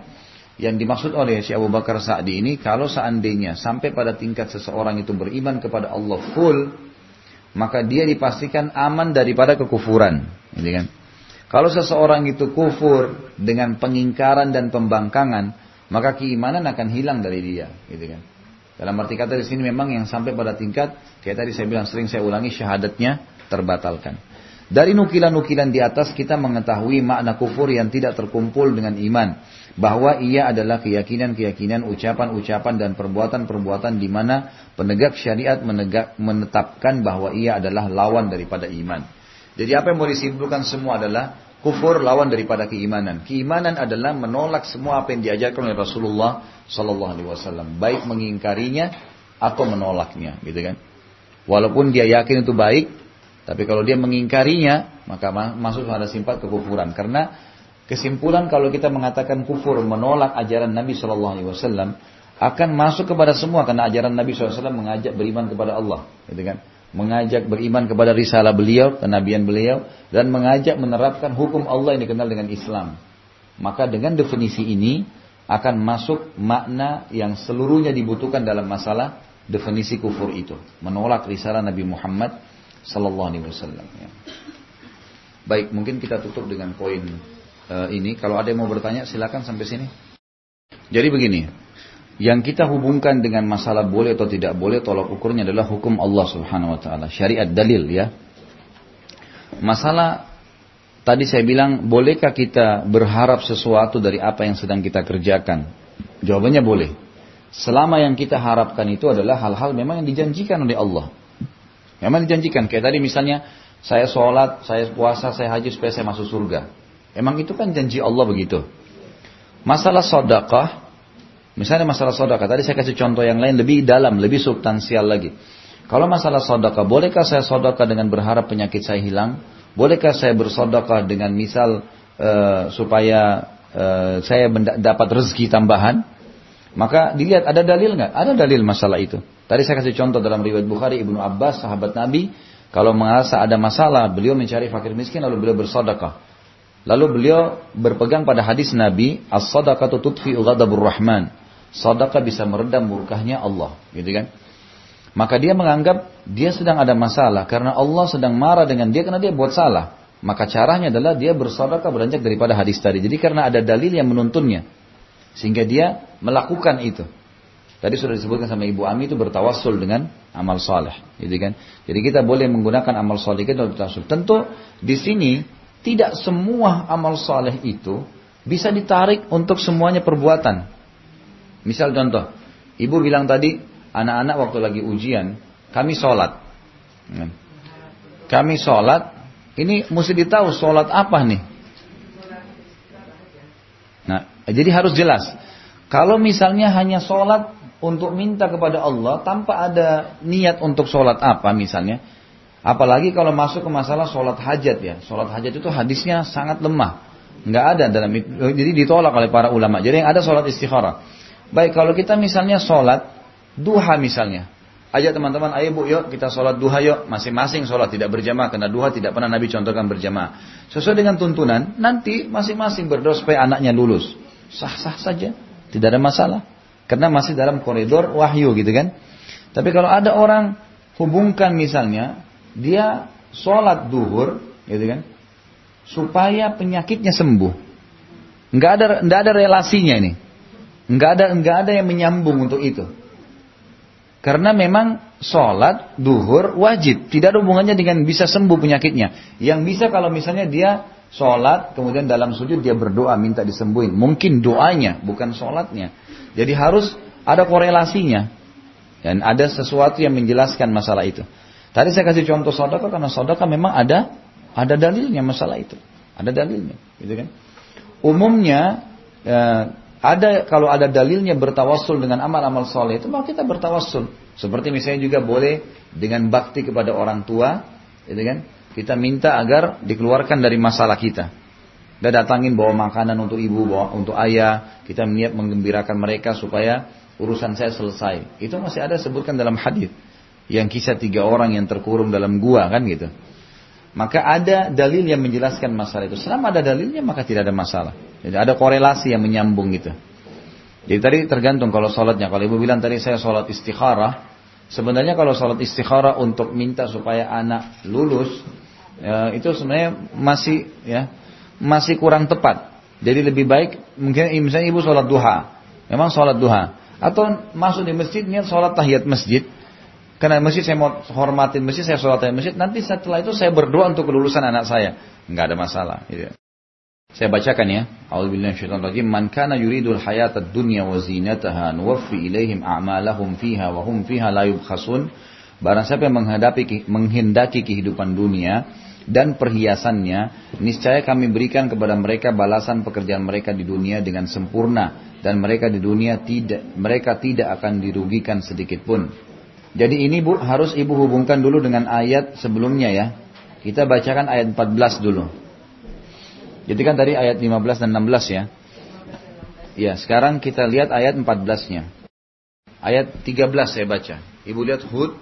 yang dimaksud oleh Syekh Abu Bakar Sa'di ini, kalau seandainya sampai pada tingkat seseorang itu beriman kepada Allah full, maka dia dipastikan aman daripada kekufuran. Gitu kan? Kalau seseorang itu kufur dengan pengingkaran dan pembangkangan, maka keimanan akan hilang dari dia. Gitu kan? Dalam arti kata di sini memang yang sampai pada tingkat, kayak tadi saya bilang sering saya ulangi, syahadatnya terbatalkan. Dari nukilan-nukilan di atas kita mengetahui makna kufur yang tidak terkumpul dengan iman. Bahwa ia adalah keyakinan-keyakinan, ucapan-ucapan, dan perbuatan-perbuatan di mana penegak syariat menetapkan bahwa ia adalah lawan daripada iman. Jadi apa yang mau disimpulkan semua adalah kufur lawan daripada keimanan. Keimanan adalah menolak semua apa yang diajarkan oleh Rasulullah SAW, baik mengingkarinya atau menolaknya, gitu kan? Walaupun dia yakin itu baik, tapi kalau dia mengingkarinya maka masuk pada simpat kekufuran. Karena kesimpulan kalau kita mengatakan kufur menolak ajaran Nabi SAW akan masuk kepada semua, karena ajaran Nabi SAW mengajak beriman kepada Allah, gitu kan? Mengajak beriman kepada risalah beliau, kenabian beliau, dan mengajak menerapkan hukum Allah yang dikenal dengan Islam. Maka dengan definisi ini akan masuk makna yang seluruhnya dibutuhkan dalam masalah definisi kufur itu, menolak risalah Nabi Muhammad sallallahu alaihi wasallam. Ya. Baik, mungkin kita tutup dengan poin ini. Kalau ada yang mau bertanya silakan sampai sini. Jadi begini, yang kita hubungkan dengan masalah boleh atau tidak boleh, tolak ukurnya adalah hukum Allah Subhanahu wa taala, syariat dalil ya. Masalah tadi saya bilang, bolehkah kita berharap sesuatu dari apa yang sedang kita kerjakan? Jawabannya boleh. Selama yang kita harapkan itu adalah hal-hal memang yang dijanjikan oleh Allah. Memang dijanjikan. Kayak tadi misalnya, saya sholat, saya puasa, saya haji supaya saya masuk surga. Emang itu kan janji Allah begitu. Masalah sedekah, misalnya masalah sedekah. Tadi saya kasih contoh yang lain lebih dalam, lebih substansial lagi. Kalau masalah sedekah, bolehkah saya sedekah dengan berharap penyakit saya hilang? Bolehkah saya bersedekah dengan misal supaya saya dapat rezeki tambahan? Maka dilihat ada dalil nggak? Ada dalil masalah itu. Tadi saya kasih contoh dalam riwayat Bukhari, Ibnu Abbas, sahabat Nabi, kalau merasa ada masalah, beliau mencari fakir miskin lalu beliau bersedekah. Lalu beliau berpegang pada hadis Nabi, as-sadaqatu tudfi'u ghadabur rahman. Sedekah bisa meredam murkahnya Allah, gitu kan? Maka dia menganggap dia sedang ada masalah karena Allah sedang marah dengan dia karena dia buat salah. Maka caranya adalah dia bersedekah beranjak daripada hadis tadi. Jadi karena ada dalil yang menuntunnya, sehingga dia melakukan itu. Tadi sudah disebutkan sama Ibu Ami itu bertawassul dengan amal saleh, gitu kan? Jadi kita boleh menggunakan amal saleh itu untuk tawassul. Tentu di sini tidak semua amal saleh itu bisa ditarik untuk semuanya perbuatan. Misal contoh, Ibu bilang tadi, anak-anak waktu lagi ujian, kami sholat, ini mesti ditahu sholat apa nih. Nah, jadi harus jelas. Kalau misalnya hanya sholat untuk minta kepada Allah tanpa ada niat untuk sholat apa misalnya, apalagi kalau masuk ke masalah sholat hajat ya, sholat hajat itu hadisnya sangat lemah, nggak ada dalam, jadi ditolak oleh para ulama. Jadi yang ada sholat istikharah. Baik, kalau kita misalnya sholat duha misalnya, ajak teman-teman, ayo bu, yuk kita sholat duha yuk, masing-masing sholat tidak berjamaah, karena duha tidak pernah Nabi contohkan berjamaah. Sesuai dengan tuntunan, nanti masing-masing berdoa supaya anaknya lulus, sah-sah saja, tidak ada masalah, karena masih dalam koridor wahyu gitu kan. Tapi kalau ada orang hubungkan misalnya, dia sholat duhur, gitu kan, supaya penyakitnya sembuh, nggak ada relasinya ini, nggak ada yang menyambung untuk itu. Karena memang sholat duhur wajib, tidak ada hubungannya dengan bisa sembuh penyakitnya. Yang bisa kalau misalnya dia sholat, kemudian dalam sujud dia berdoa minta disembuhin. Mungkin doanya, bukan sholatnya. Jadi harus ada korelasinya. Dan ada sesuatu yang menjelaskan masalah itu. Tadi saya kasih contoh sedekah, karena sedekah memang ada dalilnya masalah itu. Ada dalilnya, gitu kan? Umumnya ada, kalau ada dalilnya bertawassul dengan amal-amal soleh itu, maka kita bertawassul. Seperti misalnya juga boleh dengan bakti kepada orang tua, gitu kan? Kita minta agar dikeluarkan dari masalah kita. Kita datangin bawa makanan untuk ibu, bawa untuk ayah. Kita niat menggembirakan mereka supaya urusan saya selesai. Itu masih ada sebutkan dalam hadis yang kisah 3 orang yang terkurung dalam gua kan gitu. Maka ada dalil yang menjelaskan masalah itu. Selama ada dalilnya maka tidak ada masalah. Jadi ada korelasi yang menyambung gitu. Jadi tadi tergantung kalau sholatnya. Kalau ibu bilang tadi saya sholat istikharah, sebenarnya kalau sholat istikharah untuk minta supaya anak lulus, itu sebenarnya masih kurang tepat. Jadi lebih baik mungkin misalnya ibu sholat duha, memang sholat duha, atau masuk di masjid niat sholat tahiyat masjid. Karena masjid saya mau hormatin masjid, saya sholat tahiyat masjid. Nanti setelah itu saya berdoa untuk kelulusan anak saya, nggak ada masalah. Gitu. Saya bacakan ya. A'udzubillahi minasyaitonirrajim. Man kana yuridul hayatad dunya wa zinataha nuwaffi ilaihim a'malahum fiha wa hum fiha la yubkhasun. Barang siapa yang menghendaki kehidupan dunia dan perhiasannya, niscaya kami berikan kepada mereka balasan pekerjaan mereka di dunia dengan sempurna, dan mereka di dunia tidak akan dirugikan sedikit pun. Jadi ini Bu, harus Ibu hubungkan dulu dengan ayat sebelumnya ya. Kita bacakan ayat 14 dulu. Jadi kan tadi ayat 15 dan 16 ya. Ya, sekarang kita lihat ayat 14-nya. Ayat 13 saya baca. Ibu lihat Hud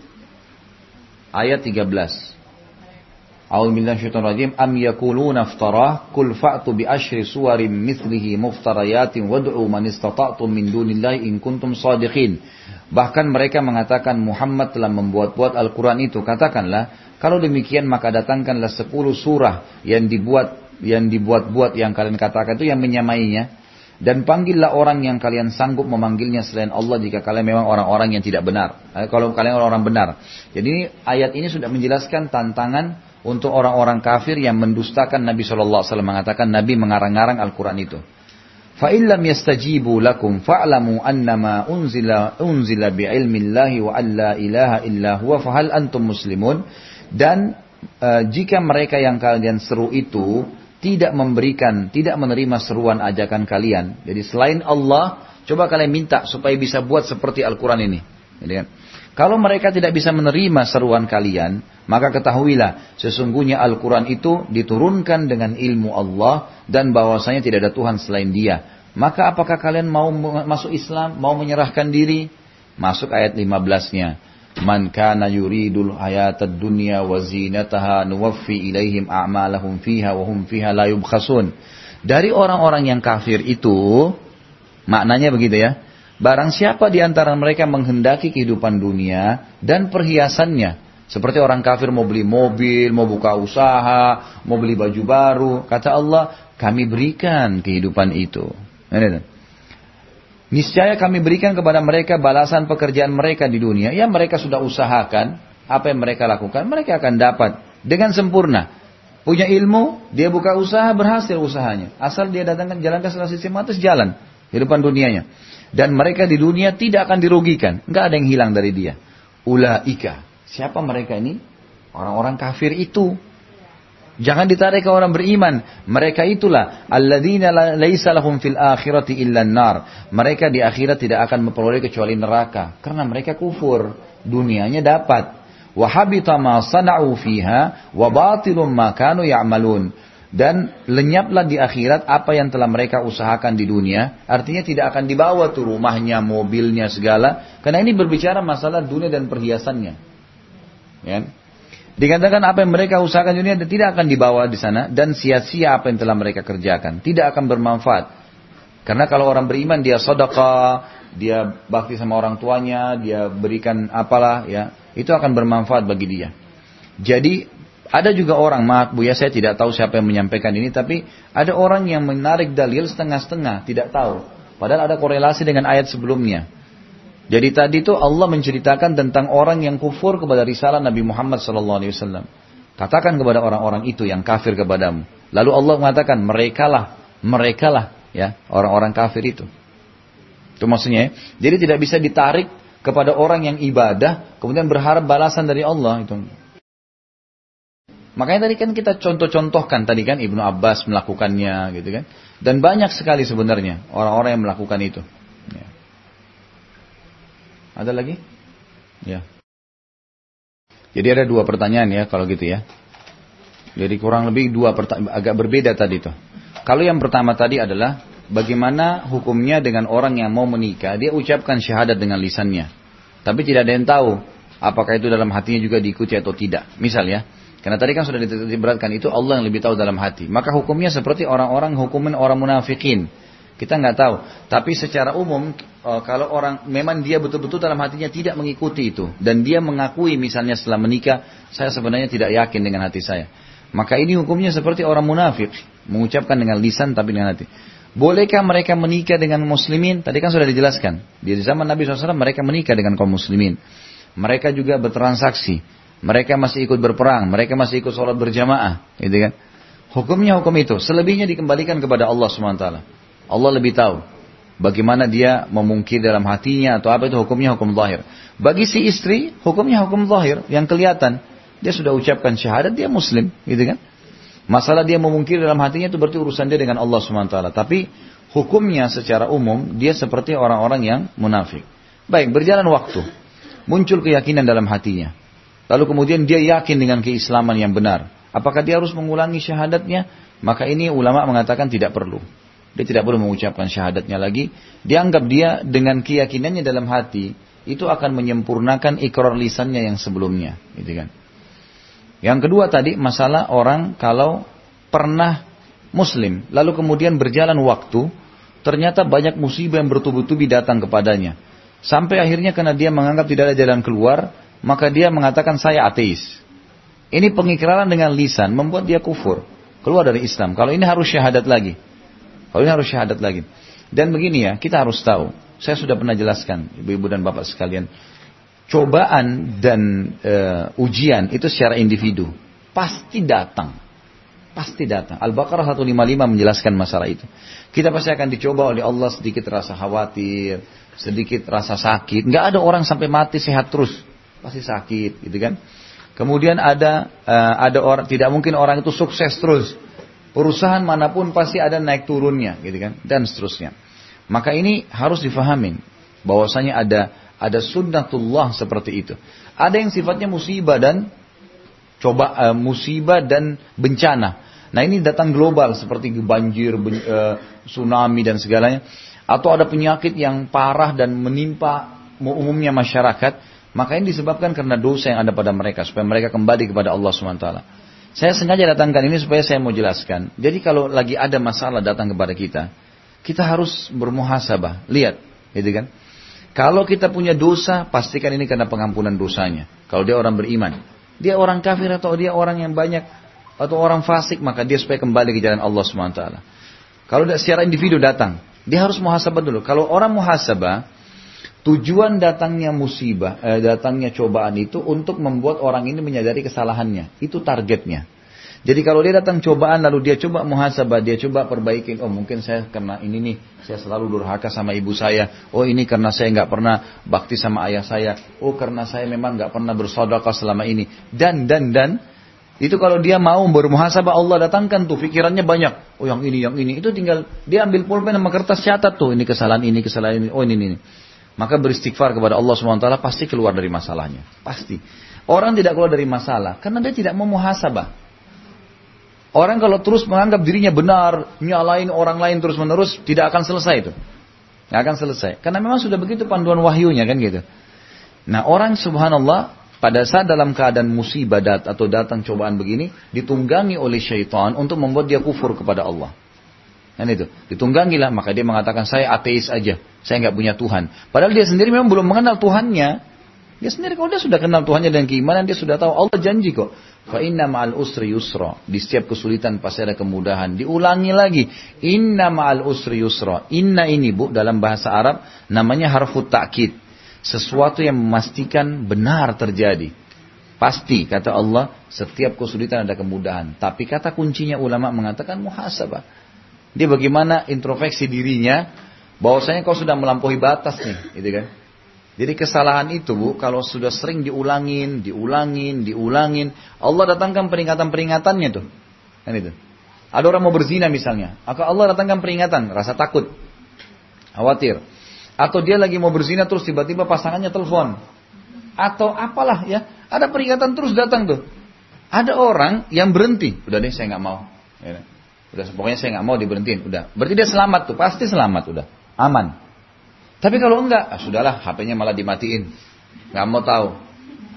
ayat 13. A'udzubillahi minasyaitonirrajim. Am yaquluna iftarah, qul fa'tu bi asyri suwarin mithlihi muftariyatin wad'u man istata'tum min dunillahi in kuntum shadiqin. Bahkan mereka mengatakan Muhammad telah membuat-buat Al-Qur'an itu. Katakanlah, kalau demikian maka datangkanlah 10 surah yang dibuat-buat yang kalian katakan itu yang menyamainya, dan panggillah orang yang kalian sanggup memanggilnya selain Allah jika kalian memang orang-orang yang tidak benar. Kalau kalian orang-orang benar. Jadi ayat ini sudah menjelaskan tantangan untuk orang-orang kafir yang mendustakan Nabi SAW, mengatakan Nabi mengarang-arang Al-Quran itu. فَإِنْ لَمْ يَسْتَجِيبُوا لَكُمْ فَأْلَمُوا أَنَّمَا أُنْزِلَ بِعِلْمِ اللَّهِ وَأَلَّا إِلَهَ إِلَّا هُوَ فَهَلْ أَنْتُمْ مُسْلِمُونَ. Dan jika mereka yang kalian seru itu tidak menerima seruan ajakan kalian. Jadi selain Allah, coba kalian minta supaya bisa buat seperti Al-Quran ini. Jadi kan? Kalau mereka tidak bisa menerima seruan kalian, maka ketahuilah sesungguhnya Al-Quran itu diturunkan dengan ilmu Allah dan bahwasanya tidak ada Tuhan selain Dia. Maka apakah kalian mau masuk Islam, mau menyerahkan diri? Masuk ayat 15-nya. Man kana yuridul hayatad dunya wa zinataha nuwaffi ilaihim a'malahum fiha wa hum fiha la yubkhasun. Dari orang-orang yang kafir itu, maknanya begitu ya. Barang siapa di antara mereka menghendaki kehidupan dunia dan perhiasannya. Seperti orang kafir mau beli mobil, mau buka usaha, mau beli baju baru. Kata Allah, kami berikan kehidupan itu. Niscaya kami berikan kepada mereka balasan pekerjaan mereka di dunia. Ya, mereka sudah usahakan. Apa yang mereka lakukan, mereka akan dapat dengan sempurna. Punya ilmu, dia buka usaha, berhasil usahanya. Asal dia datangkan, jalankan secara sistematis, jalan kehidupan dunianya. Dan mereka di dunia tidak akan dirugikan. Nggak ada yang hilang dari dia. Ulaika. Siapa mereka ini? Orang-orang kafir itu. Jangan ditarik ke orang beriman. Mereka itulah. Alladzina laisa lahum fil akhirati illa an-nar. Mereka di akhirat tidak akan memperoleh kecuali neraka. Karena mereka kufur. Dunianya dapat. Wa habita ma sana'u fiha wa batilum ma kanu ya'malun. Dan lenyaplah di akhirat apa yang telah mereka usahakan di dunia. Artinya tidak akan dibawa tuh rumahnya, mobilnya, segala. Karena ini berbicara masalah dunia dan perhiasannya. Ya. Dikatakan apa yang mereka usahakan di dunia tidak akan dibawa di sana. Dan sia-sia apa yang telah mereka kerjakan. Tidak akan bermanfaat. Karena kalau orang beriman dia sedekah, dia bakti sama orang tuanya, dia berikan apalah ya. Itu akan bermanfaat bagi dia. Jadi ada juga orang, maaf Bu ya, saya tidak tahu siapa yang menyampaikan ini, tapi ada orang yang menarik dalil setengah-setengah, tidak tahu. Padahal ada korelasi dengan ayat sebelumnya. Jadi tadi itu Allah menceritakan tentang orang yang kufur kepada risalah Nabi Muhammad SAW. Katakan kepada orang-orang itu yang kafir kepadamu. Lalu Allah mengatakan, merekalah ya, orang-orang kafir itu. Itu maksudnya ya. Jadi tidak bisa ditarik kepada orang yang ibadah, kemudian berharap balasan dari Allah itu. Makanya tadi kan kita contoh-contohkan tadi kan Ibnu Abbas melakukannya gitu kan. Dan banyak sekali sebenarnya orang-orang yang melakukan itu. Ya. Ada lagi? Ya. Jadi ada 2 pertanyaan ya kalau gitu ya. Jadi kurang lebih 2 pertanyaan agak berbeda tadi tuh. Kalau yang pertama tadi adalah bagaimana hukumnya dengan orang yang mau menikah. Dia ucapkan syahadat dengan lisannya. Tapi tidak ada yang tahu apakah itu dalam hatinya juga diikuti atau tidak. Misal ya. Karena tadi kan sudah diberatkan itu Allah yang lebih tahu dalam hati. Maka hukumnya seperti orang-orang hukumin orang munafikin. Kita nggak tahu. Tapi secara umum kalau orang memang dia betul-betul dalam hatinya tidak mengikuti itu. Dan dia mengakui misalnya setelah menikah saya sebenarnya tidak yakin dengan hati saya. Maka ini hukumnya seperti orang munafik. Mengucapkan dengan lisan tapi dengan hati. Bolehkah mereka menikah dengan muslimin? Tadi kan sudah dijelaskan. Di zaman Nabi SAW mereka menikah dengan kaum muslimin. Mereka juga bertransaksi. Mereka masih ikut berperang, mereka masih ikut sholat berjamaah, gitu kan? Hukumnya hukum itu, selebihnya dikembalikan kepada Allah SWT. Allah lebih tahu bagaimana dia memungkir dalam hatinya atau apa itu hukumnya hukum zahir. Bagi si istri, hukumnya hukum zahir yang kelihatan. Dia sudah ucapkan syahadat, dia muslim, gitu kan? Masalah dia memungkir dalam hatinya itu berarti urusan dia dengan Allah SWT. Tapi hukumnya secara umum dia seperti orang-orang yang munafik. Baik, berjalan waktu, muncul keyakinan dalam hatinya. Lalu kemudian dia yakin dengan keislaman yang benar. Apakah dia harus mengulangi syahadatnya? Maka ini ulama mengatakan tidak perlu. Dia tidak perlu mengucapkan syahadatnya lagi. Dianggap dia dengan keyakinannya dalam hati, itu akan menyempurnakan ikrar lisannya yang sebelumnya. Gitu kan. Yang kedua tadi masalah orang kalau pernah muslim, lalu kemudian berjalan waktu, ternyata banyak musibah yang bertubi-tubi datang kepadanya. Sampai akhirnya karena dia menganggap tidak ada jalan keluar, maka dia mengatakan saya ateis. Ini pengikraran dengan lisan membuat dia kufur, keluar dari Islam. Kalau ini harus syahadat lagi. Dan begini ya, kita harus tahu. Saya sudah pernah jelaskan, ibu-ibu dan bapak sekalian. Cobaan dan ujian itu secara individu. Pasti datang. Al-Baqarah 155 menjelaskan masalah itu. Kita pasti akan dicoba oleh Allah sedikit rasa khawatir, sedikit rasa sakit. Nggak ada orang sampai mati sehat terus. Pasti sakit, gitu kan. Kemudian ada orang, tidak mungkin orang itu sukses terus. Perusahaan manapun pasti ada naik turunnya, gitu kan. Dan seterusnya. Maka ini harus difahamin bahwasanya ada sunnatullah seperti itu. Ada yang sifatnya musibah dan musibah dan bencana. Nah ini datang global seperti banjir, tsunami dan segalanya. Atau ada penyakit yang parah dan menimpa umumnya masyarakat. Maka ini disebabkan karena dosa yang ada pada mereka. Supaya mereka kembali kepada Allah SWT. Saya sengaja datangkan ini supaya saya mau jelaskan. Jadi kalau lagi ada masalah datang kepada kita, kita harus bermuhasabah. Lihat, gitu kan. Kalau kita punya dosa, pastikan ini karena pengampunan dosanya. Kalau dia orang beriman. Dia orang kafir atau dia orang yang banyak. Atau orang fasik, maka dia supaya kembali ke jalan Allah SWT. Kalau secara individu datang, dia harus muhasabah dulu. Kalau orang muhasabah, tujuan datangnya musibah, datangnya cobaan itu untuk membuat orang ini menyadari kesalahannya. Itu targetnya. Jadi kalau dia datang cobaan, lalu dia coba muhasabah, dia coba perbaiki. Oh mungkin saya karena ini nih, saya selalu durhaka sama ibu saya. Oh ini karena saya nggak pernah bakti sama ayah saya. Oh karena saya memang nggak pernah bersedekah selama ini. Dan. Itu kalau dia mau bermuhasabah, Allah datangkan tuh pikirannya banyak. Oh yang ini. Itu tinggal dia ambil pulpen sama kertas catat tuh. Ini kesalahan ini, kesalahan ini. Oh ini. Maka beristighfar kepada Allah SWT pasti keluar dari masalahnya. Pasti. Orang tidak keluar dari masalah karena dia tidak mau muhasabah. Orang kalau terus menganggap dirinya benar, nyalain orang lain terus-menerus, tidak akan selesai itu. Tidak akan selesai. Karena memang sudah begitu panduan wahyunya kan gitu. Nah orang subhanallah, pada saat dalam keadaan musibah atau datang cobaan begini, ditunggangi oleh syaitan untuk membuat dia kufur kepada Allah. Dan itu, ditunggangilah, maka dia mengatakan saya ateis aja, saya nggak punya Tuhan. Padahal dia sendiri memang belum mengenal Tuhannya. Dia sendiri kalau dia sudah kenal Tuhannya dan keimanan, dia sudah tahu Allah janji kok. Fa inna ma'al usri yusra. Di setiap kesulitan pasti ada kemudahan. Diulangi lagi, inna ma'al usri yusra. Inna ini bu dalam bahasa Arab namanya harfut ta'kid. Sesuatu yang memastikan benar terjadi. Pasti, kata Allah, setiap kesulitan ada kemudahan. Tapi kata kuncinya ulama mengatakan muhasabah. Dia bagaimana introspeksi dirinya, bahwasanya kau sudah melampaui batas nih. Gitu kan? Jadi kesalahan itu, bu, kalau sudah sering diulangin. Allah datangkan peringatan-peringatannya tuh. Kan itu. Ada orang mau berzina misalnya. Maka Allah datangkan peringatan, rasa takut. Khawatir. Atau dia lagi mau berzina terus tiba-tiba pasangannya telepon. Atau apalah ya. Ada peringatan terus datang tuh. Ada orang yang berhenti. Udah deh saya gak mau. Ya, udah pokoknya saya gak mau diberhentiin. Udah. Berarti dia selamat tuh. Pasti selamat udah. Aman. Tapi kalau enggak. Ah, sudahlah HP-nya malah dimatiin. Gak mau tahu.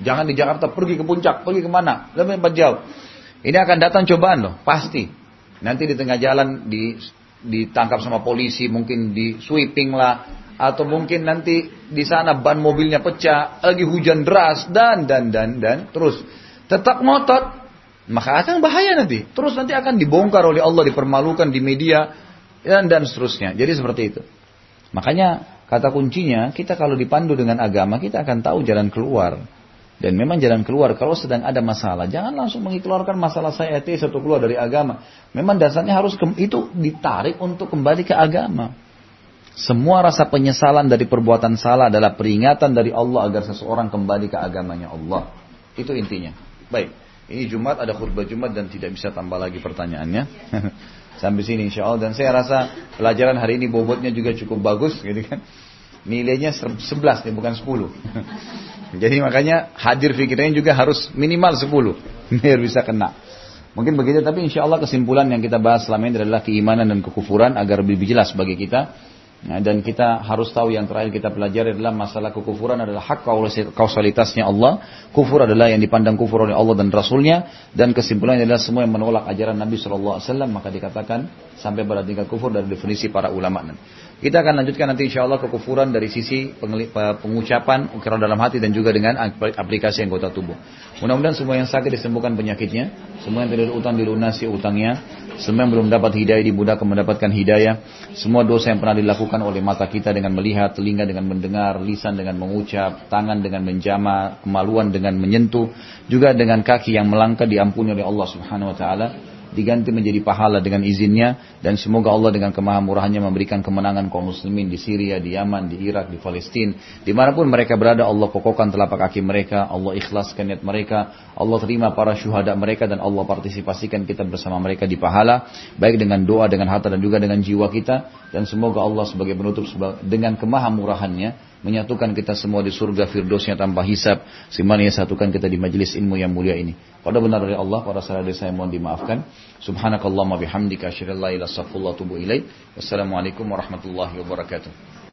Jangan di Jakarta pergi ke puncak. Pergi kemana. Lebih jauh. Ini akan datang cobaan loh. Pasti. Nanti di tengah jalan ditangkap sama polisi. Mungkin di sweeping lah. Atau mungkin nanti di sana ban mobilnya pecah, lagi hujan deras, dan terus. Tetap ngotot, maka akan bahaya nanti. Terus nanti akan dibongkar oleh Allah, dipermalukan di media, dan seterusnya. Jadi seperti itu. Makanya kata kuncinya, kita kalau dipandu dengan agama, kita akan tahu jalan keluar. Dan memang jalan keluar, kalau sedang ada masalah, jangan langsung mengeluarkan masalah saya ateis atau keluar dari agama. Memang dasarnya harus itu ditarik untuk kembali ke agama. Semua rasa penyesalan dari perbuatan salah adalah peringatan dari Allah agar seseorang kembali ke agamanya Allah. Itu intinya. Baik, ini Jumat ada khutbah Jumat dan tidak bisa tambah lagi pertanyaannya. Sampai sini insya Allah. Dan saya rasa pelajaran hari ini bobotnya juga cukup bagus, gitu kan? Nilainya 11 nih, bukan 10. Jadi makanya hadir fikirnya juga harus minimal 10 biar bisa kena. Mungkin begitu, tapi insya Allah kesimpulan yang kita bahas selama ini adalah keimanan dan kekufuran agar lebih jelas bagi kita. Nah, dan kita harus tahu yang terakhir kita pelajari adalah masalah kekufuran adalah hak kausalitasnya Allah. Kufur adalah yang dipandang kufur oleh Allah dan Rasulnya. Dan kesimpulannya adalah semua yang menolak ajaran Nabi SAW. Maka dikatakan sampai pada tingkat kufur dari definisi para ulama. Kita akan lanjutkan nanti insya Allah kekufuran dari sisi pengucapan, ukiran dalam hati dan juga dengan aplikasi anggota tubuh. Mudah-mudahan semua yang sakit disembuhkan penyakitnya. Semua yang tidak utang dilunasi utangnya. Semua yang belum dapat hidayah dimudahkan mendapatkan hidayah. Semua dosa yang pernah dilakukan oleh mata kita dengan melihat, telinga dengan mendengar, lisan dengan mengucap, tangan dengan menjama, kemaluan dengan menyentuh, juga dengan kaki yang melangkah diampuni oleh Allah Subhanahu wa taala, diganti menjadi pahala dengan izinnya, dan semoga Allah dengan kemahamurahannya memberikan kemenangan kaum muslimin di Syria, di Yaman, di Irak, di Palestina, dimanapun mereka berada. Allah kokohkan telapak kaki mereka, Allah ikhlaskan niat mereka, Allah terima para syuhada mereka, dan Allah partisipasikan kita bersama mereka di pahala, baik dengan doa, dengan harta, dan juga dengan jiwa kita. Dan semoga Allah sebagai penutup dengan kemahamurahannya menyatukan kita semua di surga Firdausnya tanpa hisab, semuanya satukan kita di majelis ilmu yang mulia ini. Pada benar dari Allah, pada salah dari saya mohon dimaafkan. Subhanakallahumma bihamdika asyhadu an la ilaha illa anta astaghfiruka wa atubu ilaik. Wassalamualaikum warahmatullahi wabarakatuh.